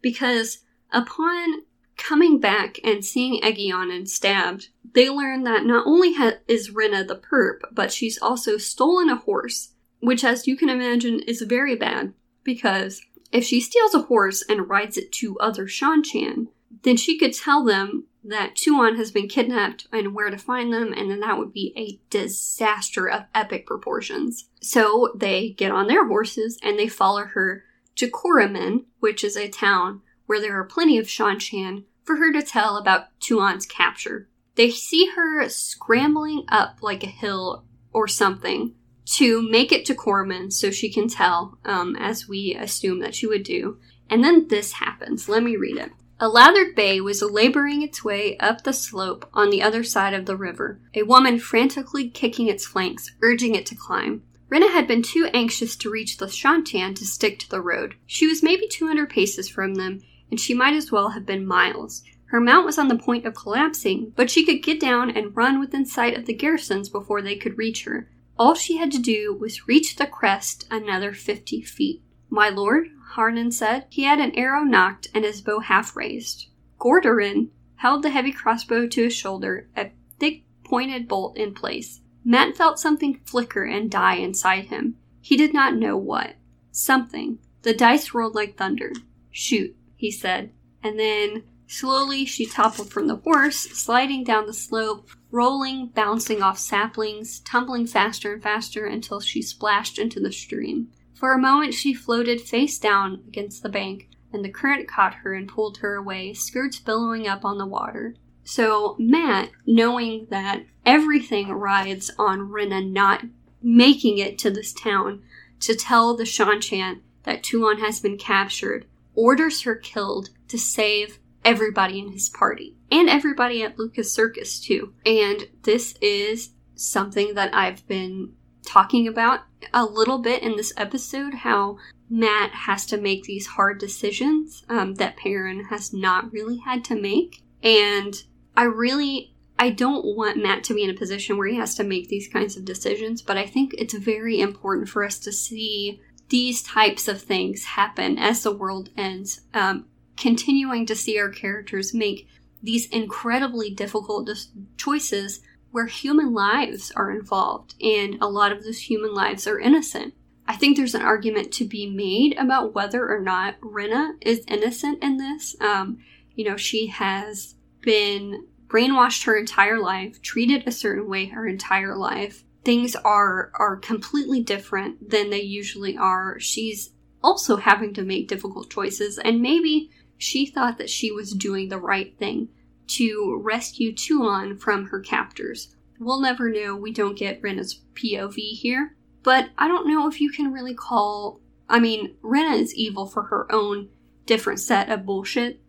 because upon coming back and seeing Aegyanan stabbed, they learn that not only ha- is Rena the perp, but she's also stolen a horse, which, as you can imagine, is very bad, because if she steals a horse and rides it to other Shanchan, then she could tell them that Chuan has been kidnapped and where to find them, and then that would be a disaster of epic proportions. So they get on their horses and they follow her to Koromin, which is a town where there are plenty of Shanchan, for her to tell about Chuan's capture. They see her scrambling up like a hill or something to make it to Koromin so she can tell, um, as we assume that she would do. And then this happens. Let me read it. A lathered bay was laboring its way up the slope on the other side of the river, a woman frantically kicking its flanks, urging it to climb. Rena had been too anxious to reach the Shanchan to stick to the road. She was maybe two hundred paces from them, and she might as well have been miles. Her mount was on the point of collapsing, but she could get down and run within sight of the garrisons before they could reach her. All she had to do was reach the crest another fifty feet. My lord, Harnan said. He had an arrow knocked and his bow half raised. Gordorin held the heavy crossbow to his shoulder, a thick pointed bolt in place. Matt felt something flicker and die inside him. He did not know what. Something. The dice rolled like thunder. Shoot, he said. And then, slowly, she toppled from the horse, sliding down the slope, rolling, bouncing off saplings, tumbling faster and faster until she splashed into the stream. For a moment, she floated face down against the bank, and the current caught her and pulled her away, skirts billowing up on the water. So Matt, knowing that everything rides on Rinna not making it to this town to tell the Shan-chan that Toulon has been captured, orders her killed to save everybody in his party. And everybody at Lucas Circus, too. And this is something that I've been talking about a little bit in this episode, how Matt has to make these hard decisions um, that Perrin has not really had to make. And I really, I don't want Matt to be in a position where he has to make these kinds of decisions, but I think it's very important for us to see these types of things happen as the world ends, um, continuing to see our characters make these incredibly difficult choices where human lives are involved, and a lot of those human lives are innocent. I think there's an argument to be made about whether or not Rinna is innocent in this. Um, you know, she has been brainwashed her entire life, treated a certain way her entire life. Things are, are completely different than they usually are. She's also having to make difficult choices, and maybe she thought that she was doing the right thing to rescue Toulon from her captors. We'll never know. We don't get Rinna's P O V here. But I don't know if you can really call... I mean, Rinna is evil for her own different set of bullshit.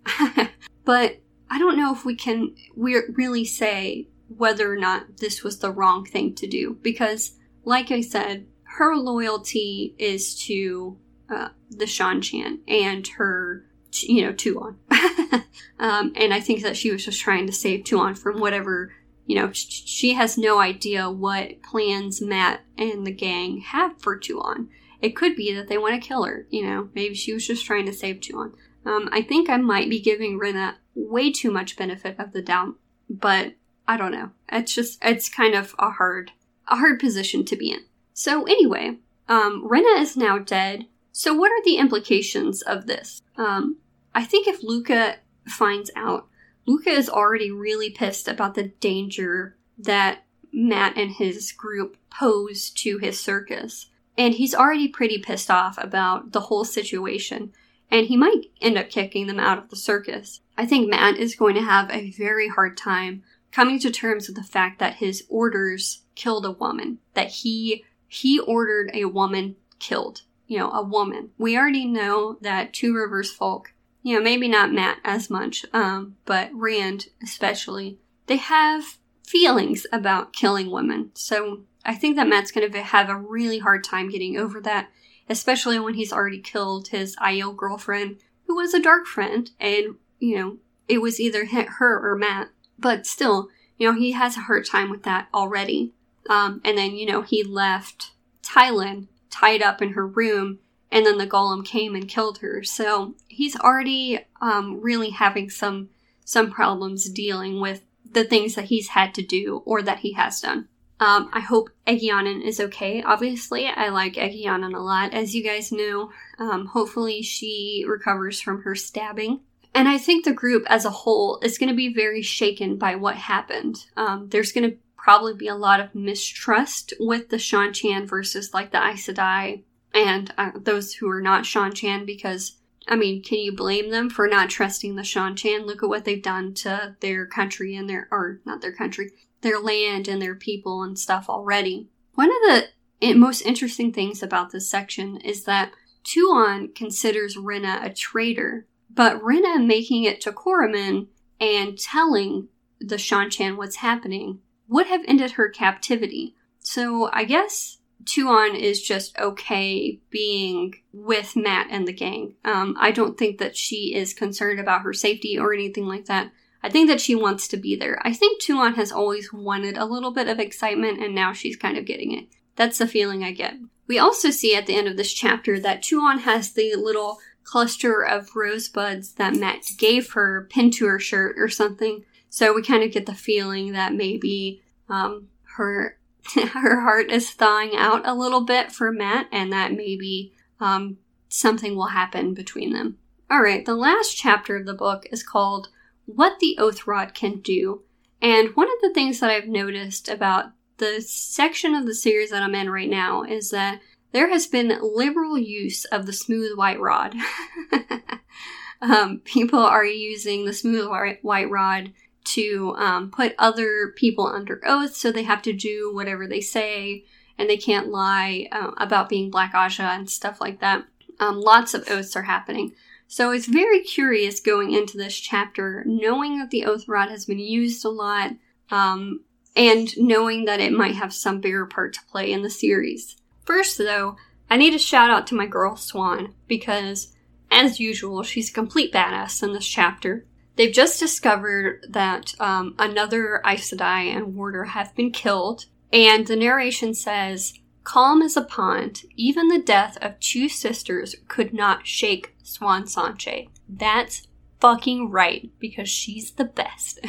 But I don't know if we can we're really say whether or not this was the wrong thing to do. Because, like I said, her loyalty is to uh, the Shan-chan and her... you know, Toulon. um, and I think that she was just trying to save Toulon from whatever, you know, sh- she has no idea what plans Matt and the gang have for Toulon. It could be that they want to kill her, you know, maybe she was just trying to save Toulon. Um, I think I might be giving Rinna way too much benefit of the doubt, but I don't know. It's just, it's kind of a hard, a hard position to be in. So anyway, um, Rinna is now dead. So what are the implications of this? Um, I think if Luca finds out, Luca is already really pissed about the danger that Matt and his group pose to his circus. And he's already pretty pissed off about the whole situation. And he might end up kicking them out of the circus. I think Matt is going to have a very hard time coming to terms with the fact that his orders killed a woman. That he he ordered a woman killed. You know, a woman. We already know that Two Rivers folk, you know, maybe not Matt as much, um, but Rand especially, they have feelings about killing women. So I think that Matt's going to have a really hard time getting over that, especially when he's already killed his I O girlfriend, who was a dark friend, and, you know, it was either her or Matt. But still, you know, he has a hard time with that already. Um, and then, you know, he left Tylan tied up in her room, and then the golem came and killed her. So he's already um, really having some some problems dealing with the things that he's had to do or that he has done. Um, I hope Aegyanan is okay. Obviously, I like Aegyanan a lot, as you guys know. Um, hopefully she recovers from her stabbing. And I think the group as a whole is going to be very shaken by what happened. Um, there's going to probably be a lot of mistrust with the Shan-chan versus like the Aes Sedai and uh, those who are not Shan-chan, because, I mean, can you blame them for not trusting the Shan-chan? Look at what they've done to their country and their, or not their country, their land and their people and stuff already. One of the most interesting things about this section is that Toulon considers Rinna a traitor, but Rinna making it to Korriban and telling the Shan-chan what's happening would have ended her captivity. So I guess Toulon is just okay being with Matt and the gang. Um, I don't think that she is concerned about her safety or anything like that. I think that she wants to be there. I think Toulon has always wanted a little bit of excitement, and now she's kind of getting it. That's the feeling I get. We also see at the end of this chapter that Toulon has the little cluster of rosebuds that Matt gave her pinned to her shirt or something. So we kind of get the feeling that maybe um, her her heart is thawing out a little bit for Matt, and that maybe um, something will happen between them. All right, the last chapter of the book is called What the Oath Rod Can Do. And one of the things that I've noticed about the section of the series that I'm in right now is that there has been liberal use of the smooth white rod. um, people are using the smooth white rod to um, put other people under oath, so they have to do whatever they say, and they can't lie uh, about being Black Aja and stuff like that. Um, lots of oaths are happening. So it's very curious going into this chapter, knowing that the oath rod has been used a lot, um, and knowing that it might have some bigger part to play in the series. First, though, I need a shout out to my girl Swan, because, as usual, she's a complete badass in this chapter. They've just discovered that um, another Aes Sedai and warder have been killed, and the narration says, "Calm as a pond, even the death of two sisters could not shake Swan Sanche." That's fucking right, because she's the best.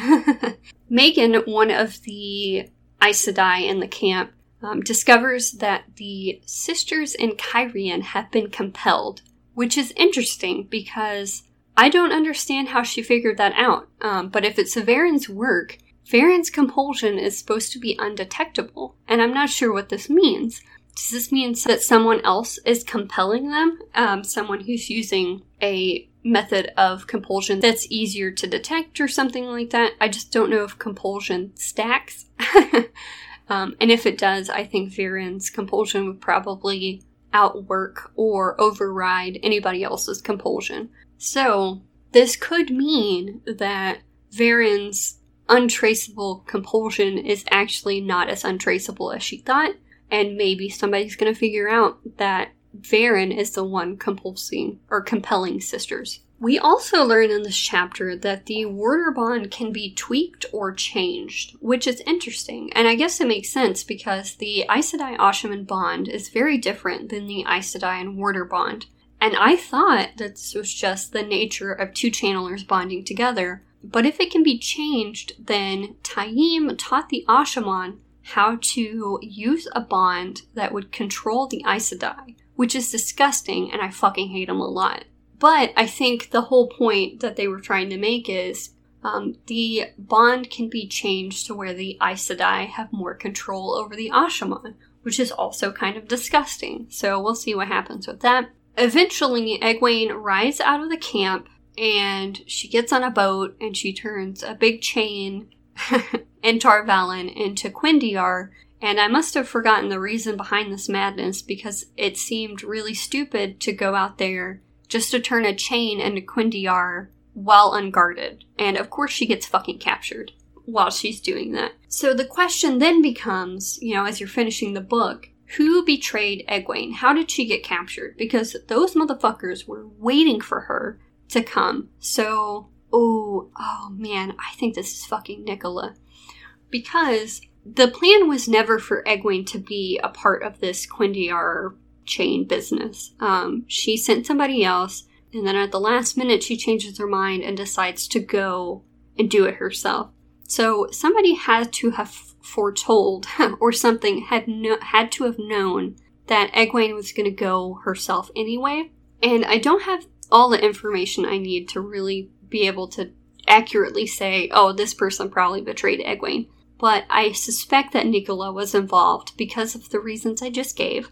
Megan, one of the Aes Sedai in the camp, um, discovers that the sisters in Kyrian have been compelled, which is interesting because I don't understand how she figured that out. Um, but if it's Varen's work, Varen's compulsion is supposed to be undetectable, and I'm not sure what this means. Does this mean that someone else is compelling them? Um, someone who's using a method of compulsion that's easier to detect or something like that? I just don't know if compulsion stacks. um, and if it does, I think Varen's compulsion would probably outwork or override anybody else's compulsion. So this could mean that Varen's untraceable compulsion is actually not as untraceable as she thought, and maybe somebody's going to figure out that Varen is the one compulsing or compelling sisters. We also learn in this chapter that the warder bond can be tweaked or changed, which is interesting, and I guess it makes sense because the Aes Sedai Ashaman bond is very different than the Aes Sedai and warder bond, and I thought that this was just the nature of two channelers bonding together. But if it can be changed, then Taim taught the Ashaman how to use a bond that would control the Aes Sedai, which is disgusting, and I fucking hate him a lot. But I think the whole point that they were trying to make is um, the bond can be changed to where the Aes Sedai have more control over the Ashaman, which is also kind of disgusting. So we'll see what happens with that. Eventually, Egwene rides out of the camp, and she gets on a boat, and she turns a big chain in Tarvalin into Quindiar. And I must have forgotten the reason behind this madness, because it seemed really stupid to go out there just to turn a chain into Quindiar while unguarded. And of course she gets fucking captured while she's doing that. So the question then becomes, you know, as you're finishing the book, who betrayed Egwene? How did she get captured? Because those motherfuckers were waiting for her to come. So, oh, oh man, I think this is fucking Nicola. Because the plan was never for Egwene to be a part of this Quindiar chain business. Um, she sent somebody else, and then at the last minute she changes her mind and decides to go and do it herself. So somebody had to have foretold, or something had no, had to have known that Egwene was going to go herself anyway. And I don't have all the information I need to really be able to accurately say, oh, this person probably betrayed Egwene. But I suspect that Nicola was involved because of the reasons I just gave.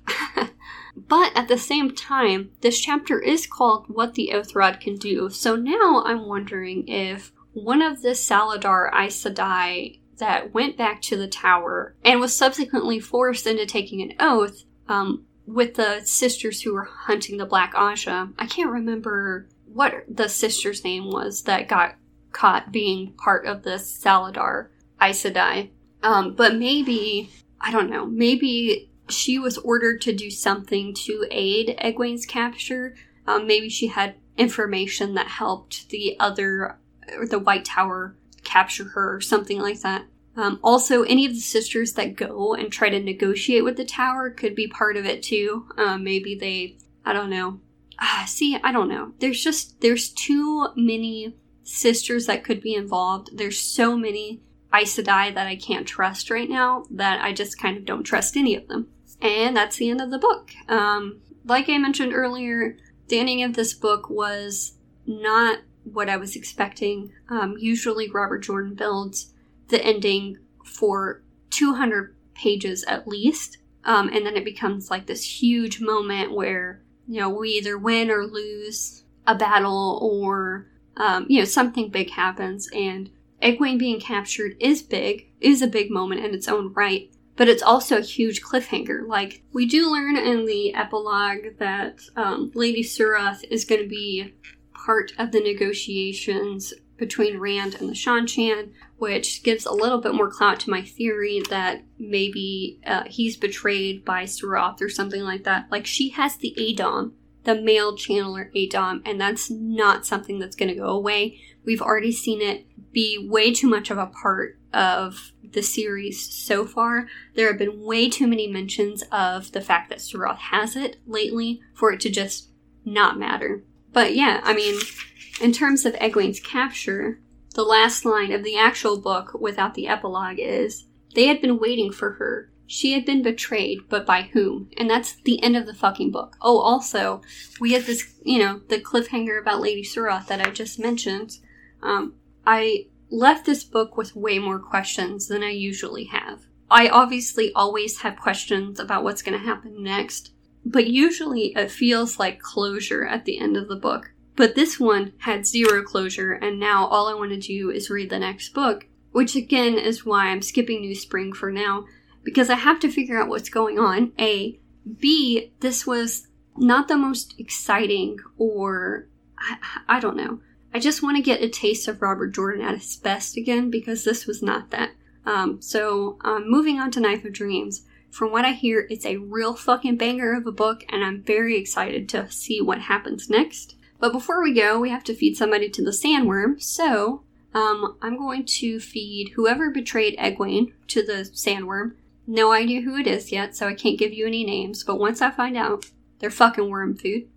But at the same time, this chapter is called What the Oath Rod Can Do. So now I'm wondering if one of the Saladar Aes Sedai that went back to the tower and was subsequently forced into taking an oath, um, with the sisters who were hunting the Black Aja. I can't remember what the sister's name was that got caught being part of the Saladar Aes Sedai. Um, but maybe, I don't know, maybe she was ordered to do something to aid Egwene's capture. Um, maybe she had information that helped the other, or the White Tower capture her or something like that. Um, also, any of the sisters that go and try to negotiate with the tower could be part of it too. Um, maybe they, I don't know. Ah, see, I don't know. There's just, there's too many sisters that could be involved. There's so many Aes Sedai that I can't trust right now that I just kind of don't trust any of them. And that's the end of the book. Um, like I mentioned earlier, the ending of this book was not what I was expecting. Um, usually Robert Jordan builds the ending for two hundred pages at least, um, and then it becomes like this huge moment where, you know, we either win or lose a battle, or um, you know, something big happens. And Egwene being captured is big, is a big moment in its own right, but it's also a huge cliffhanger. Like, we do learn in the epilogue that um, Lady Surath is going to be part of the negotiations between Rand and the Shan-Chan, which gives a little bit more clout to my theory that maybe uh, he's betrayed by Surath or something like that. Like, she has the A D O M, the male channeler A D O M, and that's not something that's going to go away. We've already seen it be way too much of a part of the series so far. There have been way too many mentions of the fact that Surath has it lately for it to just not matter. But yeah, I mean, in terms of Egwene's capture, the last line of the actual book without the epilogue is, "They had been waiting for her. She had been betrayed, but by whom?" And that's the end of the fucking book. Oh, also, we have this, you know, the cliffhanger about Lady Surath that I just mentioned. Um, I left this book with way more questions than I usually have. I obviously always have questions about what's going to happen next, but usually it feels like closure at the end of the book. But this one had zero closure, and now all I want to do is read the next book, which again is why I'm skipping New Spring for now. Because I have to figure out what's going on, A. B, this was not the most exciting, or I, I don't know. I just want to get a taste of Robert Jordan at his best again, because this was not that. Um, so, um, moving on to Knife of Dreams. From what I hear, it's a real fucking banger of a book, and I'm very excited to see what happens next. But before we go, we have to feed somebody to the sandworm, so um, I'm going to feed whoever betrayed Egwene to the sandworm. No idea who it is yet, so I can't give you any names, but once I find out, they're fucking worm food.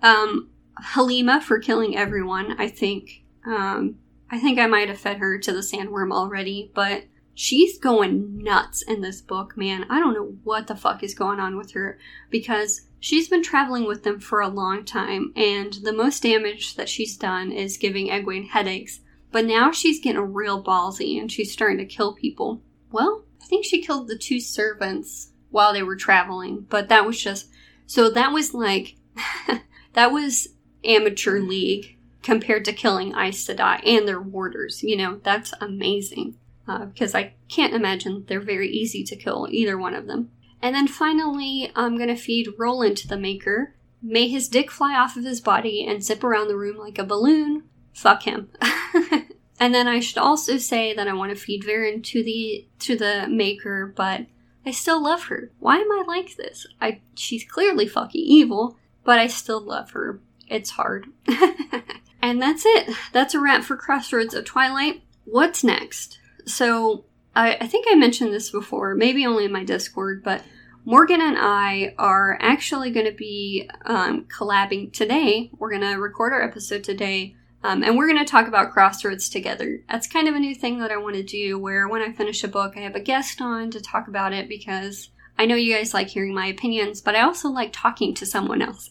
um, Halima for killing everyone, I think. Um, I think I might have fed her to the sandworm already, but she's going nuts in this book, man. I don't know what the fuck is going on with her, because she's been traveling with them for a long time, and the most damage that she's done is giving Egwene headaches, but now she's getting real ballsy, and she's starting to kill people. Well, I think she killed the two servants while they were traveling, but that was just, so that was like, that was amateur league compared to killing Aes Sedai and their warders. You know, that's amazing, uh, because I can't imagine they're very easy to kill, either one of them. And then finally, I'm going to feed Roland to the Maker. May his dick fly off of his body and zip around the room like a balloon. Fuck him. And then I should also say that I want to feed Varen to the to the Maker, but I still love her. Why am I like this? I she's clearly fucking evil, but I still love her. It's hard. And that's it. That's a wrap for Crossroads of Twilight. What's next? So, I, I think I mentioned this before, maybe only in my Discord, but Morgan and I are actually going to be um, collabing today. We're going to record our episode today. Um, and we're going to talk about Crossroads together. That's kind of a new thing that I want to do, where when I finish a book, I have a guest on to talk about it, because I know you guys like hearing my opinions, but I also like talking to someone else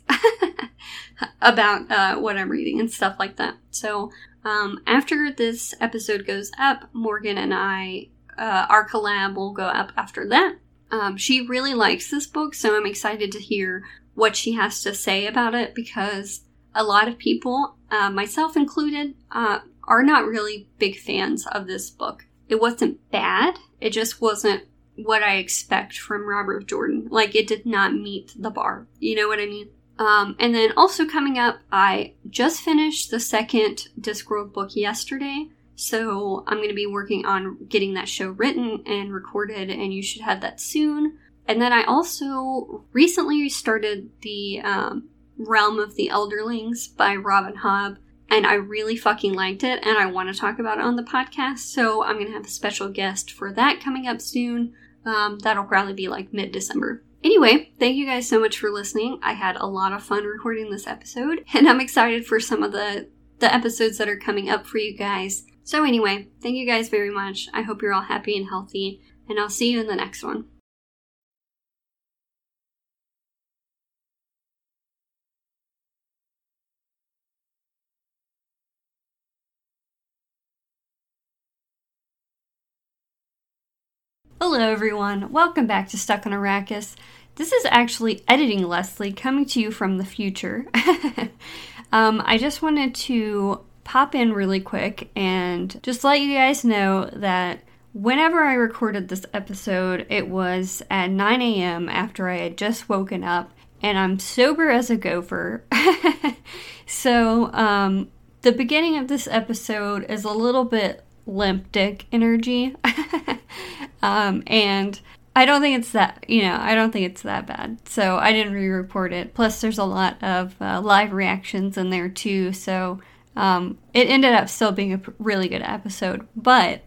about uh, what I'm reading and stuff like that. So um, after this episode goes up, Morgan and I, uh, our collab will go up after that. Um, she really likes this book, so I'm excited to hear what she has to say about it, because a lot of people, uh, myself included, uh, are not really big fans of this book. It wasn't bad. It just wasn't what I expect from Robert Jordan. Like, it did not meet the bar. You know what I mean? Um, and then also coming up, I just finished the second Discworld book yesterday. So I'm going to be working on getting that show written and recorded, and you should have that soon. And then I also recently started the Um, Realm of the Elderlings by Robin Hobb, and I really fucking liked it, and I want to talk about it on the podcast, so I'm going to have a special guest for that coming up soon. Um, that'll probably be like mid-December. Anyway, thank you guys so much for listening. I had a lot of fun recording this episode, and I'm excited for some of the, the episodes that are coming up for you guys. So anyway, thank you guys very much. I hope you're all happy and healthy, and I'll see you in the next one. Hello everyone, welcome back to Stuck on Arrakis. This is actually Editing Leslie coming to you from the future. um, I just wanted to pop in really quick and just let you guys know that whenever I recorded this episode, it was at nine a.m. after I had just woken up, and I'm sober as a gopher. So, um, the beginning of this episode is a little bit limp dick energy. um, and I don't think it's that, you know, I don't think it's that bad. So I didn't re-report it. Plus, there's a lot of uh, live reactions in there too. So um, it ended up still being a really good episode. But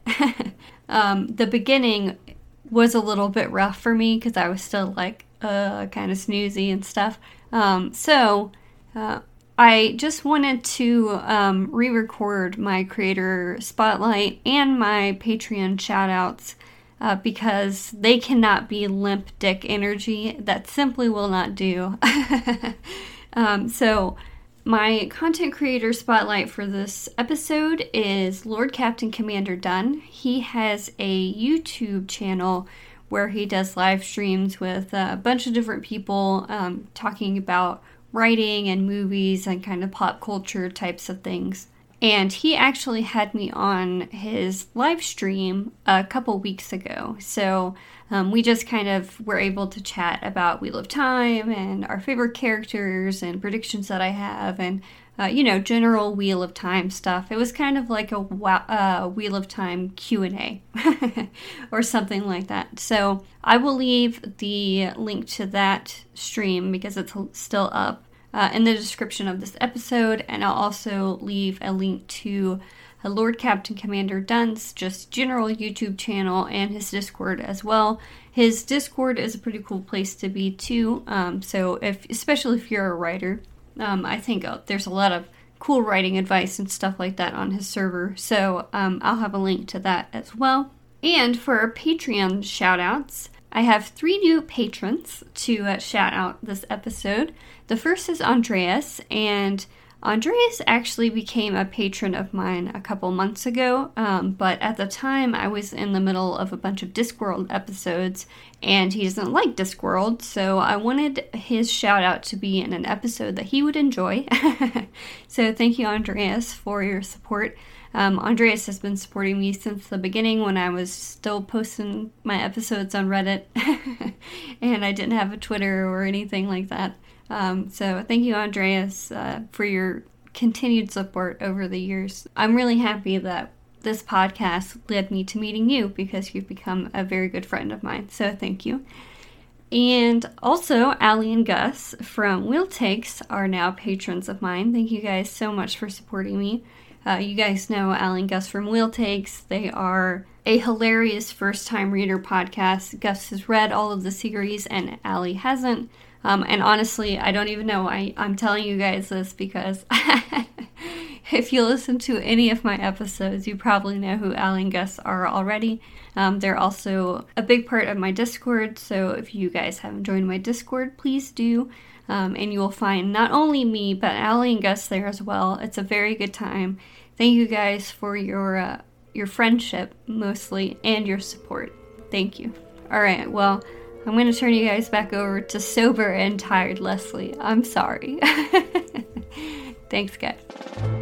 um, the beginning was a little bit rough for me because I was still like uh, kind of snoozy and stuff. Um, so uh, I just wanted to um, re-record my Creator Spotlight and my Patreon shoutouts. Uh, because they cannot be limp dick energy. That simply will not do. um, so my content creator spotlight for this episode is Lord Captain Commander Dunn. He has a YouTube channel where he does live streams with a bunch of different people um, talking about writing and movies and kind of pop culture types of things. And he actually had me on his live stream a couple weeks ago. So um, we just kind of were able to chat about Wheel of Time and our favorite characters and predictions that I have and, uh, you know, general Wheel of Time stuff. It was kind of like a uh, Wheel of Time Q and A or something like that. So I will leave the link to that stream because it's still up. Uh, in the description of this episode, and I'll also leave a link to Lord Captain Commander Dunn's just general YouTube channel and his Discord as well. His Discord is a pretty cool place to be too, um, so if especially if you're a writer, um, I think uh, there's a lot of cool writing advice and stuff like that on his server, so um, I'll have a link to that as well. And for our Patreon shoutouts, I have three new patrons to uh, shout out this episode. The first is Andreas, and Andreas actually became a patron of mine a couple months ago, um, but at the time I was in the middle of a bunch of Discworld episodes, and he doesn't like Discworld, so I wanted his shout out to be in an episode that he would enjoy. So thank you, Andreas, for your support. Um, Andreas has been supporting me since the beginning when I was still posting my episodes on Reddit and I didn't have a Twitter or anything like that. Um, so thank you, Andreas, uh, for your continued support over the years. I'm really happy that this podcast led me to meeting you because you've become a very good friend of mine. So thank you. And also, Allie and Gus from Wheel Takes are now patrons of mine. Thank you guys so much for supporting me. Uh, you guys know Allie and Gus from Wheel Takes. They are a hilarious first-time reader podcast. Gus has read all of the series, and Allie hasn't. Um, and honestly, I don't even know why I'm telling you guys this, because if you listen to any of my episodes, you probably know who Allie and Gus are already. Um, they're also a big part of my Discord, so if you guys haven't joined my Discord, please do. Um, and you will find not only me, but Allie and Gus there as well. It's a very good time. Thank you guys for your uh, your friendship, mostly, and your support. Thank you. All right, well, I'm going to turn you guys back over to sober and tired Leslie. I'm sorry. Thanks, guys.